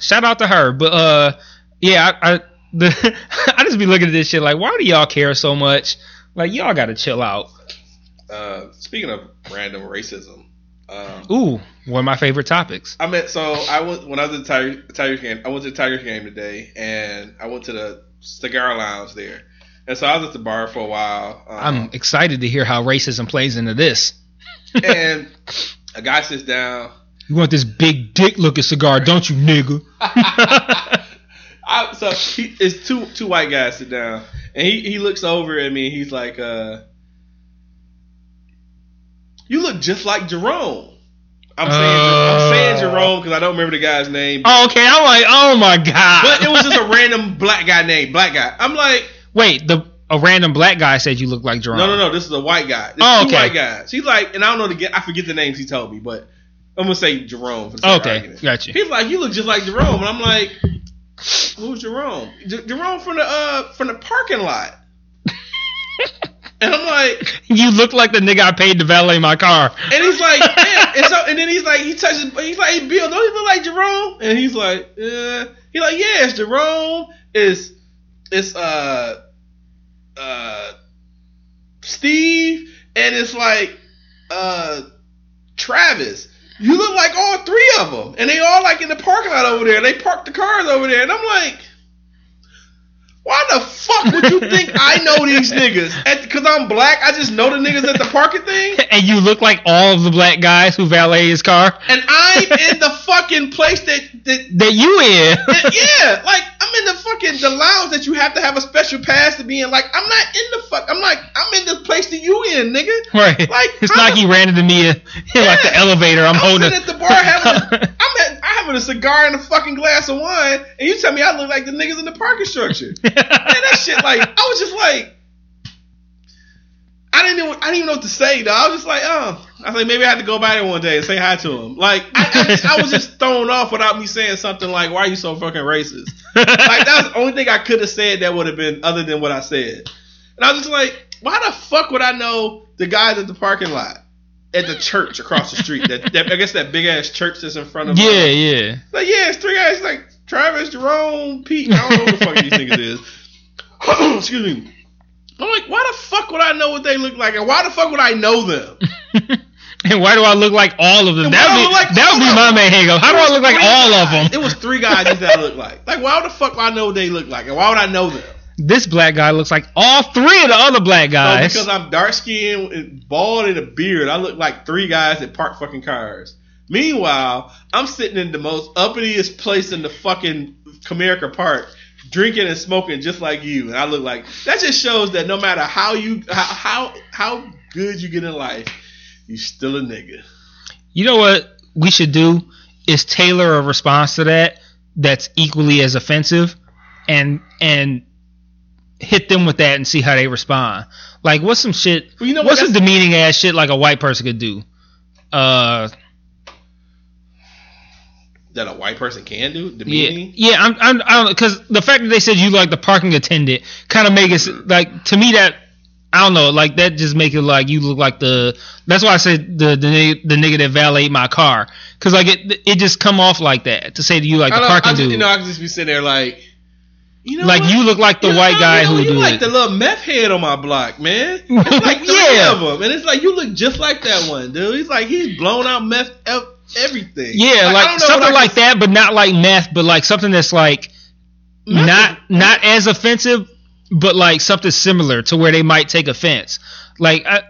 Shout out to her. But, uh, yeah, I, I, the, I just be looking at this shit like, why do y'all care so much? Like, y'all gotta chill out. Uh, speaking of random racism. Um, Ooh, one of my favorite topics. I mean, so I was, when I was at the Tigers game, I went to the Tigers game today, and I went to the cigar lounge there. And so I was at the bar for a while. Um, I'm excited to hear how racism plays into this. And a guy sits down. You want this big dick looking cigar, don't you, nigga? I, so he, it's two two white guys sit down, and he, he looks over at me. And he's like, uh, "You look just like Jerome." I'm saying uh, I'm saying Jerome because I don't remember the guy's name. But, okay, I'm like, oh my god! But it was just a random black guy named Black guy. I'm like, wait, the a random black guy said you look like Jerome. No, no, no. This is a white guy. It's oh, two okay. White guys. She's like, and I don't know the I forget the names he told me, but I'm gonna say Jerome. For the sake okay, of gotcha. He's like, "You look just like Jerome," and I'm like. Who's Jerome? J- Jerome from the uh from the parking lot. And I'm like, you look like the nigga I paid to valet my car. And he's like, yeah. and so and then he's like, he touches, he's like, hey Bill, don't you look like Jerome? And he's like, uh, he's like, yeah, it's Jerome, it's it's uh uh Steve, and it's like uh Travis. You look like all three of them. And they all like in the parking lot over there. They parked the cars over there. And I'm like, why the fuck would you think I know these niggas? Because I'm black, I just know the niggas at the parking thing? And you look like all of the black guys who valet his car? And I'm in the fucking place that... That, that you in. That, yeah. Like, I'm in the fucking the lounge that you have to have a special pass to be in. Like, I'm not in the fuck... I'm like, I'm in the place that you in, nigga. Right. Like, it's I'm not you ran into me in yeah. like the elevator. I'm I holding... I'm at the bar having... A, I'm at, I'm having a cigar and a fucking glass of wine, and you tell me I look like the niggas in the parking structure. Man, that shit, like, I was just like, I didn't even, I didn't even know what to say, though. I was just like, oh, I was like, maybe I have to go by there one day and say hi to him. Like, I, I, just, I was just thrown off without me saying something like, why are you so fucking racist? Like, that was the only thing I could have said that would have been other than what I said. And I was just like, why the fuck would I know the guys at the parking lot? At the church across the street. that, that I guess that big-ass church that's in front of yeah, us. Yeah, yeah. Like, yeah, it's three guys, like, Travis, Jerome, Pete, I don't know what the fuck these niggas is. Excuse me. I'm like, why the fuck would I know what they look like, and why the fuck would I know them? And why do I look like all of them? That would be, like that would be my main hang-up. How do I look like all guys. Of them? It was three guys that I look like. Like, why the fuck would I know what they look like, and why would I know them? This black guy looks like all three of the other black guys. So because I'm dark-skinned, and bald, and a beard, I look like three guys that park fucking cars. Meanwhile, I'm sitting in the most uppitiest place in the fucking Comerica Park, drinking and smoking just like you, and I look like that. Just shows that no matter how you how how, how good you get in life, you still a nigga. You know what we should do is tailor a response to that that's equally as offensive, and and hit them with that and see how they respond. Like, what's some shit? Well, you know, what's some demeaning ass shit like a white person could do? Uh. that a white person can do? Demeaning? Yeah, yeah I'm, I'm, I don't because the fact that they said you like the parking attendant kind of make it like to me that I don't know like that just make it like you look like the. That's why I said the the, the nigga that valeted my car because like it it just come off like that to say that you like the parking I just, dude. You know, I could just be sitting there like. You know like what? You look like the you white know, guy you know, who you do like it. The little meth head on my block, man. It's like three yeah. of them, and it's like you look just like that one, dude. He's like he's blown out meth everything. Yeah, like, like I don't know something I like that, say. But not like meth, but like something that's like meth not is- not as offensive, but like something similar to where they might take offense. Like I,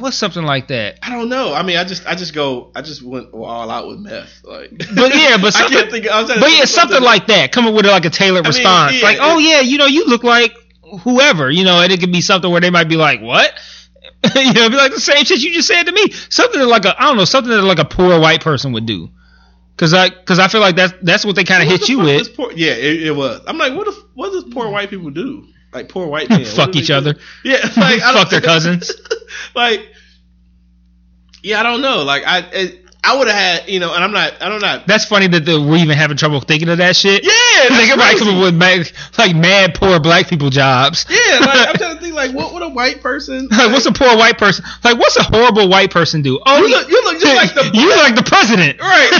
what's something like that? I don't know. I mean, I just I just go I just went all out with meth. Like, but yeah, but something, I can't think, I was but yeah, something, something like that. Coming with like a tailored I mean, response, yeah, like oh yeah, you know, you look like whoever, you know, and it could be something where they might be like what, you know, be like the same shit you just said to me. Something that like a I don't know, something that like a poor white person would do. Cause I, cause I feel like that's that's what they kind of hit you with. Poor, yeah, it, it was. I'm like, what if, what does poor white people do? Like poor white men. Fuck each other. Yeah, like I fuck their cousins. Like, yeah, I don't know. Like I, it, I would have had, you know, and I'm not, I don't know. That's funny that the, we're even having trouble thinking of that shit. Yeah, like everybody coming with mad, like mad poor black people jobs. Yeah, like I'm trying to think, like what would a white person? Like, like what's a poor white person? Like what's a horrible white person do? Oh, you look, you look just like the you look like the president, right?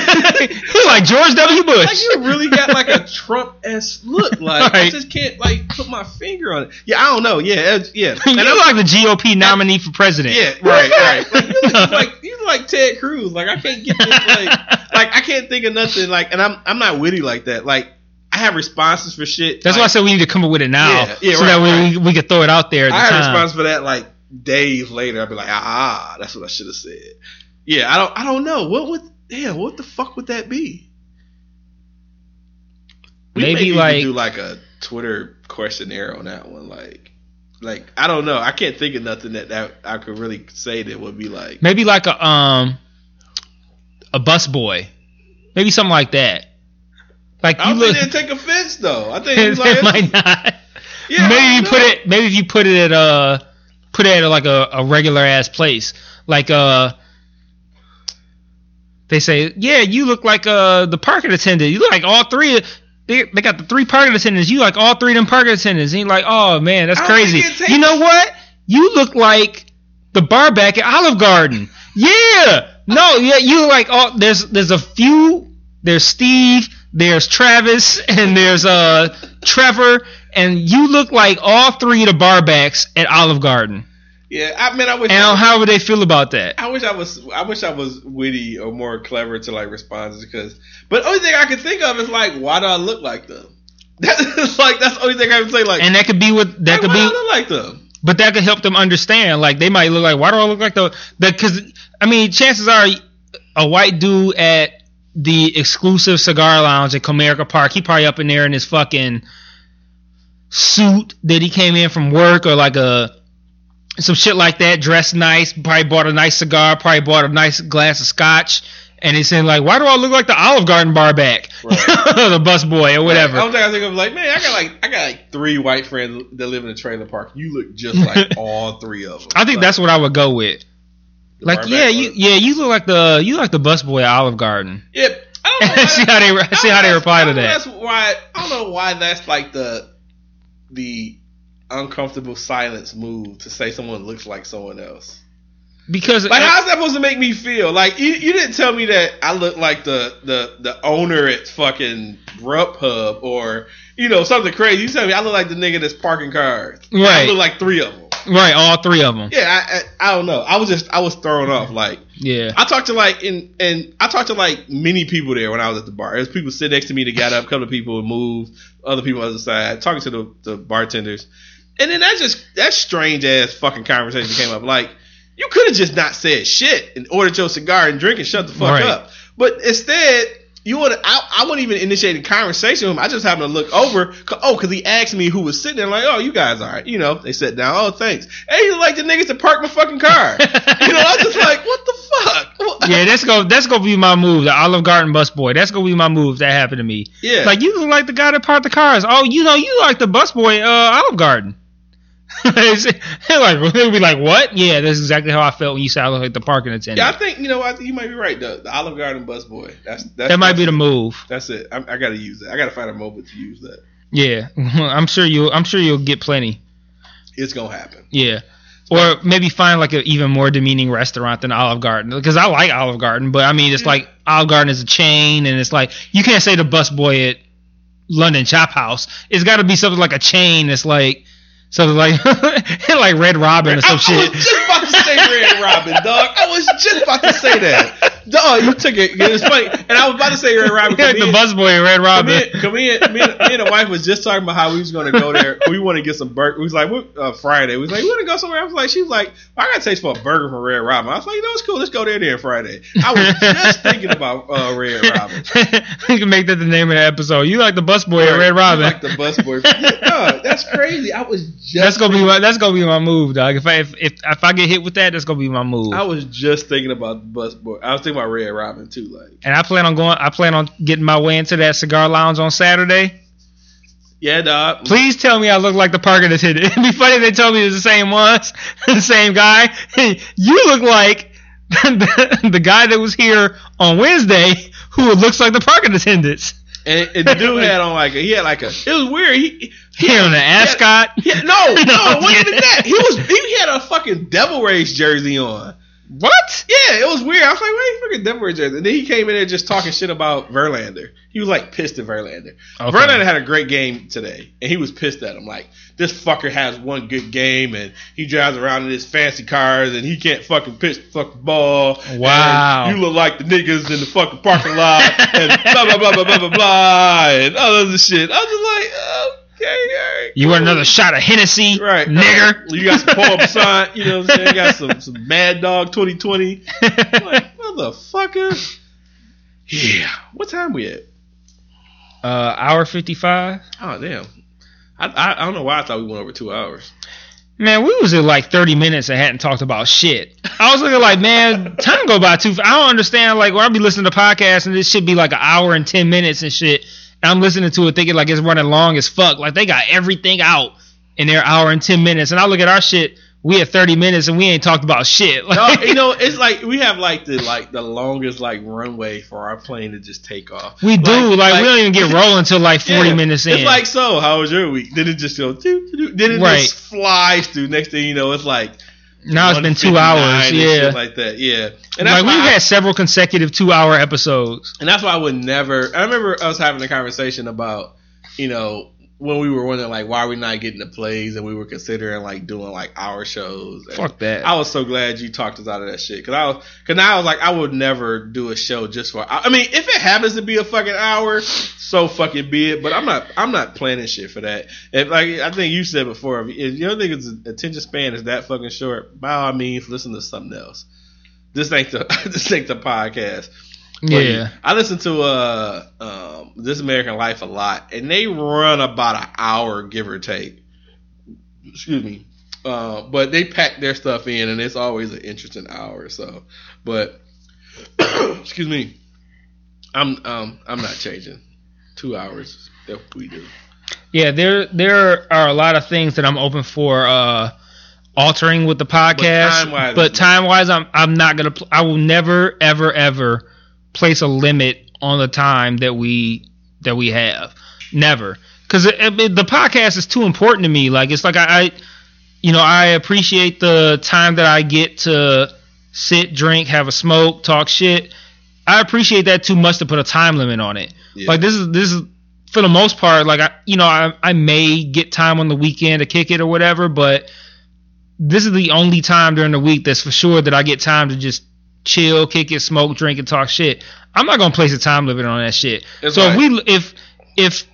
You like George W. Bush. Like you really got like a Trump-esque look. Like right. I just can't like put my finger on it. Yeah, I don't know. Yeah, yeah. And you like the G O P nominee I, for president. Yeah, right, right. Like, you look like you look like Ted Cruz. Like I can't. Get this, like, like I can't think of nothing. Like, and I'm I'm not witty like that. Like, I have responses for shit. That's like, why I said we need to come up with it now, yeah, yeah, so right, that right. we we could throw it out there. At I the had time. Response for that like days later. I'd be like, ah, that's what I should have said. Yeah, I don't I don't know what would yeah what the fuck would that be? We maybe, maybe like do like a Twitter questionnaire on that one, like. Like I don't know. I can't think of nothing that, that I could really say that would be like maybe like a um. a busboy, maybe something like that. Like I don't think they'd take offense though. I think it like, might not. Yeah, maybe you know. Put it. Maybe if you put it at uh put it at like a, a regular ass place. Like uh, they say, yeah, you look like uh the parking attendant. You look like all three. They they got the three parking attendants. You like all three of them parking attendants. And you're like, oh man, that's crazy. You know it. What? You look like the bar back at Olive Garden. Yeah. No, yeah, you like oh, there's there's a few. There's Steve, there's Travis, and there's uh Trevor, and you look like all three of the barbacks at Olive Garden. Yeah, I mean, I wish. And I was, how would they feel about that? I wish I was. I wish I was witty or more clever to like responses because. But the only thing I can think of is like, why do I look like them? That's like that's the only thing I can say. Like, and that could be what that like, could why be. Do I look like them? But that could help them understand. Like they might look like, why do I look like the the? Because I mean, chances are, a white dude at the exclusive cigar lounge at Comerica Park, he probably up in there in his fucking suit that he came in from work or like a some shit like that, dressed nice. Probably bought a nice cigar. Probably bought a nice glass of scotch. And he's saying like, why do I look like the Olive Garden bar back, right. the bus boy or whatever? Like, I don't think I think of like, man, I got like, I got like three white friends that live in a trailer park. You look just like all three of them. I think like, that's what I would go with. Like, yeah, you, yeah, you look like the, you like the bus boy at Olive Garden. Yep. I don't know see how they, re- see how they reply to that. That's why I don't know why that's like the, the uncomfortable silence move to say someone looks like someone else. Because like, how's that supposed to make me feel? Like, you, you didn't tell me that I look like the, the, the owner at fucking Grub Hub or, you know, something crazy. You tell me I look like the nigga that's parking cars. Right. I look like three of them. Right, all three of them. Yeah, I, I, I don't know. I was just, I was thrown off. Like, yeah. I talked to like, and, and I talked to like many people there when I was at the bar. There's people sit next to me that got up, a couple of people moved, other people on the other side, talking to the, the bartenders. And then that just, that strange ass fucking conversation came up. Like, you could have just not said shit and ordered your cigar and drink and shut the fuck right. up. But instead, you would I, I wouldn't even initiate a conversation with him. I just happened to look over. Oh, because he asked me who was sitting there. Like, oh, you guys all right. You know, they sat down. Oh, thanks. Hey, you like the niggas that parked my fucking car. You know, I was just like, what the fuck? Yeah, that's going that's gonna be my move. The Olive Garden bus boy. That's going to be my move. That happened to me. Yeah. Like, you look like the guy that parked the cars. Oh, you know, you like the bus boy uh, Olive Garden. Like, they'll be like, what? Yeah, that's exactly how I felt when you said I looked like the parking attendant. Yeah, I think, you know, I, you might be right, though. The Olive Garden bus boy. That's, that's, that might that's be the it. move. That's it. I, I got to use that. I got to find a moment to use that. Yeah. I'm sure you'll, I'm sure you'll get plenty. It's going to happen. Yeah. Or maybe find like an even more demeaning restaurant than Olive Garden, because I like Olive Garden, but I mean it's yeah. like Olive Garden is a chain, and it's like you can't say the busboy at London Chop House. It's got to be something like a chain. That's like something like like Red Robin or some I, shit. I was just about to say Red Robin, dog. I was just about to say that, dog. You took it. It's funny, and I was about to say Red Robin. Like the busboy at Red Robin. Come in, come in. Me and, me and the wife was just talking about how we was going to go there. We want to get some burger. We was like, what, uh, Friday. We was like, we want to go somewhere. I was like, she was like, I got to taste for a burger from Red Robin. I was like, you know, it's cool. Let's go there there Friday. I was just thinking about uh, Red Robin. You can make that the name of the episode. You like the busboy at Red Robin. You like the busboy. Dog, that's crazy. I was. Just that's gonna be my, that's gonna be my move, dog. If I if, if if I get hit with that, that's gonna be my move. I was just thinking about the bus boy. I was thinking about Red Robin too, like. And I plan on going. I plan on getting my way into that cigar lounge on Saturday. Yeah, dog. Please tell me I look like the parking attendant. It'd be funny if they told me it's the same ones, the same guy. You look like the, the guy that was here on Wednesday, who looks like the parking attendants. And, and the dude had on like a, he had like a, it was weird. He, he had on an ascot. He had, he had, no, no, what is that? He was, he had a fucking Devil Rays jersey on. What? Yeah, it was weird. I was like, why you fucking Devil Rays jersey? And then he came in there just talking shit about Verlander. He was like pissed at Verlander. Okay. Verlander had a great game today, and he was pissed at him. Like, this fucker has one good game, and he drives around in his fancy cars, and he can't fucking pitch the fucking ball. Wow. And you look like the niggas in the fucking parking lot, and blah, blah, blah, blah, blah, blah, blah, and all other shit. I was just like, oh. Yeah, yeah, you cool. want another shot of Hennessy, right, nigger? You got some Paul Besant, you know what I'm saying? You got some, some Mad Dog twenty twenty. I'm like, motherfucker. Yeah. What time we at? Uh, hour fifty-five. Oh, damn. I, I I don't know why I thought we went over two hours. Man, we was at like thirty minutes and hadn't talked about shit. I was looking like, man, time go by too fast. I don't understand. Like, where I be listening to podcasts and this should be like an hour and ten minutes and shit. I'm listening to it thinking like it's running long as fuck. Like they got everything out in their hour and ten minutes. And I look at our shit, we at thirty minutes and we ain't talked about shit. Like, no, you know, it's like we have like the like the longest like runway for our plane to just take off. We like, do. Like, like we don't even get rolling until like forty yeah, minutes in. It's like, so how was your week? Then it just goes, doo, doo, doo. Then it right. just flies through. Next thing you know, it's like now it's been two hours, yeah, like that, yeah. And that's like we've I, had several consecutive two-hour episodes, and that's why I would never. I remember us having a conversation about, you know, when we were wondering like why we're not getting the plays, and we were considering like doing like our shows. And fuck that! I was so glad you talked us out of that shit because I was, because now I was like I would never do a show just for. I mean, if it happens to be a fucking hour, so fucking be it. But I'm not, I'm not planning shit for that. If like I think you said before, if, if your niggas' attention span is that fucking short, by all means, listen to something else. This ain't the this ain't the podcast. But yeah, I listen to uh um This American Life a lot, and they run about an hour, give or take. Excuse me, uh, but they pack their stuff in, and it's always an interesting hour or so. But excuse me, I'm um I'm not changing two hours that we do. Yeah, there there are a lot of things that I'm open for. Uh, altering with the podcast, but time wise, I'm I'm not gonna. Pl- I will never, ever, ever place a limit on the time that we that we have. Never, because the podcast is too important to me. Like it's like I, I, you know, I appreciate the time that I get to sit, drink, have a smoke, talk shit. I appreciate that too much to put a time limit on it. Yeah. Like this is this is for the most part. Like I, you know, I I may get time on the weekend to kick it or whatever, but this is the only time during the week that's for sure that I get time to just chill, kick it, smoke, drink, and talk shit. I'm not gonna place a time limit on that shit. That's so right. if we if if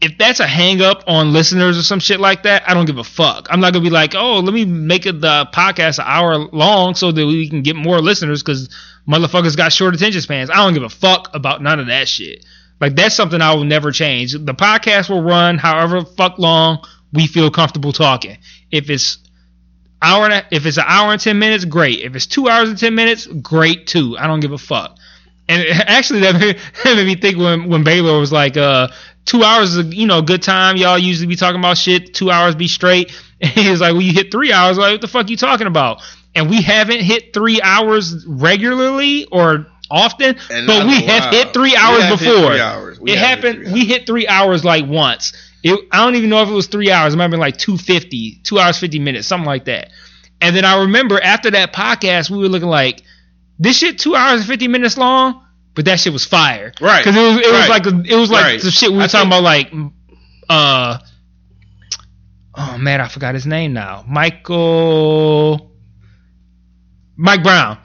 if that's a hang up on listeners or some shit like that, I don't give a fuck. I'm not gonna be like, oh, let me make it the podcast an hour long so that we can get more listeners because motherfuckers got short attention spans. I don't give a fuck about none of that shit. Like that's something I will never change. The podcast will run however fuck long we feel comfortable talking. If it's Hour and a, if it's an hour and ten minutes, great. If it's two hours and ten minutes, great too. I don't give a fuck. And actually, that made, that made me think when when Baylor was like, uh, two hours is a, you know, good time. Y'all usually be talking about shit. Two hours be straight. And he's like, well, you hit three hours. Like, what the fuck you talking about? And we haven't hit three hours regularly or often, and but we have hit three hours before. Three hours. It happened. Hours. We hit three hours like once. It, I don't even know if it was three hours. It might have been like two fifty, two hours, fifty minutes, something like that. And then I remember after that podcast, we were looking like, this shit two hours and fifty minutes long, but that shit was fire. Right. Because it was, it right. was like, a, it was like right. some shit we were I talking about like, uh, oh man, I forgot his name now. Michael, Mike Brown.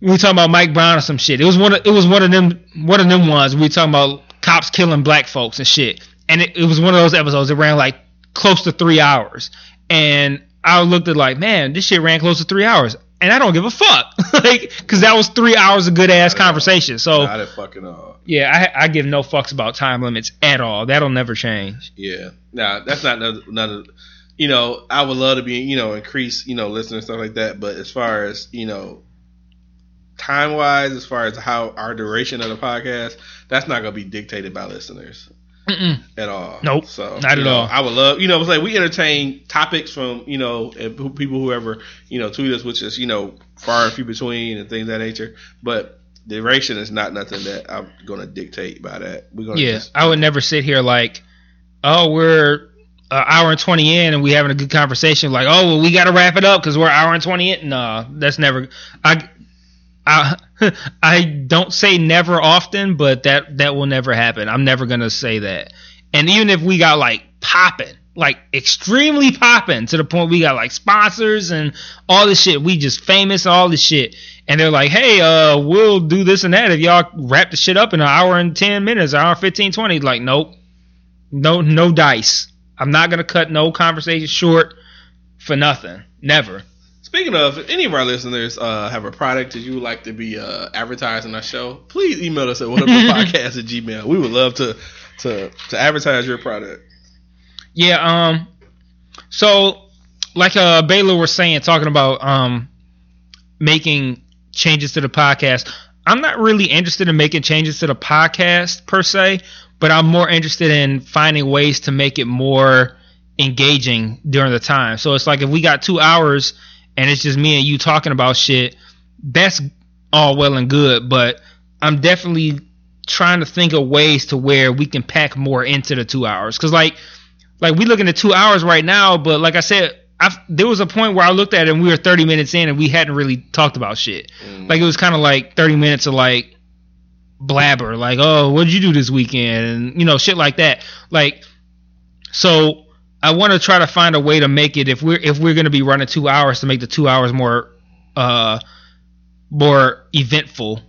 We were talking about Mike Brown or some shit. It was one of, it was one of them, one of them ones. We were talking about cops killing black folks and shit. And it, it was one of those episodes that ran like close to three hours. And I looked at like, man, this shit ran close to three hours. And I don't give a fuck. Like, because that was three hours of good-ass conversation. So, not at fucking all. Yeah, I, I give no fucks about time limits at all. That'll never change. Yeah. Nah, that's not another, another – you know, I would love to be, you know, increase, you know, listening and stuff like that. But as far as, you know, time-wise, as far as how our duration of the podcast, that's not going to be dictated by listeners. Mm-mm. At all. Nope. So, not at know, all. I would love, you know, it's like we entertain topics from, you know, people, whoever, you know, tweet us, which is, you know, far and few between and things of that nature. But duration is not nothing that I'm going to dictate by that. We're going to Yeah. Just, I would never sit here like, oh, we're an hour and twenty in and we having a good conversation. Like, oh, well, we got to wrap it up because we're an hour and twenty in. No, that's never. I, I, I don't say never often, but that, that will never happen. I'm never going to say that. And even if we got like popping, like extremely popping to the point we got like sponsors and all this shit, we just famous, all this shit. And they're like, hey, uh, we'll do this and that if y'all wrap the shit up in an hour and ten minutes, hour fifteen, twenty. Like, nope. No, no dice. I'm not going to cut no conversation short for nothing. Never. Speaking of, if any of our listeners uh, have a product that you would like to be uh, advertised on our show, please email us at whatupthepodcast at Gmail. We would love to to to advertise your product. Yeah. Um. So, like uh, Baylor was saying, talking about um making changes to the podcast. I'm not really interested in making changes to the podcast per se, but I'm more interested in finding ways to make it more engaging during the time. So it's like if we got two hours. And it's just me and you talking about shit, that's all well and good, but I'm definitely trying to think of ways to where we can pack more into the two hours. Because, like, like we looking at two hours right now, but like I said, I've, there was a point where I looked at it and we were thirty minutes in and we hadn't really talked about shit. Mm. Like, it was kind of like thirty minutes of, like, blabber. Like, oh, what did you do this weekend? And, you know, shit like that. Like, so I want to try to find a way to make it if we're if we're going to be running two hours to make the two hours more uh, more eventful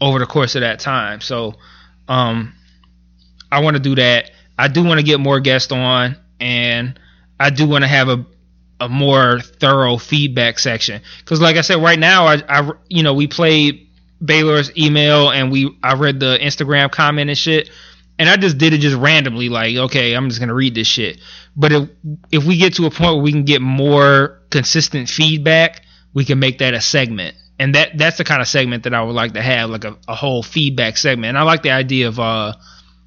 over the course of that time. So um, I want to do that. I do want to get more guests on, and I do want to have a a more thorough feedback section because, like I said, right now I, I you know we played Baylor's email and we I read the Instagram comment and shit. And I just did it just randomly, like, okay, I'm just going to read this shit. But if, if we get to a point where we can get more consistent feedback, we can make that a segment. And that that's the kind of segment that I would like to have, like a, a whole feedback segment. And I like the idea of uh,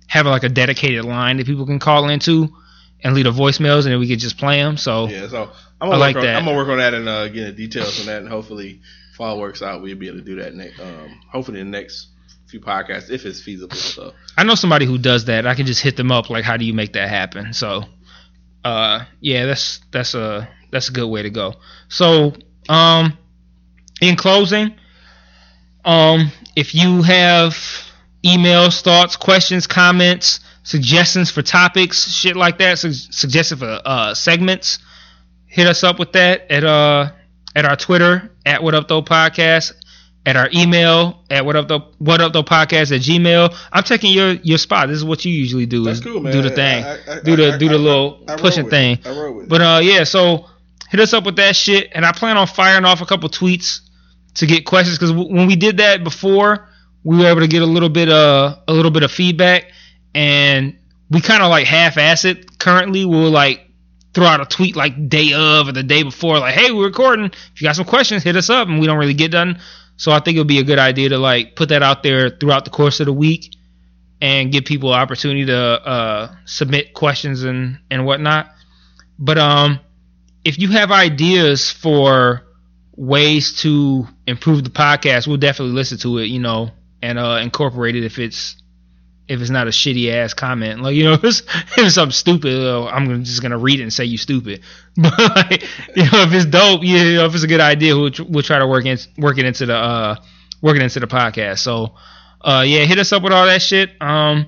having like a dedicated line that people can call into and leave the voicemails, and then we can just play them. So, yeah, so I'm gonna I like on, that. I'm going to work on that and uh, get the details on that. And hopefully, if all works out, we'll be able to do that next, um, hopefully in the next few podcasts if it's feasible. So I know somebody who does that. I can just hit them up like, how do you make that happen? So uh yeah, that's that's a that's a good way to go. So um in closing, um if you have emails, thoughts, questions, comments, suggestions for topics, shit like that, su- suggestions for uh segments, hit us up with that at uh at our Twitter at What Up Though Podcast, at our email at what up the what up the podcast at Gmail. I'm taking your, your spot. This is what you usually do. That's is cool, man. Do the thing, I, I, I, do the I, I, do the little I, I pushing with, thing. I roll with it. But uh, yeah. So hit us up with that shit, and I plan on firing off a couple tweets to get questions because w- when we did that before, we were able to get a little bit uh a little bit of feedback, and we kind of like half-ass it. Currently, we'll like throw out a tweet like day of or the day before, like, hey, we're recording. If you got some questions, hit us up, and we don't really get done. So I think it would be a good idea to like put that out there throughout the course of the week and give people an opportunity to uh, submit questions and, and whatnot. But um, if you have ideas for ways to improve the podcast, we'll definitely listen to it, you know, and uh, incorporate it if it's if it's not a shitty ass comment. Like, you know, if it's, if it's something stupid, uh, I'm just gonna read it and say you stupid. But like, you know, if it's dope, yeah, you know, if it's a good idea, we'll, we'll try to work in, work it into the uh, work it into the podcast. So uh, yeah, hit us up with all that shit. Um.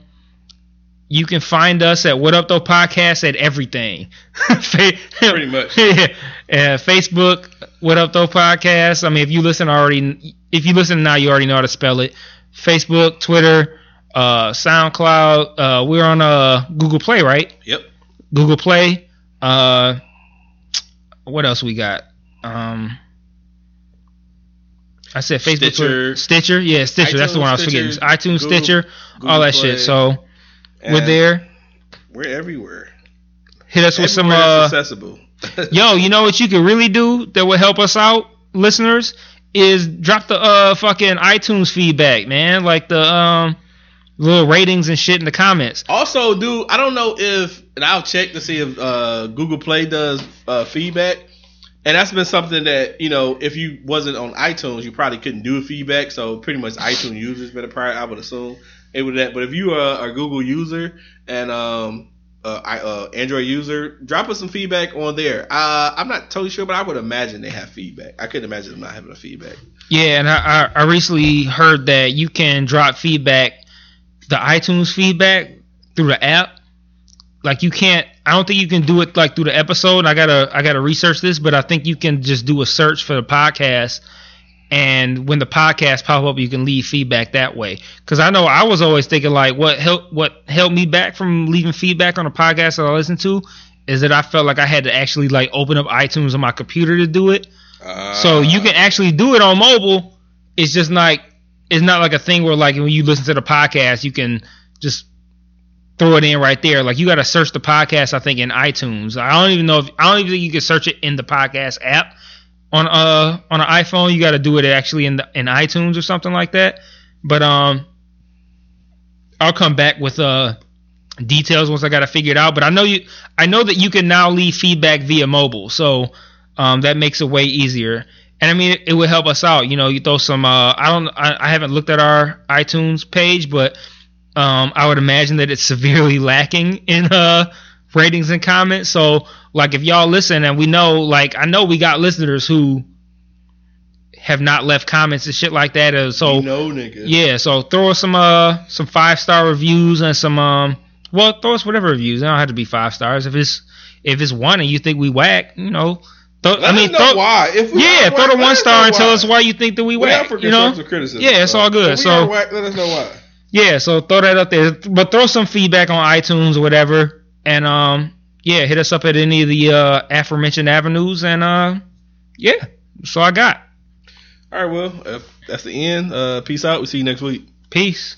You can find us at What Up Though Podcast at everything. Pretty much. Yeah. Uh, Facebook, What Up Though Podcast. I mean, if you listen already, if you listen now, you already know how to spell it. Facebook, Twitter, uh, SoundCloud. Uh, we're on uh, Google Play, right? Yep. Google Play. Uh, what else we got? Um, I said Facebook, Stitcher. Twitter, Stitcher. Yeah, Stitcher. iTunes, that's the one I was Stitcher, forgetting. iTunes, Google, Stitcher, Google all that Play. Shit. So. And we're there. We're everywhere. Hit us everywhere with some uh accessible. Yo, you know what you could really do that would help us out, listeners, is drop the uh fucking iTunes feedback, man. Like the um little ratings and shit in the comments. Also, dude, I don't know if, and I'll check to see if uh Google Play does uh feedback. And that's been something that, you know, if you wasn't on iTunes, you probably couldn't do feedback. So pretty much iTunes users better probably, I would assume. Able to that, but if you are a Google user and um, uh, I, uh, Android user, drop us some feedback on there. Uh, I'm not totally sure, but I would imagine they have feedback. I couldn't imagine them not having a feedback. Yeah, and I, I recently heard that you can drop feedback, the iTunes feedback through the app. Like you can't, I don't think you can do it like through the episode. I gotta, I gotta research this, but I think you can just do a search for the podcast. And when the podcast pop up, you can leave feedback that way. Because I know I was always thinking, like, what helped what held me back from leaving feedback on a podcast that I listened to is that I felt like I had to actually, like, open up iTunes on my computer to do it. Uh, so you can actually do it on mobile. It's just like it's not like a thing where, like, when you listen to the podcast, you can just throw it in right there. Like, you got to search the podcast, I think, in iTunes. I don't even know if I don't even think you can search it in the podcast app. On uh on an iPhone, you got to do it actually in the, in iTunes or something like that. But um, I'll come back with uh details once I got to figure it out. But I know you, I know that you can now leave feedback via mobile, so um that makes it way easier. And I mean, it, it would help us out. You know, you throw some. Uh, I don't. I, I haven't looked at our iTunes page, but um, I would imagine that it's severely lacking in uh. ratings and comments. So like if y'all listen, and we know, like I know we got listeners who have not left comments and shit like that. Uh, so you know, nigga. Yeah, so throw us some uh some five star reviews and some um well throw us whatever reviews. They don't have to be five stars. If it's if it's one and you think we whack, you know, throw, let I mean us know throw, why. If we yeah, throw whack, the one star and why. Tell us why you think that we whack. You know? Criticism, yeah, it's so. All good. If we so are whack, let us know why. Yeah, so throw that up there. But throw some feedback on iTunes or whatever. And, um, yeah, hit us up at any of the uh, aforementioned avenues. And, uh, yeah, that's all I got. All right, well, uh, that's the end. Uh, peace out. We'll see you next week. Peace.